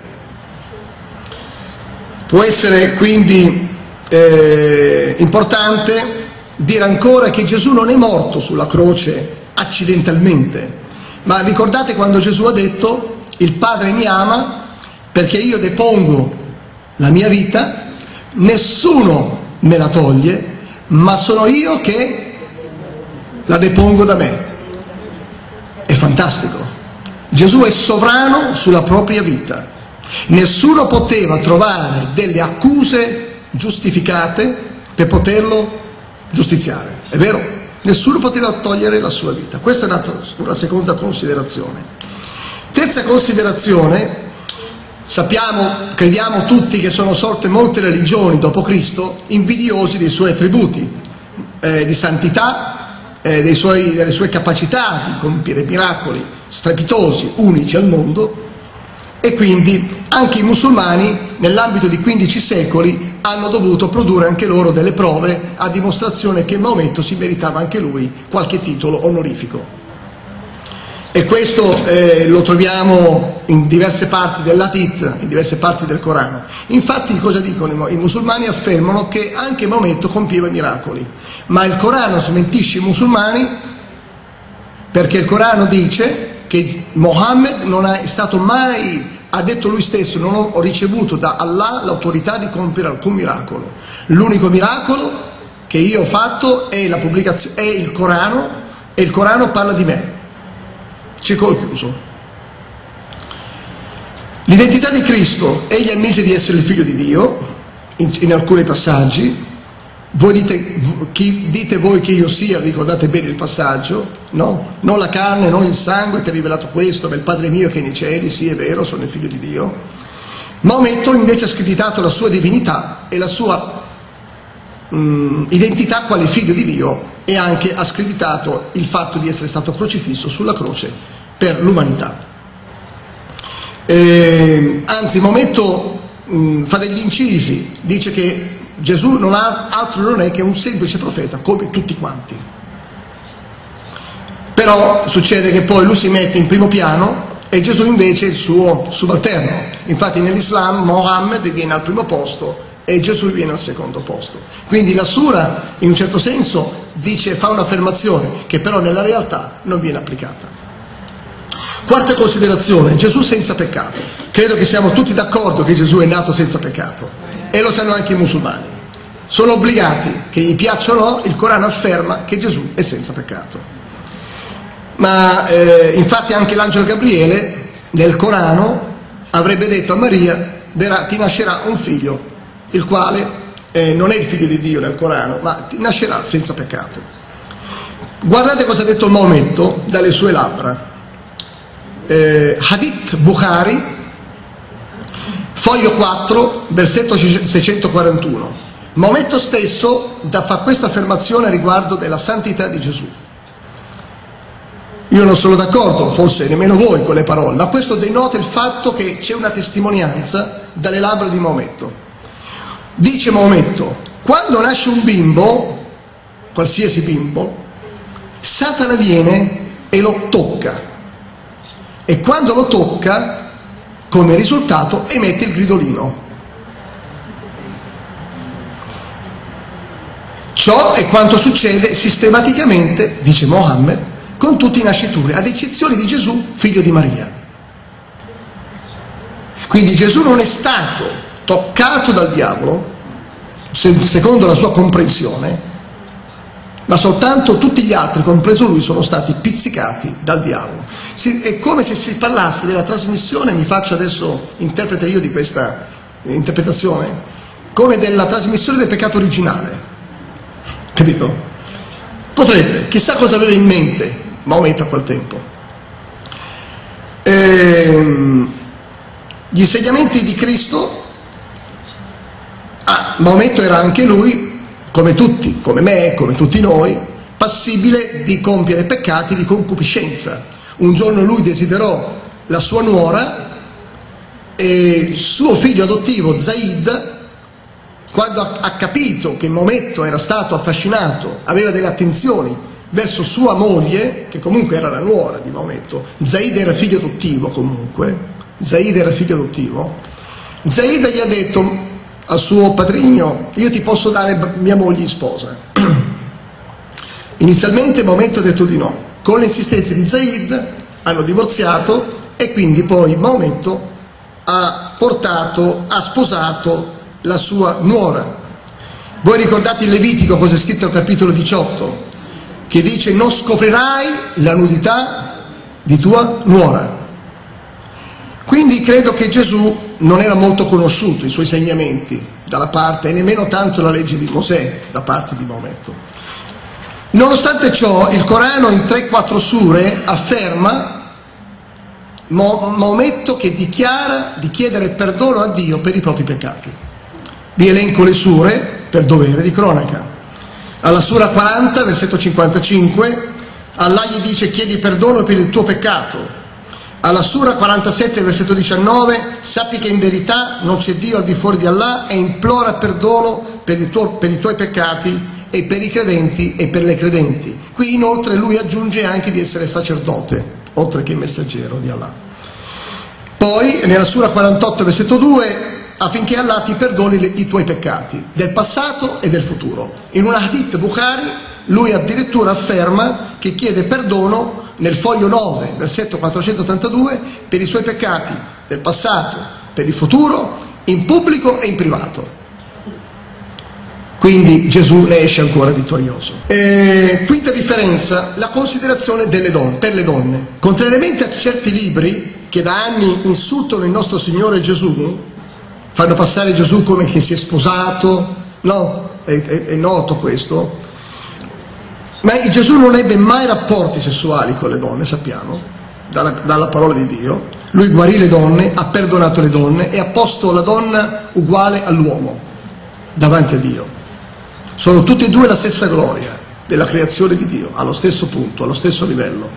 Può essere quindi eh, importante dire ancora che Gesù non è morto sulla croce accidentalmente, ma ricordate quando Gesù ha detto: il Padre mi ama perché io depongo la mia vita, nessuno me la toglie, ma sono io che la depongo da me. È fantastico. Gesù è sovrano sulla propria vita. Nessuno poteva trovare delle accuse giustificate per poterlo giustiziare. È vero? Nessuno poteva togliere la sua vita. Questa è un'altra, una seconda considerazione. Terza considerazione: sappiamo, crediamo tutti che sono sorte molte religioni dopo Cristo invidiosi dei suoi attributi, eh, di santità, eh, dei suoi, delle sue capacità di compiere miracoli strepitosi, unici al mondo, e quindi anche i musulmani nell'ambito di quindici secoli hanno dovuto produrre anche loro delle prove a dimostrazione che Maometto si meritava anche lui qualche titolo onorifico. E questo eh, lo troviamo in diverse parti dell'Hadith, in diverse parti del Corano. Infatti cosa dicono? I musulmani affermano che anche Maometto compieva miracoli, ma il Corano smentisce i musulmani perché il Corano dice che Mohammed non è stato mai, ha detto lui stesso: non ho ricevuto da Allah l'autorità di compiere alcun miracolo. L'unico miracolo che io ho fatto è, la pubblicazione, è il Corano, e il Corano parla di me. Circolo chiuso. L'identità di Cristo: egli ammise di essere il figlio di Dio in, in alcuni passaggi. Voi dite, chi, dite voi che io sia, ricordate bene il passaggio, no? Non la carne, non il sangue ti ha rivelato questo, ma il Padre mio che è nei cieli. Sì, è vero, sono il figlio di Dio. Maometto invece ha screditato la sua divinità e la sua mh, identità quale figlio di Dio, e anche ha screditato il fatto di essere stato crocifisso sulla croce per l'umanità. Eh, anzi, Maometto mh, fa degli incisi, dice che Gesù non ha, altro non è che un semplice profeta come tutti quanti. Però succede che poi lui si mette in primo piano e Gesù invece è il suo subalterno. Infatti nell'Islam Mohammed viene al primo posto e Gesù viene al secondo posto. Quindi la sura in un certo senso dice, fa un'affermazione che però nella realtà non viene applicata. Quarta considerazione: Gesù senza peccato. Credo che siamo tutti d'accordo che Gesù è nato senza peccato, e lo sanno anche i musulmani. Sono obbligati, che gli piacciono o no, il Corano afferma che Gesù è senza peccato. Ma eh, infatti anche l'angelo Gabriele nel Corano avrebbe detto a Maria: ti nascerà un figlio, il quale Eh, non è il figlio di Dio nel Corano, ma nascerà senza peccato. Guardate cosa ha detto Maometto dalle sue labbra. Eh, Hadith Bukhari, foglio quattro, versetto seicentoquarantuno. Maometto stesso da, fa questa affermazione riguardo della santità di Gesù. Io non sono d'accordo, forse nemmeno voi, con le parole, ma questo denota il fatto che c'è una testimonianza dalle labbra di Maometto. Dice Maometto: quando nasce un bimbo, qualsiasi bimbo, Satana viene e lo tocca, e quando lo tocca, come risultato, emette il gridolino. Ciò è quanto succede sistematicamente, dice Mohammed, con tutti i nascituri, ad eccezione di Gesù, figlio di Maria. Quindi Gesù non è stato toccato dal diavolo, secondo la sua comprensione, ma soltanto tutti gli altri, compreso lui, sono stati pizzicati dal diavolo. Si, è come se si parlasse della trasmissione, mi faccio adesso interprete io di questa interpretazione, come della trasmissione del peccato originale. Capito? Potrebbe, chissà cosa aveva in mente Maometto a quel tempo. Ehm, gli insegnamenti di Cristo, ah, Maometto era anche lui, come tutti, come me, come tutti noi, passibile di compiere peccati di concupiscenza. Un giorno lui desiderò la sua nuora e suo figlio adottivo Zayd, quando ha capito che Maometto era stato affascinato, aveva delle attenzioni verso sua moglie, che comunque era la nuora di Maometto. Zayd era figlio adottivo comunque, Zayd era figlio adottivo, Zayd gli ha detto al suo patrigno: io ti posso dare mia moglie in sposa. Inizialmente Maometto ha detto di no, con le insistenze di Zayd hanno divorziato e quindi poi Maometto ha portato, ha sposato la sua nuora. Voi ricordate in Levitico cosa è scritto al capitolo diciotto, che dice: non scoprirai la nudità di tua nuora. Quindi credo che Gesù non era molto conosciuto, i suoi insegnamenti dalla parte, e nemmeno tanto la legge di Mosè da parte di Maometto. Nonostante ciò, il Corano in tre quattro sure afferma Maometto che dichiara di chiedere perdono a Dio per i propri peccati. Vi elenco le sure per dovere di cronaca. Alla sura quaranta, versetto cinquantacinque, Allah gli dice: chiedi perdono per il tuo peccato. Alla sura quarantasette, versetto diciannove, sappi che in verità non c'è Dio al di fuori di Allah e implora perdono per, il tuo, per i tuoi peccati e per i credenti e per le credenti. Qui inoltre lui aggiunge anche di essere sacerdote, oltre che messaggero di Allah. Poi nella sura quarantotto, versetto due, affinché Allah ti perdoni le, i tuoi peccati, del passato e del futuro. In una Hadith Bukhari lui addirittura afferma che chiede perdono nel foglio nove, versetto quattrocentottantadue, per i suoi peccati del passato, per il futuro, in pubblico e in privato. Quindi Gesù ne esce ancora vittorioso. E, quinta differenza, la considerazione delle donne, per le donne. Contrariamente a certi libri che da anni insultano il nostro Signore Gesù, fanno passare Gesù come che si è sposato, no, è, è, è noto questo. Ma Gesù non ebbe mai rapporti sessuali con le donne, sappiamo, dalla, dalla parola di Dio. Lui guarì le donne, ha perdonato le donne e ha posto la donna uguale all'uomo davanti a Dio. Sono tutti e due la stessa gloria della creazione di Dio, allo stesso punto, allo stesso livello.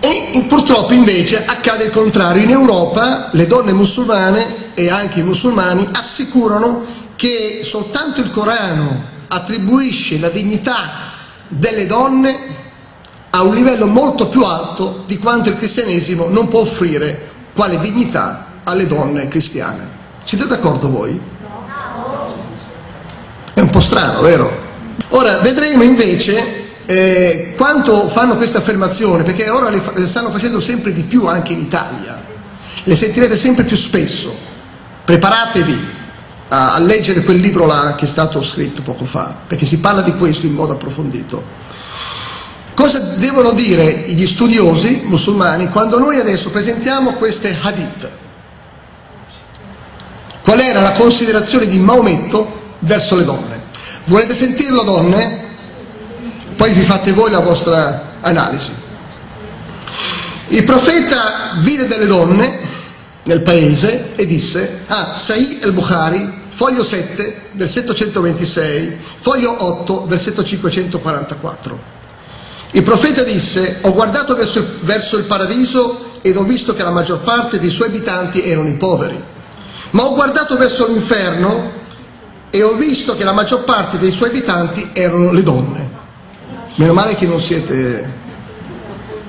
E purtroppo invece accade il contrario. In Europa le donne musulmane e anche i musulmani assicurano che soltanto il Corano attribuisce la dignità delle donne a un livello molto più alto di quanto il cristianesimo non può offrire quale dignità alle donne cristiane. Siete d'accordo voi? È un po' strano, vero? Ora vedremo invece eh, quanto fanno questa affermazione, perché ora le, fa le stanno facendo sempre di più anche in Italia, le sentirete sempre più spesso. Preparatevi A, a leggere quel libro là che è stato scritto poco fa, perché si parla di questo in modo approfondito. Cosa devono dire gli studiosi musulmani quando noi adesso presentiamo queste hadith? Qual era la considerazione di Maometto verso le donne? Volete sentirlo, donne? Poi vi fate voi la vostra analisi. Il profeta vide delle donne nel paese e disse, ah, Sahih al-Bukhari, foglio sette, versetto centoventisei, foglio otto, versetto cinquecentoquarantaquattro. Il profeta disse: ho guardato verso, verso il paradiso ed ho visto che la maggior parte dei suoi abitanti erano i poveri, ma ho guardato verso l'inferno e ho visto che la maggior parte dei suoi abitanti erano le donne. Meno male che non siete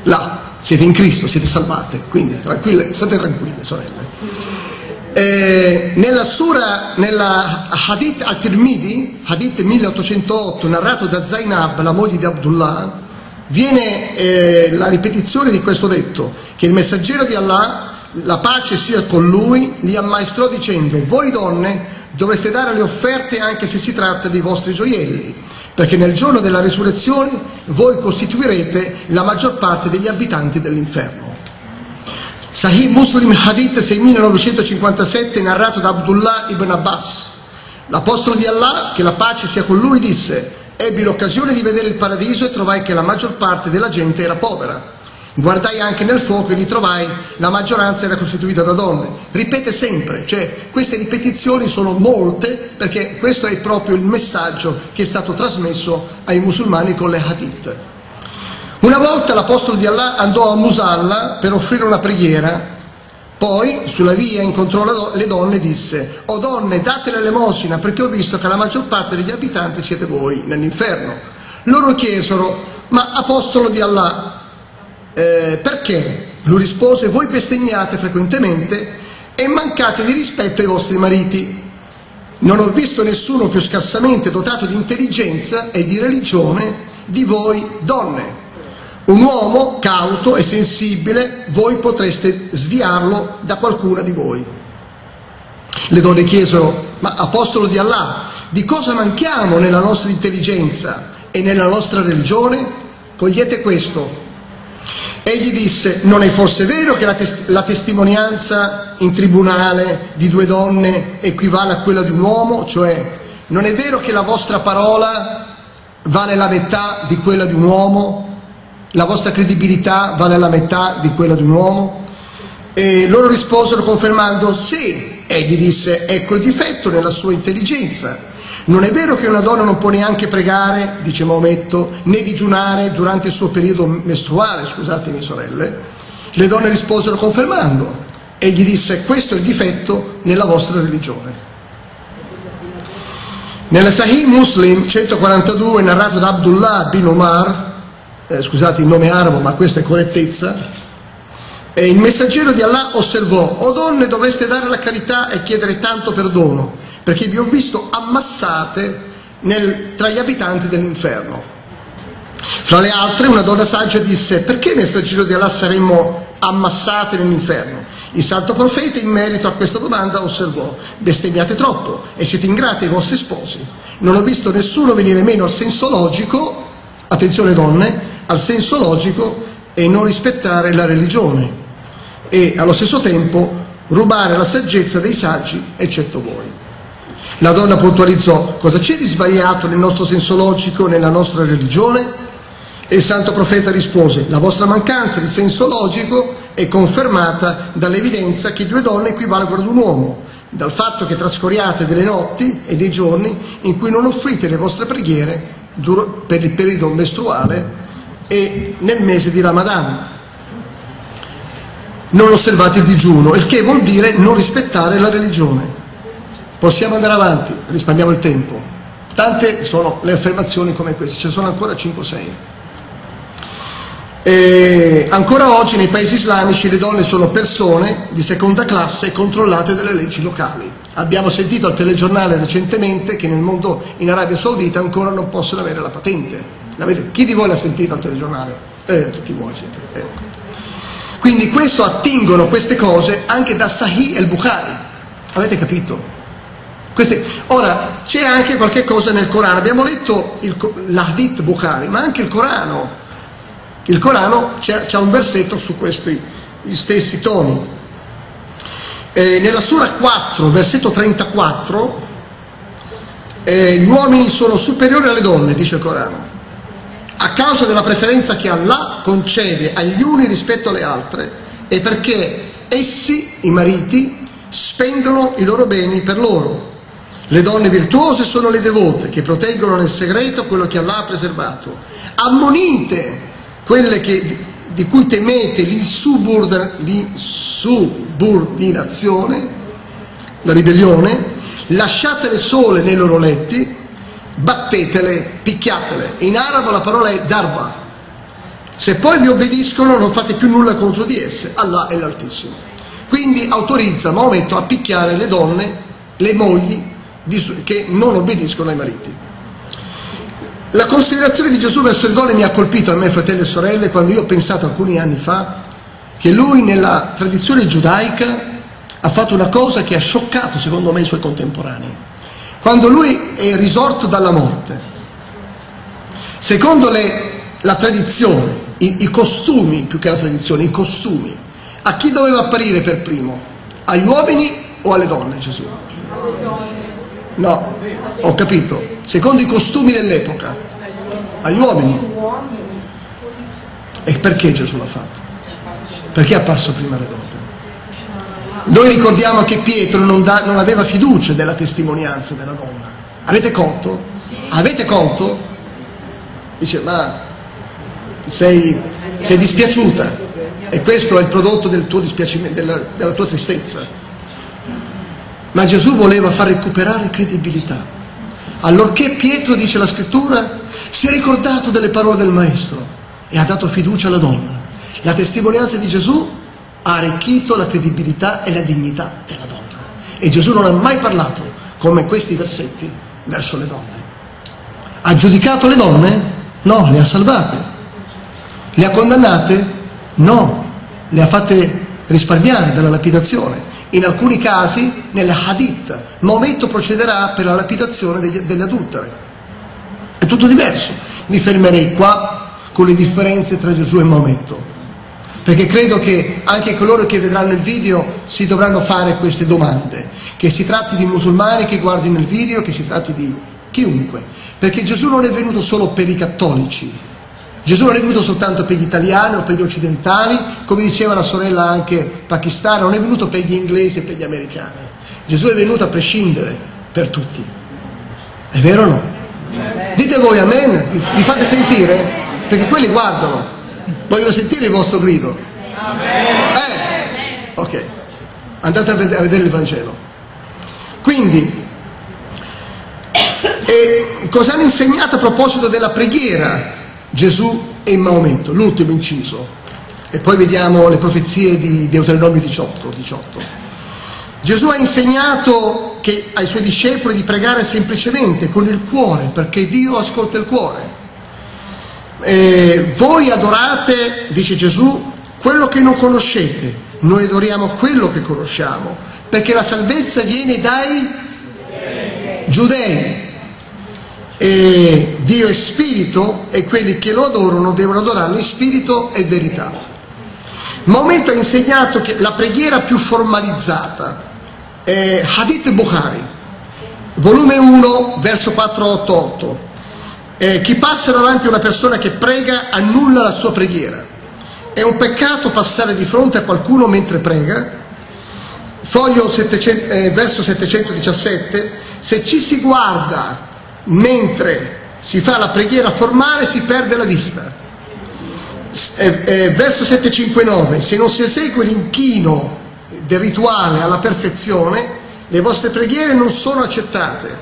là. Siete in Cristo, siete salvate, quindi tranquille, state tranquille, sorelle. Eh, nella Sura, nella Hadith al-Tirmidhi, Hadith milleottocentootto, narrato da Zainab, la moglie di Abdullah, viene eh, la ripetizione di questo detto, che il messaggero di Allah, la pace sia con lui, li ammaestrò dicendo: voi donne dovreste dare le offerte anche se si tratta dei vostri gioielli, perché nel giorno della resurrezione voi costituirete la maggior parte degli abitanti dell'inferno. Sahih Muslim Hadith seimilanovecentocinquantasette, narrato da Abdullah ibn Abbas. L'apostolo di Allah, che la pace sia con lui, disse: ebbi l'occasione di vedere il paradiso e trovai che la maggior parte della gente era povera. Guardai anche nel fuoco e li trovai, la maggioranza era costituita da donne. Ripete sempre, cioè queste ripetizioni sono molte, perché questo è proprio il messaggio che è stato trasmesso ai musulmani con le Hadith. Una volta l'apostolo di Allah andò a Musalla per offrire una preghiera, poi sulla via incontrò do le donne e disse: «O donne, date l'elemosina, perché ho visto che la maggior parte degli abitanti siete voi nell'inferno». Loro chiesero: «Ma apostolo di Allah, eh, perché?» Lui rispose: «Voi bestemmiate frequentemente e mancate di rispetto ai vostri mariti. Non ho visto nessuno più scarsamente dotato di intelligenza e di religione di voi donne. Un uomo cauto e sensibile, voi potreste sviarlo da qualcuna di voi». Le donne chiesero: «Ma apostolo di Allah, di cosa manchiamo nella nostra intelligenza e nella nostra religione? Cogliete questo». Egli disse: «Non è forse vero che la, tes la testimonianza in tribunale di due donne equivale a quella di un uomo? Cioè, non è vero che la vostra parola vale la metà di quella di un uomo? La vostra credibilità vale la metà di quella di un uomo?» E loro risposero confermando: «Sì». Egli disse: «Ecco il difetto nella sua intelligenza. Non è vero che una donna non può neanche pregare», dice Maometto, «né digiunare durante il suo periodo mestruale?» Scusatemi, sorelle. Le donne risposero confermando. Egli disse: «Questo è il difetto nella vostra religione». Nella Sahih Muslim centoquarantadue, narrato da Abdullah bin Omar, Eh, scusate il nome arabo, ma questa è correttezza, e il messaggero di Allah osservò: «O donne, dovreste dare la carità e chiedere tanto perdono, perché vi ho visto ammassate nel, tra gli abitanti dell'inferno». Fra le altre, una donna saggia disse: «Perché, messaggero di Allah, saremmo ammassate nell'inferno?» Il santo profeta, in merito a questa domanda, osservò: «Bestemmiate troppo e siete ingrati ai vostri sposi. Non ho visto nessuno venire meno al senso logico», attenzione donne, al senso logico, e non rispettare la religione, e allo stesso tempo rubare la saggezza dei saggi, eccetto voi. La donna puntualizzò: «Cosa c'è di sbagliato nel nostro senso logico, nella nostra religione?» E il santo profeta rispose: «La vostra mancanza di senso logico è confermata dall'evidenza che due donne equivalgono ad un uomo, dal fatto che trascorriate delle notti e dei giorni in cui non offrite le vostre preghiere per il periodo mestruale e nel mese di Ramadan. Non osservate il digiuno, il che vuol dire non rispettare la religione». Possiamo andare avanti, risparmiamo il tempo. Tante sono le affermazioni come queste, ce ne sono ancora cinque o sei. Ancora oggi nei paesi islamici le donne sono persone di seconda classe controllate dalle leggi locali. Abbiamo sentito al telegiornale recentemente che nel mondo, in Arabia Saudita, ancora non possono avere la patente. L'avete, chi di voi l'ha sentito al telegiornale? Eh, tutti voi siete. Ecco. Quindi questo attingono queste cose anche da Sahih e il Bukhari. Avete capito? Queste, ora, c'è anche qualche cosa nel Corano. Abbiamo letto l'Hadith Bukhari, ma anche il Corano. Il Corano c'è un versetto su questi gli stessi toni. Eh, nella Sura quattro, versetto trentaquattro, eh, gli uomini sono superiori alle donne, dice il Corano, a causa della preferenza che Allah concede agli uni rispetto alle altre e perché essi, i mariti, spendono i loro beni per loro. Le donne virtuose sono le devote, che proteggono nel segreto quello che Allah ha preservato. Ammonite quelle che... di cui temete l'insubordinazione, la ribellione, lasciatele sole nei loro letti, battetele, picchiatele. In arabo la parola è darba. Se poi vi obbediscono non fate più nulla contro di esse, Allah è l'Altissimo. Quindi autorizza Maometto a picchiare le donne, le mogli di, che non obbediscono ai mariti. La considerazione di Gesù verso le donne mi ha colpito a me, fratelli e sorelle, quando io ho pensato alcuni anni fa che lui nella tradizione giudaica ha fatto una cosa che ha scioccato secondo me i suoi contemporanei. Quando lui è risorto dalla morte, secondo le, la tradizione, i, i costumi, più che la tradizione, i costumi, a chi doveva apparire per primo? Agli uomini o alle donne Gesù? No, ho capito. Secondo i costumi dell'epoca, agli uomini. E perché Gesù l'ha fatto? Perché è apparso prima le donne. Noi ricordiamo che Pietro non, da, non aveva fiducia della testimonianza della donna. Avete conto? Avete conto? Dice, ma sei, sei dispiaciuta. E questo è il prodotto del tuo dispiacimento, della, della tua tristezza. Ma Gesù voleva far recuperare credibilità. Allorché Pietro, dice la scrittura, si è ricordato delle parole del Maestro e ha dato fiducia alla donna. La testimonianza di Gesù ha arricchito la credibilità e la dignità della donna. E Gesù non ha mai parlato come questi versetti verso le donne. Ha giudicato le donne? No, le ha salvate. Le ha condannate? No, le ha fatte risparmiare dalla lapidazione. In alcuni casi, nella Hadith, Maometto procederà per la lapidazione degli, delle adultere. È tutto diverso. Mi fermerei qua con le differenze tra Gesù e Maometto, perché credo che anche coloro che vedranno il video si dovranno fare queste domande, che si tratti di musulmani che guardino il video, che si tratti di chiunque, perché Gesù non è venuto solo per i cattolici, Gesù non è venuto soltanto per gli italiani o per gli occidentali, come diceva la sorella anche pakistana, non è venuto per gli inglesi e per gli americani. Gesù è venuto a prescindere per tutti. È vero o no? Dite voi amen, vi fate sentire? Perché quelli guardano, vogliono sentire il vostro grido. Eh? Ok, andate a vedere il Vangelo. Quindi, e cosa hanno insegnato a proposito della preghiera Gesù e Maometto? L'ultimo inciso, e poi vediamo le profezie di Deuteronomio diciotto diciotto. Gesù ha insegnato che, ai suoi discepoli di pregare semplicemente con il cuore, perché Dio ascolta il cuore. Eh, voi adorate, dice Gesù, quello che non conoscete, noi adoriamo quello che conosciamo, perché la salvezza viene dai giudei. E Dio è spirito, e quelli che lo adorano devono adorarlo in spirito e verità. Maometto ha insegnato che la preghiera più formalizzata è Hadith Bukhari, volume uno, verso quattrocentottantotto. Eh, chi passa davanti a una persona che prega annulla la sua preghiera. È un peccato passare di fronte a qualcuno mentre prega. Foglio settecento, eh, verso settecentodiciassette. Se ci si guarda mentre si fa la preghiera formale, si perde la vista. Eh, eh, verso settecentocinquantanove. Se non si esegue l'inchino del rituale alla perfezione, le vostre preghiere non sono accettate.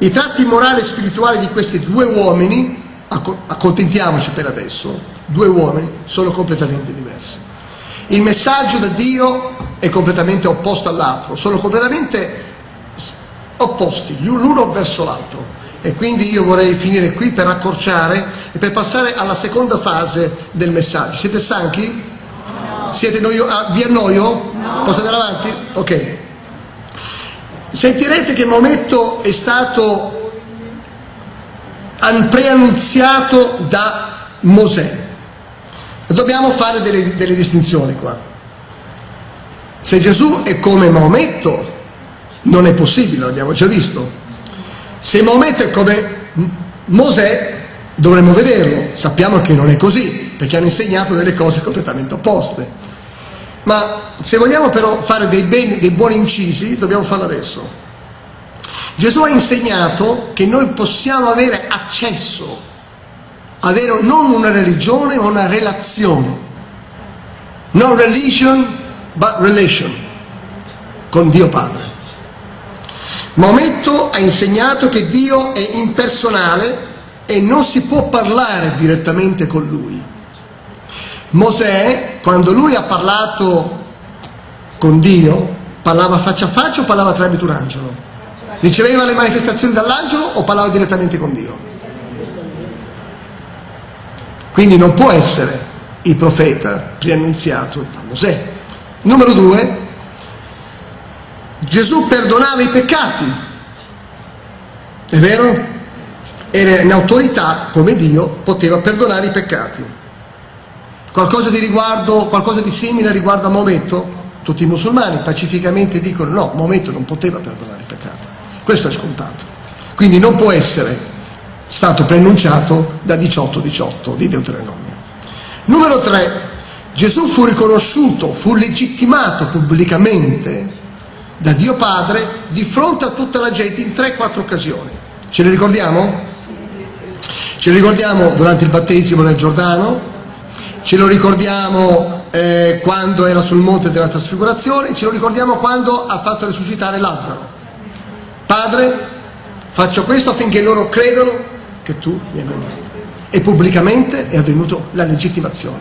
I tratti morali e spirituali di questi due uomini, accontentiamoci per adesso, due uomini, sono completamente diversi. Il messaggio da Dio è completamente opposto all'altro, sono completamente opposti l'uno verso l'altro. E quindi io vorrei finire qui per accorciare e per passare alla seconda fase del messaggio. Siete stanchi? No. Siete noio? Ah, vi annoio? No. Posso andare avanti? Ok. Sentirete che Maometto è stato preannunziato da Mosè. Dobbiamo fare delle, delle distinzioni qua. Se Gesù è come Maometto, non è possibile, l'abbiamo già visto. Se Maometto è come Mosè, dovremmo vederlo. Sappiamo che non è così, perché hanno insegnato delle cose completamente opposte. Ma se vogliamo però fare dei, beni, dei buoni incisi, dobbiamo farlo adesso. Gesù ha insegnato che noi possiamo avere accesso, avere non una religione ma una relazione. Non religion, but relation, con Dio Padre. Maometto ha insegnato che Dio è impersonale e non si può parlare direttamente con Lui. Mosè, quando lui ha parlato con Dio, parlava faccia a faccia o parlava tramite un angelo? Riceveva le manifestazioni dall'angelo o parlava direttamente con Dio? Quindi non può essere il profeta preannunziato da Mosè. Numero due, Gesù perdonava i peccati, è vero? Era in autorità, come Dio, poteva perdonare i peccati. Qualcosa di riguardo, qualcosa di simile riguardo a Maometto? Tutti i musulmani pacificamente dicono no, Maometto non poteva perdonare i peccati. Questo è scontato. Quindi non può essere stato preannunciato da diciotto diciotto di Deuteronomio. Numero tre, Gesù fu riconosciuto, fu legittimato pubblicamente da Dio Padre di fronte a tutta la gente in tre quattro occasioni. Ce le ricordiamo? Ce lo ricordiamo durante il battesimo nel Giordano, ce lo ricordiamo eh, quando era sul monte della trasfigurazione, ce lo ricordiamo quando ha fatto risuscitare Lazzaro. Padre, faccio questo affinché loro credano che tu mi hai mandato. E pubblicamente è avvenuta la legittimazione.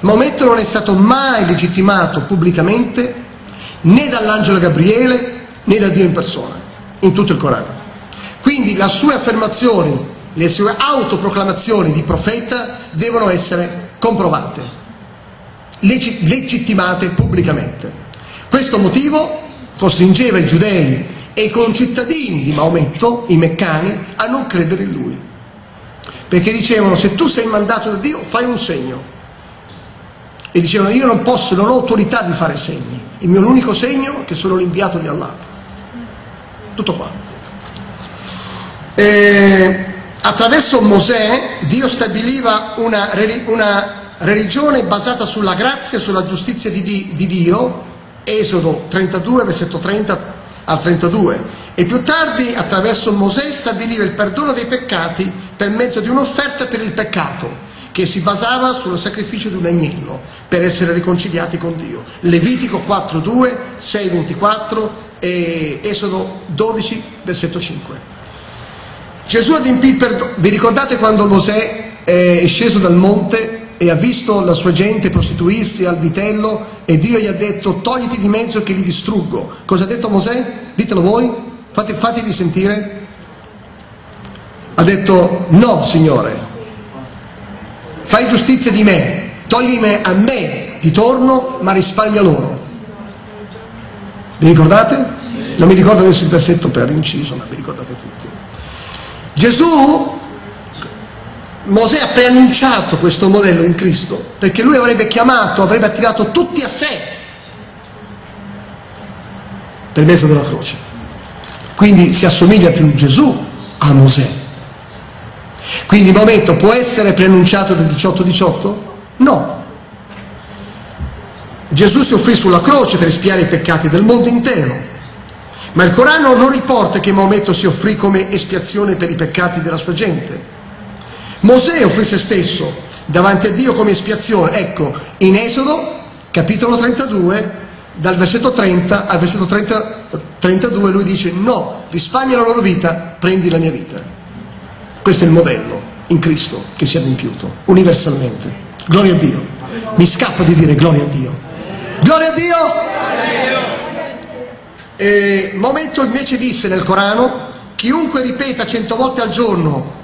Maometto non è stato mai legittimato pubblicamente né dall'angelo Gabriele né da Dio in persona, in tutto il Corano. Quindi le sue affermazioni, le sue autoproclamazioni di profeta devono essere comprovate, leg- legittimate pubblicamente. Questo motivo costringeva i giudei e i concittadini di Maometto, i meccani, a non credere in lui, perché dicevano: se tu sei mandato da Dio, fai un segno. E dicevano: io non posso, non ho autorità di fare segni, il mio unico segno è che sono l'inviato di Allah. Tutto qua. E attraverso Mosè Dio stabiliva una, una religione basata sulla grazia e sulla giustizia di, di, di Dio, Esodo trentadue, versetto trenta al trentadue, e più tardi attraverso Mosè stabiliva il perdono dei peccati per mezzo di un'offerta per il peccato che si basava sul sacrificio di un agnello per essere riconciliati con Dio, Levitico quattro due, sei ventiquattro e Esodo dodici, versetto cinque. Gesù adempì il perdono. Vi ricordate quando Mosè è sceso dal monte e ha visto la sua gente prostituirsi al vitello e Dio gli ha detto: togliti di mezzo che li distruggo. Cosa ha detto Mosè? Ditelo voi, Fate, fatevi sentire. Ha detto: no Signore, fai giustizia di me, togli a me di torno ma risparmia loro. Vi ricordate? Non mi ricordo adesso il versetto per inciso, ma vi ricordate tutti. Gesù, Mosè ha preannunciato questo modello in Cristo, perché lui avrebbe chiamato, avrebbe attirato tutti a sé per mezzo della croce. Quindi si assomiglia più Gesù a Mosè. Quindi Maometto può essere preannunciato del diciotto diciotto? No. Gesù si offrì sulla croce per espiare i peccati del mondo intero. Ma il Corano non riporta che Maometto si offrì come espiazione per i peccati della sua gente. Mosè offrì se stesso davanti a Dio come espiazione. Ecco, in Esodo, capitolo trentadue, dal versetto trenta al versetto trenta, trentadue, lui dice: no, risparmia la loro vita, prendi la mia vita. Questo è il modello in Cristo che si è adempiuto universalmente. Gloria a Dio. Mi scappa di dire gloria a Dio. Gloria a Dio! Eh, Maometto invece disse nel Corano: chiunque ripeta cento volte al giorno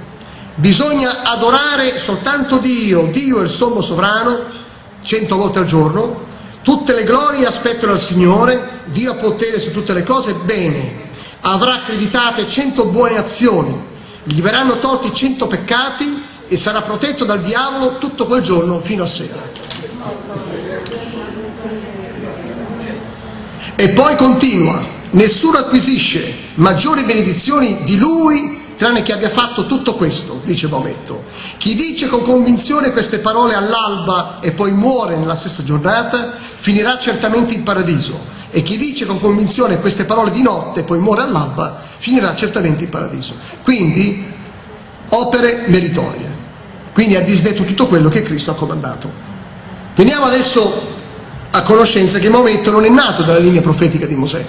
bisogna adorare soltanto Dio, Dio è il sommo sovrano, cento volte al giorno, tutte le glorie aspettano al Signore, Dio ha potere su tutte le cose, bene, avrà accreditate cento buone azioni, gli verranno tolti cento peccati e sarà protetto dal diavolo tutto quel giorno fino a sera. E poi continua: nessuno acquisisce maggiori benedizioni di lui tranne che abbia fatto tutto questo, dice Maometto. Chi dice con convinzione queste parole all'alba e poi muore nella stessa giornata finirà certamente in paradiso, e chi dice con convinzione queste parole di notte e poi muore all'alba finirà certamente in paradiso. Quindi opere meritorie. Quindi ha disdetto tutto quello che Cristo ha comandato. Veniamo adesso a conoscenza che Maometto non è nato dalla linea profetica di Mosè.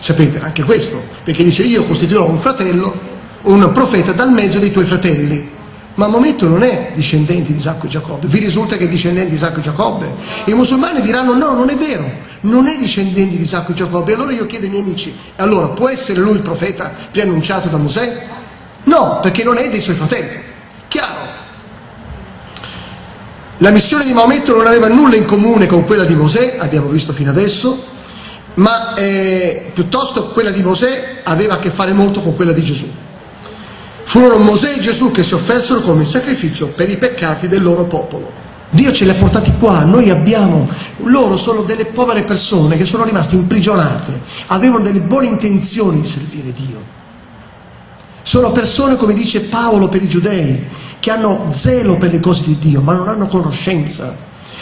Sapete anche questo, perché dice: io costituirò un fratello, un profeta dal mezzo dei tuoi fratelli. Ma Maometto non è discendente di Isacco e Giacobbe. Vi risulta che è discendente di Isacco e Giacobbe? I musulmani diranno no, non è vero, non è discendente di Isacco e Giacobbe. Allora io chiedo ai miei amici, allora può essere lui il profeta preannunciato da Mosè? No, perché non è dei suoi fratelli. Chiaro? La missione di Maometto non aveva nulla in comune con quella di Mosè, abbiamo visto fino adesso, ma eh, piuttosto quella di Mosè aveva a che fare molto con quella di Gesù. Furono Mosè e Gesù che si offersero come sacrificio per i peccati del loro popolo. Dio ce li ha portati qua, noi abbiamo, loro sono delle povere persone che sono rimaste imprigionate, avevano delle buone intenzioni di servire Dio. Sono persone, come dice Paolo per i giudei, che hanno zelo per le cose di Dio, ma non hanno conoscenza.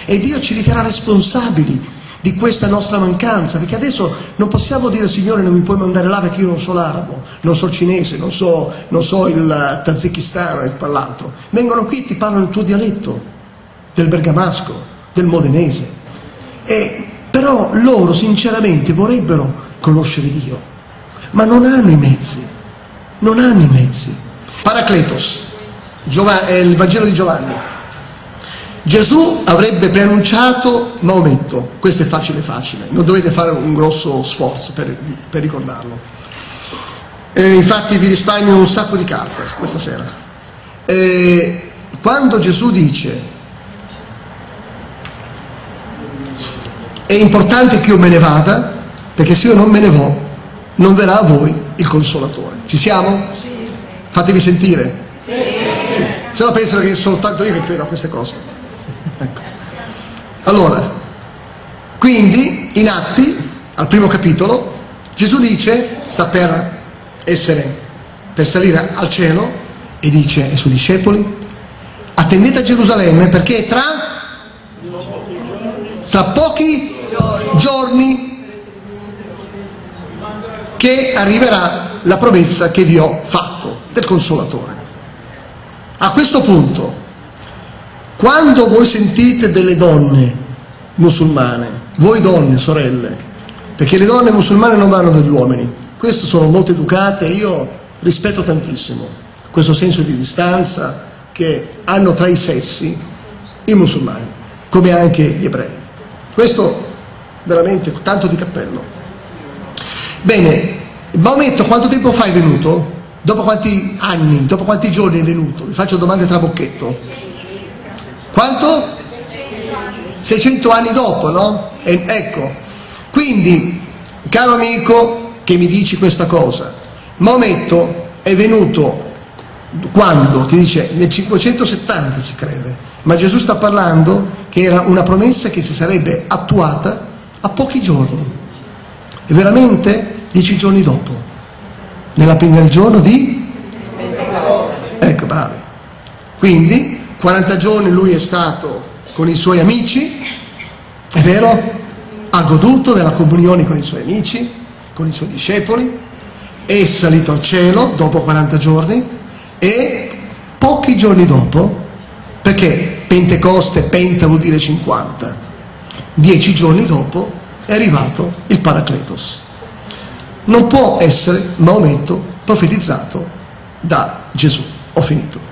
E Dio ci riterrà responsabili di questa nostra mancanza, perché adesso non possiamo dire Signore non mi puoi mandare là perché io non so l'arabo, non so il cinese, non so, non so il tazikistano e quell'altro. Vengono qui e ti parlano il tuo dialetto, del bergamasco, del modenese. E, però loro sinceramente vorrebbero conoscere Dio, ma non hanno i mezzi, non hanno i mezzi. Paracletos, Giovanni, il Vangelo di Giovanni. Gesù avrebbe preannunciato Maometto, questo è facile facile, non dovete fare un grosso sforzo per, per ricordarlo. Eh, infatti vi risparmio un sacco di carte questa sera. Eh, quando Gesù dice è importante che io me ne vada, perché se io non me ne vo, non verrà a voi il Consolatore. Ci siamo? Sì. Fatevi sentire. Sì. Sì. Se no pensano che soltanto io che credo a queste cose. Ecco. Allora, quindi in Atti, al primo capitolo, Gesù dice, sta per essere, per salire al cielo, e dice ai suoi discepoli, attendete a Gerusalemme perché tra, tra pochi giorni che arriverà la promessa che vi ho fatto del Consolatore. A questo punto, quando voi sentite delle donne musulmane, voi donne, sorelle, perché le donne musulmane non vanno dagli uomini, queste sono molto educate, io rispetto tantissimo questo senso di distanza che hanno tra i sessi i musulmani, come anche gli ebrei. Questo veramente tanto di cappello. Bene, Maometto quanto tempo fa è venuto? Dopo quanti anni, dopo quanti giorni è venuto? Vi faccio domande trabocchetto. Quanto? seicento anni dopo, no? E, ecco, quindi, caro amico che mi dici questa cosa, Maometto è venuto quando? Ti dice nel cinquecentosettanta si crede, ma Gesù sta parlando che era una promessa che si sarebbe attuata a pochi giorni, e veramente dieci giorni dopo, nella, nel giorno di? Ecco, bravo. Quindi, quaranta giorni lui è stato con i suoi amici, è vero? Ha goduto della comunione con i suoi amici, con i suoi discepoli, è salito al cielo dopo quaranta giorni, e pochi giorni dopo, perché Pentecoste, Penta vuol dire cinquanta, dieci giorni dopo è arrivato il Paracletos. Non può essere Maometto profetizzato da Gesù. Ho finito.